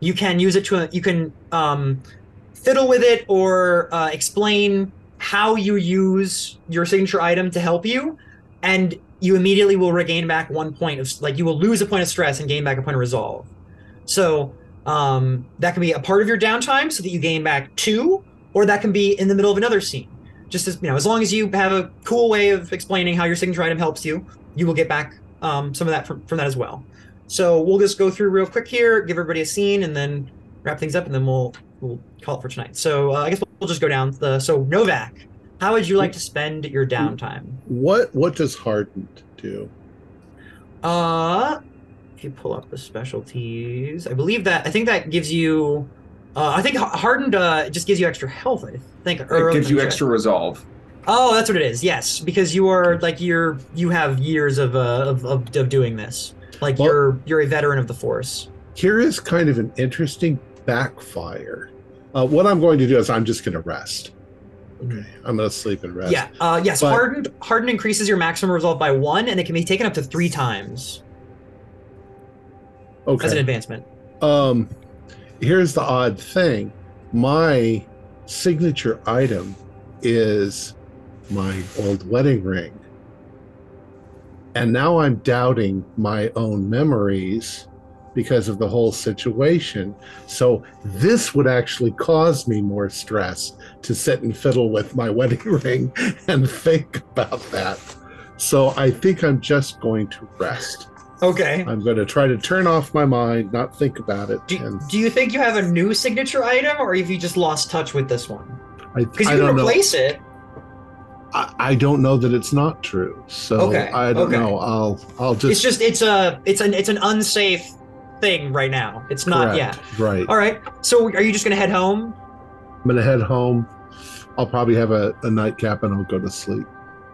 you can use it to, you can um, fiddle with it or uh, explain how you use your signature item to help you, and you immediately will regain back one point of, like, you will lose a point of stress and gain back a point of resolve. So um, that can be a part of your downtime so that you gain back two, or that can be in the middle of another scene. Just as, you know, as long as you have a cool way of explaining how your signature item helps you, you will get back um, some of that from, from that as well. So we'll just go through real quick here, give everybody a scene, and then wrap things up, and then we'll we'll call it for tonight. So uh, I guess we'll just go down the. So Novak, how would you like to spend your downtime? What what does hardened do? Uh, if you pull up the specialties, I believe that I think that gives you. Uh, I think hardened uh, just gives you extra health. I think or it gives you check. extra resolve. Oh, that's what it is. Yes, because you are like you're you have years of uh, of, of of doing this. Like well, you're you're a veteran of the force. Here is kind of an interesting backfire. Uh, what I'm going to do is I'm just going to rest. Okay, I'm going to sleep and rest. Yeah. Uh, yes. But hardened hardened increases your maximum resolve by one, and it can be taken up to three times. Okay. As an advancement. Um. Here's the odd thing. My signature item is my old wedding ring. And now I'm doubting my own memories because of the whole situation. So this would actually cause me more stress to sit and fiddle with my wedding ring and think about that. So I think I'm just going to rest. Okay. I'm going to try to turn off my mind, not think about it. Do, and do you think you have a new signature item, or have you just lost touch with this one? Because you I don't replace know. it. I, I don't know that it's not true, so okay. I don't okay. know. I'll I'll just. It's just it's a it's an it's an unsafe thing right now. It's not yet. Yeah. Right. All right. So are you just going to head home? I'm going to head home. I'll probably have a, a nightcap and I'll go to sleep.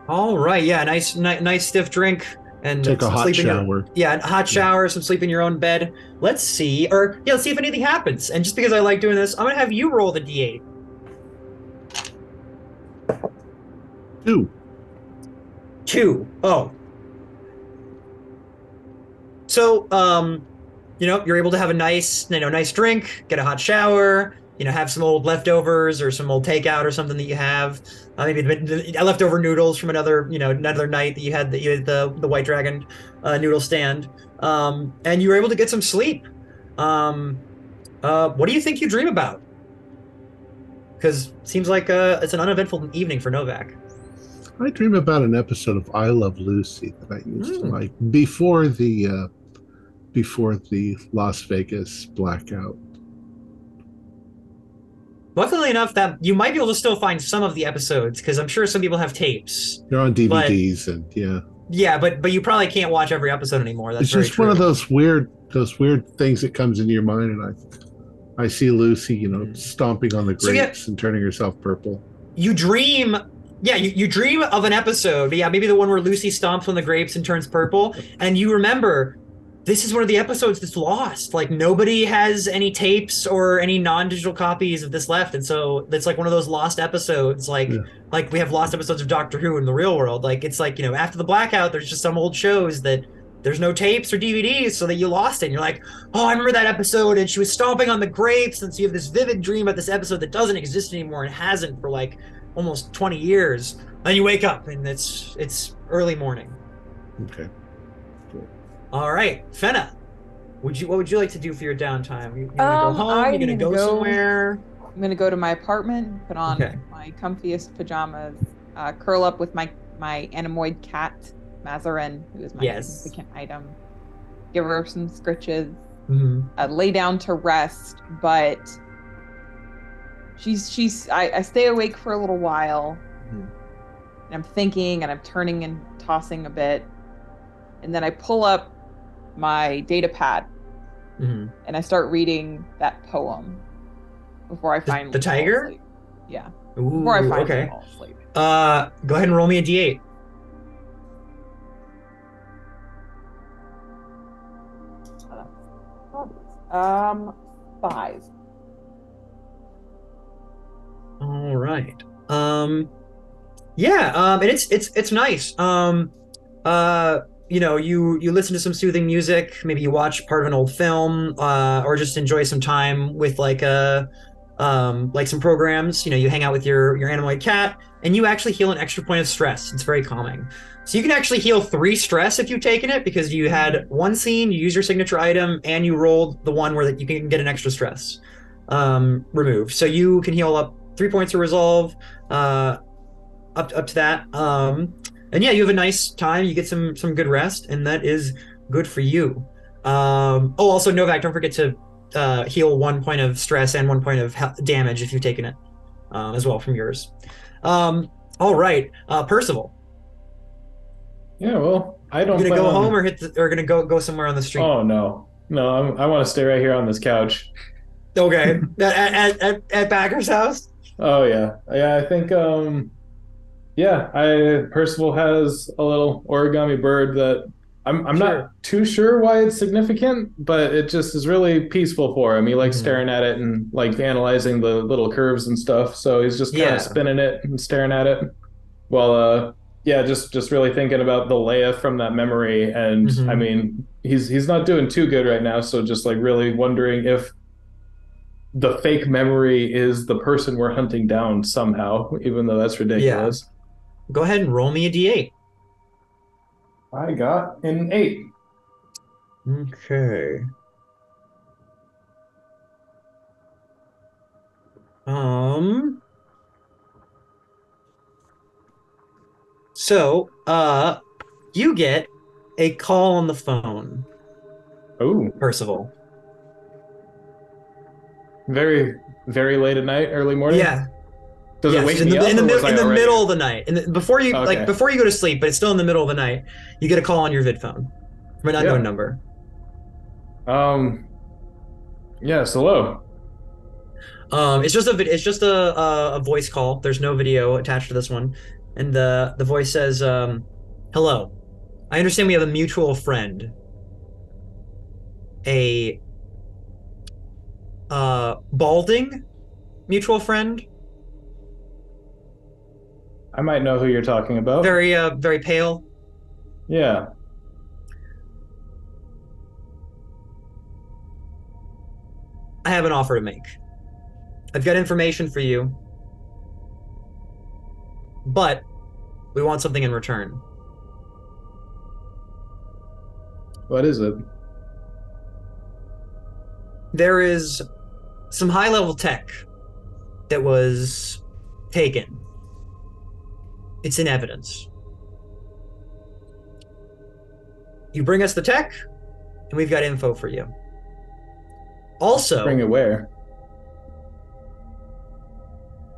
All right. Yeah. Nice. Ni- nice stiff drink. And take a hot shower. Your, yeah, a hot shower, yeah. Some sleep in your own bed. Let's see, or yeah, let's see if anything happens. And just because I like doing this, I'm gonna have you roll the D eight. Two. Two. Oh. So, um, you know, you're able to have a nice, you know, nice drink, get a hot shower. You know, have some old leftovers or some old takeout or something that you have. Uh, maybe the leftover noodles from another, you know, another night that you had the the, the White Dragon uh, noodle stand. Um, and you were able to get some sleep. Um, uh, what do you think you dream about? Because seems like uh, it's an uneventful evening for Novak. I dream about an episode of I Love Lucy that I used mm. to like before the uh, before the Las Vegas blackout. Luckily enough, that you might be able to still find some of the episodes, because I'm sure some people have tapes. They're on D V Ds, but, and yeah. Yeah, but but you probably can't watch every episode anymore. That's it's very just true. One of those weird those weird things that comes into your mind, and I I see Lucy, you know, mm. stomping on the grapes so, yeah, and turning herself purple. You dream, yeah, you, you dream of an episode, but yeah, maybe the one where Lucy stomps on the grapes and turns purple, and you remember. This is one of the episodes that's lost. Like, nobody has any tapes or any non-digital copies of this left. And so it's like one of those lost episodes. Like, yeah. like we have lost episodes of Doctor Who in the real world. Like, it's like, you know, after the blackout, there's just some old shows that there's no tapes or D V Ds, so that you lost it. And you're like, oh, I remember that episode, and she was stomping on the grapes. And so you have this vivid dream about this episode that doesn't exist anymore and hasn't for like almost twenty years. And you wake up and it's, it's early morning. Okay. All right, Fenna, would you? What would you like to do for your downtime? You, you um, gonna go home? You gonna go, go somewhere? I'm gonna go to my apartment, put on okay. my comfiest pajamas, uh, curl up with my my animoid cat, Mazarin, who is my yes. significant item. Give her some scritches. Mm-hmm. Uh, lay down to rest, but she's she's I, I stay awake for a little while, mm-hmm. and I'm thinking and I'm turning and tossing a bit, and then I pull up my data pad, mm-hmm. and I start reading that poem before I find the tiger. Yeah. Ooh, before I find okay. All asleep. Uh, go ahead and roll me a d eight. Um, five. All right. Um, yeah. Um, and it's it's it's nice. Um, uh, you know, you you listen to some soothing music. Maybe you watch part of an old film, uh, or just enjoy some time with like a, um, like some programs. You know, you hang out with your your animoid cat, and you actually heal an extra point of stress. It's very calming. So you can actually heal three stress if you've taken it, because you had one scene, you used your signature item, and you rolled the one where that you can get an extra stress um, removed. So you can heal up three points of resolve, uh, up up to that. Um, and yeah, you have a nice time. You get some some good rest, and that is good for you. Um, oh, also Novak, don't forget to uh, heal one point of stress and one point of damage if you've taken it uh, as well from yours. Um, all right, uh, Percival. Yeah, well, I don't. You gonna go on... home or hit? The, or gonna go go somewhere on the street? Oh no, no, I'm, I want to stay right here on this couch. Okay, at, at at at Backer's house. Oh yeah, yeah. I think um, yeah. I Percival has a little origami bird that I'm I'm sure. not too sure why it's significant, but it just is really peaceful for him. He likes mm-hmm. staring at it and like analyzing the little curves and stuff. So he's just kind of yeah. spinning it and staring at it while uh. Yeah, just just really thinking about the Leia from that memory, and mm-hmm. I mean, he's he's not doing too good right now, so just like really wondering if the fake memory is the person we're hunting down somehow, even though that's ridiculous. Yeah. Go ahead and roll me a d eight. I got an eight. Okay. Um. So, uh, you get a call on the phone. Oh, Percival. Very, very late at night, early morning. Yeah. Does yes. it wake in the, me up? In the, mid, in the middle of the night, in the, before you okay. like before you go to sleep, but it's still in the middle of the night. You get a call on your vid phone from an yeah. unknown number. Um. Yes. Hello. Um. It's just a it's just a a, a voice call. There's no video attached to this one. And the, the voice says, um, hello, I understand we have a mutual friend, a uh, balding mutual friend. I might know who you're talking about. Very, uh, very pale. Yeah. I have an offer to make. I've got information for you, but we want something in return. What is it? There is some high-level tech that was taken. It's in evidence. You bring us the tech, and we've got info for you. Also... Bring it where?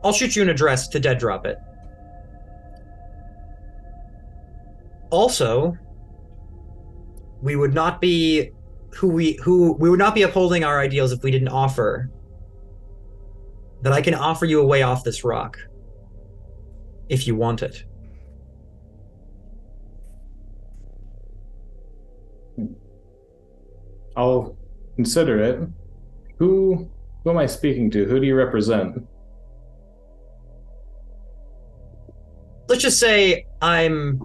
I'll shoot you an address to dead drop it. Also, we would not be who we who we would not be upholding our ideals if we didn't offer that I can offer you a way off this rock if you want it. I'll consider it. Who who am I speaking to? Who do you represent? Let's just say I'm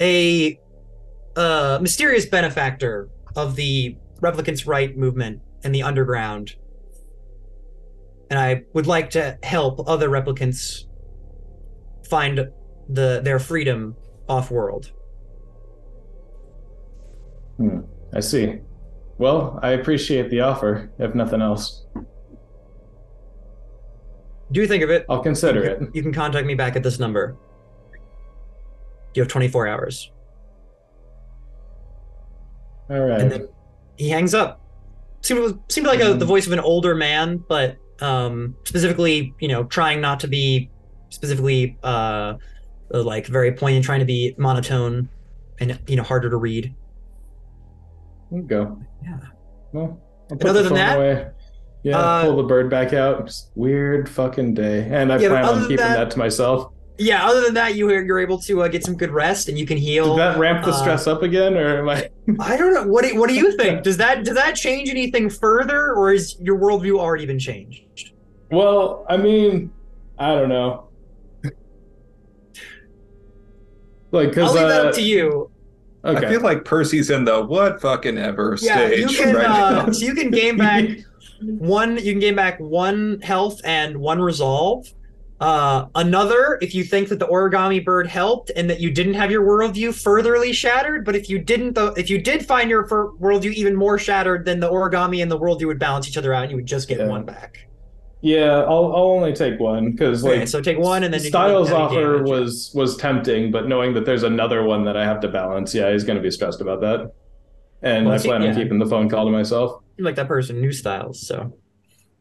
a uh, mysterious benefactor of the replicants' right movement and the underground. And I would like to help other replicants find the their freedom off-world. Hmm, I see. Well, I appreciate the offer, if nothing else. Do you think of it? I'll consider you can, it. You can contact me back at this number. You have twenty-four hours. All right. And then he hangs up, seemed, seemed like a, the voice of an older man, but um, specifically, you know, trying not to be specifically uh, like very poignant, trying to be monotone and, you know, harder to read. There you go. Yeah. Well, I'll put other the phone than that, away. Yeah, uh, pull the bird back out. Weird fucking day. And I yeah, plan on keeping that, that to myself. Yeah, other than that, you, you're able to uh, get some good rest and you can heal. Did that ramp the stress uh, up again, or am I... I don't know. What do, what do you think? Does that does that change anything further, or is your worldview already been changed? Well, I mean, I don't know. Like, cause, I'll leave uh, that up to you. Okay. I feel like Percy's in the what fucking ever yeah, stage. You can, right uh, now. So you can gain back... One, you can gain back one health and one resolve. Uh, another, if you think that the origami bird helped and that you didn't have your worldview furtherly shattered, but if you didn't, though, if you did find your worldview even more shattered, then the origami and the worldview would balance each other out, and you would just get yeah. one back. Yeah, I'll I'll only take one because like okay, so take one and then Styles' offer was was tempting, but knowing that there's another one that I have to balance, yeah, he's going to be stressed about that. And well, I plan on yeah. keeping the phone call to myself. You like that person, new Styles, so.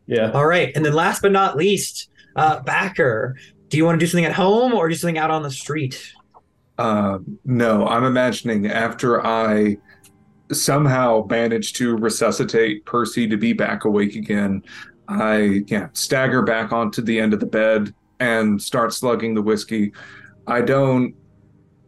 Yeah. All right. And then last but not least, uh, Backer, do you want to do something at home or do something out on the street? Uh, no, I'm imagining after I somehow manage to resuscitate Percy to be back awake again, I yeah, stagger back onto the end of the bed and start slugging the whiskey. I don't,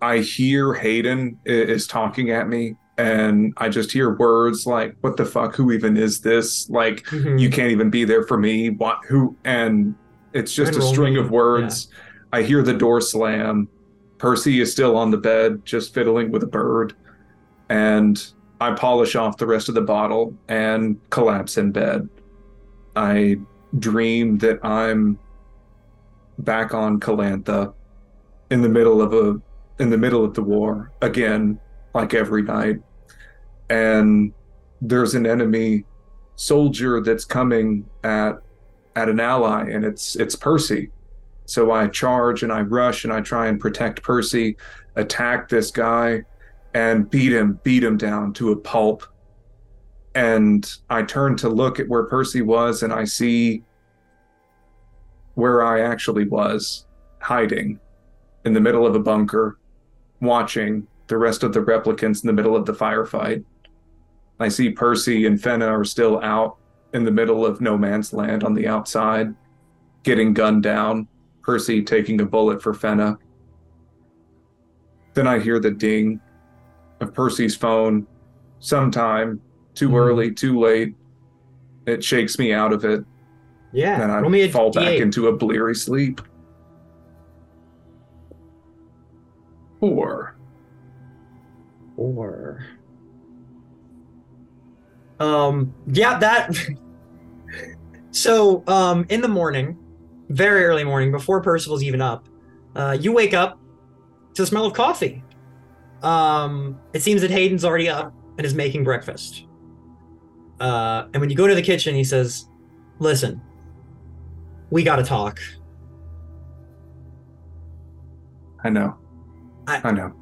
I hear Hayden is talking at me. And I just hear words like, what the fuck, who even is this? Like, mm-hmm. you can't even be there for me. What, who? And it's just a string me. of words. Yeah. I hear the door slam. Percy is still on the bed, just fiddling with a bird. And I polish off the rest of the bottle and collapse in bed. I dream that I'm back on Calantha in the middle of a, in the middle of the war again, like every night. And there's an enemy soldier that's coming at at an ally, and it's it's Percy. So I charge and I rush and I try and protect Percy, attack this guy, and beat him, beat him down to a pulp. And I turn to look at where Percy was, and I see where I actually was, hiding in the middle of a bunker, watching the rest of the replicants in the middle of the firefight. I see Percy and Fenna are still out in the middle of no man's land on the outside, getting gunned down, Percy taking a bullet for Fenna. Then I hear the ding of Percy's phone, sometime, too mm. early, too late. It shakes me out of it. Yeah. And I fall back into a bleary sleep. Or... Or, um, yeah, that. So, um, in the morning, very early morning, before Percival's even up, uh, you wake up to the smell of coffee. Um, it seems that Hayden's already up and is making breakfast. Uh, and when you go to the kitchen, he says, "Listen, we got to talk." I know. I, I know.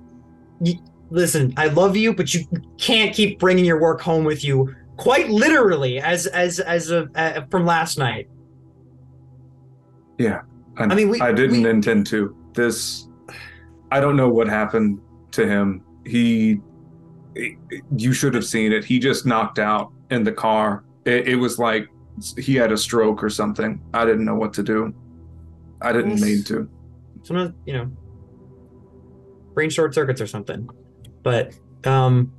You, Listen, I love you, but you can't keep bringing your work home with you, quite literally, as as as a, uh, from last night. Yeah, I, I mean, we, I didn't we, intend to. This, I don't know what happened to him. He, you should have seen it. He just knocked out in the car. It, it was like he had a stroke or something. I didn't know what to do. I didn't mean to. Sometimes, you know, brain short circuits or something. But, um,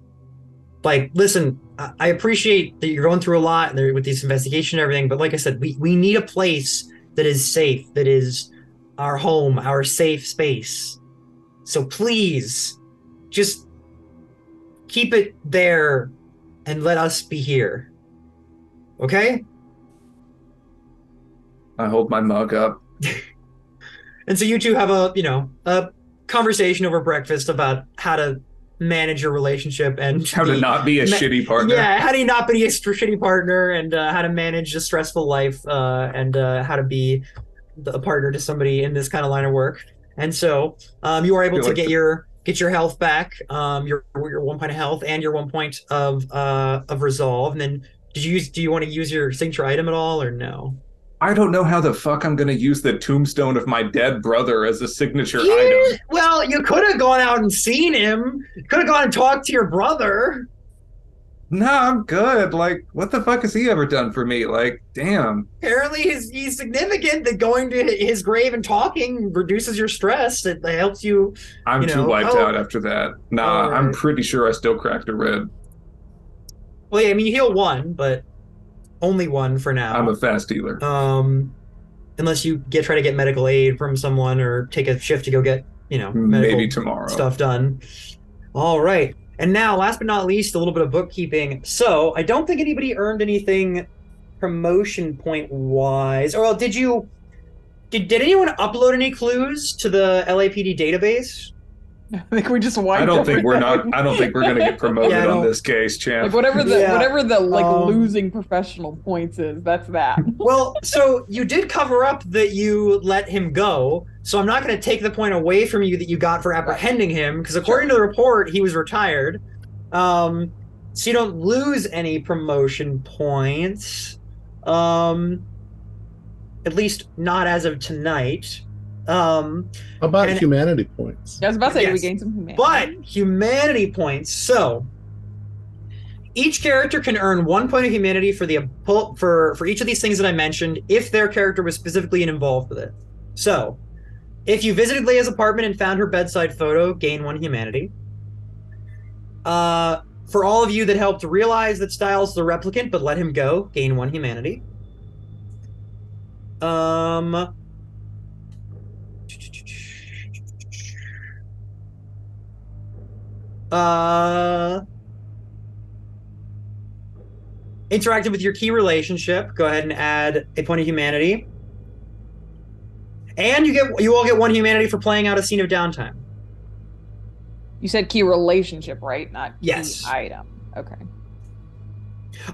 like, listen, I, I appreciate that you're going through a lot and with this investigation and everything. But like I said, we, we need a place that is safe, that is our home, our safe space. So please just keep it there and let us be here. Okay? I hold my mug up. And so you two have a, you know, a conversation over breakfast about how to manage your relationship and how to not be a ma- shitty partner. Yeah, how do you not be a st- shitty partner, and uh, how to manage a stressful life, uh, and uh, how to be a partner to somebody in this kind of line of work. And so um, you are able to like get the- your get your health back, um, your your one point of health and your one point of uh, of resolve, and then Did you use? Do you want to use your signature item at all, or no? I don't know how the fuck I'm going to use the tombstone of my dead brother as a signature you, item. Well, you could have gone out and seen him. Could have gone and talked to your brother. No, I'm good. Like, what the fuck has he ever done for me? Like, damn. Apparently he's, he's significant that going to his grave and talking reduces your stress. It helps you. I'm you know, too wiped oh, out after that. Nah, right. I'm pretty sure I still cracked a rib. Well, yeah, I mean, you heal one, but only one for now. I'm a fast healer. Um, unless you get try to get medical aid from someone or take a shift to go get, you know, medical Maybe tomorrow. stuff done. All right. And now, last but not least, a little bit of bookkeeping. So, I don't think anybody earned anything promotion point-wise. Or, well, did you... Did, did anyone upload any clues to the L A P D database? I think we just wiped. I don't think we're not. I don't think we're going to get promoted yeah, on this case, champ. Like whatever the yeah. whatever the like um, losing professional points is, that's that. Well, so you did cover up that you let him go. So I'm not going to take the point away from you that you got for apprehending him, because according sure. to the report, he was retired. Um, so you don't lose any promotion points, um, at least not as of tonight. Um, How about and, humanity points? I was about to say, yes, we gained some humanity. But humanity points. So each character can earn one point of humanity for the for for each of these things that I mentioned if their character was specifically involved with it. So if you visited Leah's apartment and found her bedside photo, gain one humanity. Uh, for all of you that helped realize that Styles is the replicant but let him go, gain one humanity. Um... Uh, interacted with your key relationship. Go ahead and add a point of humanity, and you get you all get one humanity for playing out a scene of downtime. You said key relationship, right? Not yes. key item. Okay.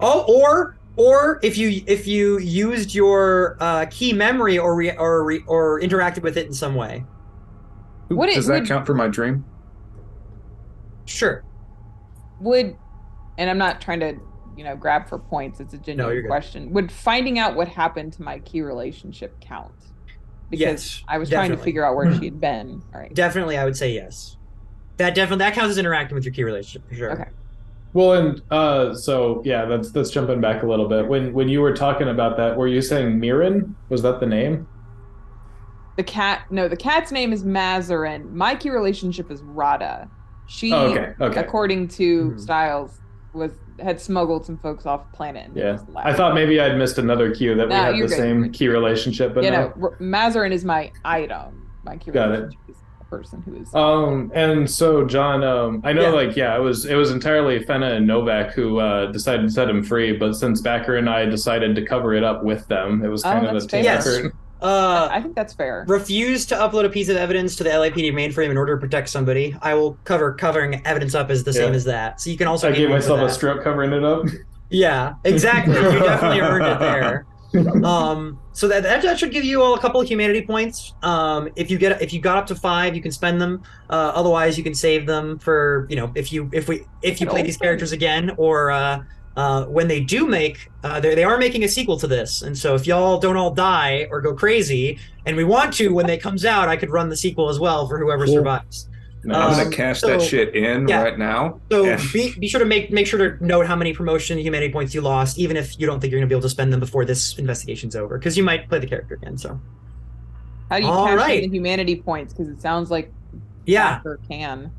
Oh, or or if you if you used your uh, key memory or re, or re, or interacted with it in some way. Ooh, what does it, that would, count for my dream? Sure. Would, and I'm not trying to, you know, grab for points. It's a genuine no, question. Good. Would finding out what happened to my key relationship count? Because yes, I was definitely. trying to figure out where she had been. All right. Definitely, I would say yes. That definitely that counts as interacting with your key relationship for sure. Okay. Well, and uh, so yeah, that's that's jumping back a little bit. When when you were talking about that, were you saying Mirin? Was that the name? The cat? No, the cat's name is Mazarin. My key relationship is Rada. She, oh, okay, okay. according to mm-hmm. Styles, was had smuggled some folks off planet. Yeah, I thought maybe I'd missed another cue that no, we had the good. same key relationship. But yeah, no, no. Mazarin is my item. My key Got relationship it. is the person who is. Um, and so John, um, I know, yeah. like, yeah, it was it was entirely Fenna and Novak who uh, decided to set him free. But since Backer and I decided to cover it up with them, it was kind oh, of a team effort. Uh, I think that's fair. Refuse to upload a piece of evidence to the L A P D mainframe in order to protect somebody. I will cover covering evidence up as the yeah. same as that. So you can also. I gave myself a stroke covering it up. Yeah, exactly. You definitely earned it there. Um, so that that should give you all a couple of humanity points. Um, if you get if you got up to five, you can spend them. Uh, otherwise, you can save them for you know if you if we if you play these characters again or. Uh, Uh, when they do make, uh, they are making a sequel to this. And so if y'all don't all die or go crazy, and we want to, when they comes out, I could run the sequel as well for whoever cool. survives. No, um, I'm going to cash so, that shit in yeah. right now. So yeah. be, be sure to make make sure to note how many promotion humanity points you lost, even if you don't think you're going to be able to spend them before this investigation's over, because you might play the character again. So how do you all cash right. in the humanity points? Because it sounds like yeah, Parker can.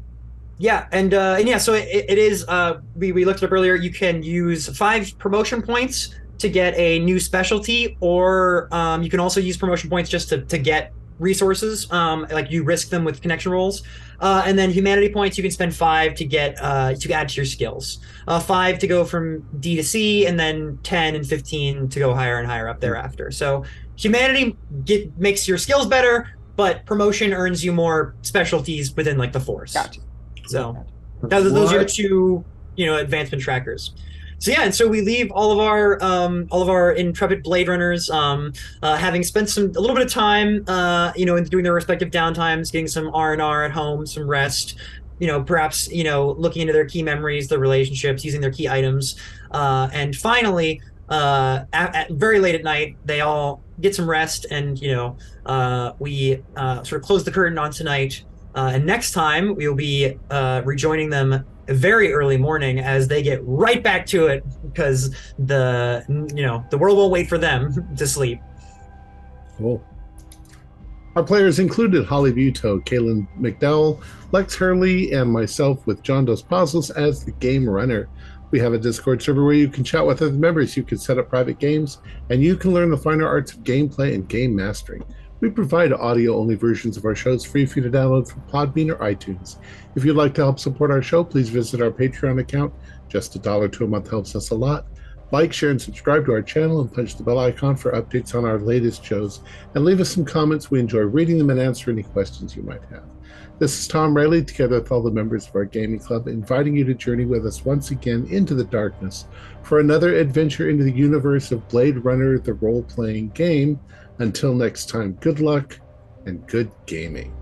Yeah, and uh, and yeah, so it, it is, uh, we, we looked it up earlier, you can use five promotion points to get a new specialty, or um, you can also use promotion points just to, to get resources, um, like you risk them with connection rolls. Uh, and then humanity points, you can spend five to get, uh, to add to your skills. Uh, five to go from D to C, and then ten and fifteen to go higher and higher up thereafter. So humanity get, makes your skills better, but promotion earns you more specialties within like the force. Gotcha. So those, those are your two, you know, advancement trackers. So yeah, and so we leave all of our um, all of our intrepid Blade Runners, um, uh, having spent some a little bit of time, uh, you know, in doing their respective downtimes, getting some R and R at home, some rest, you know, perhaps, you know, looking into their key memories, their relationships, using their key items. Uh, and finally, uh, at, at very late at night, they all get some rest. And, you know, uh, we uh, sort of close the curtain on tonight. Uh, and next time we'll be uh, rejoining them very early morning as they get right back to it, because the, you know, the world won't wait for them to sleep. Cool. Our players included Holly Buto, Kaylin McDowell, Lex Hurley, and myself, with John Dos Passos as the game runner. We have a Discord server where you can chat with other members, you can set up private games, and you can learn the finer arts of gameplay and game mastering. We provide audio-only versions of our shows free for you to download from Podbean or iTunes. If you'd like to help support our show, please visit our Patreon account. Just a dollar to a month helps us a lot. Like, share, and subscribe to our channel, and punch the bell icon for updates on our latest shows. And leave us some comments. We enjoy reading them and answer any questions you might have. This is Tom Raley, together with all the members of our gaming club, inviting you to journey with us once again into the darkness for another adventure into the universe of Blade Runner, the role-playing game. Until next time, good luck and good gaming.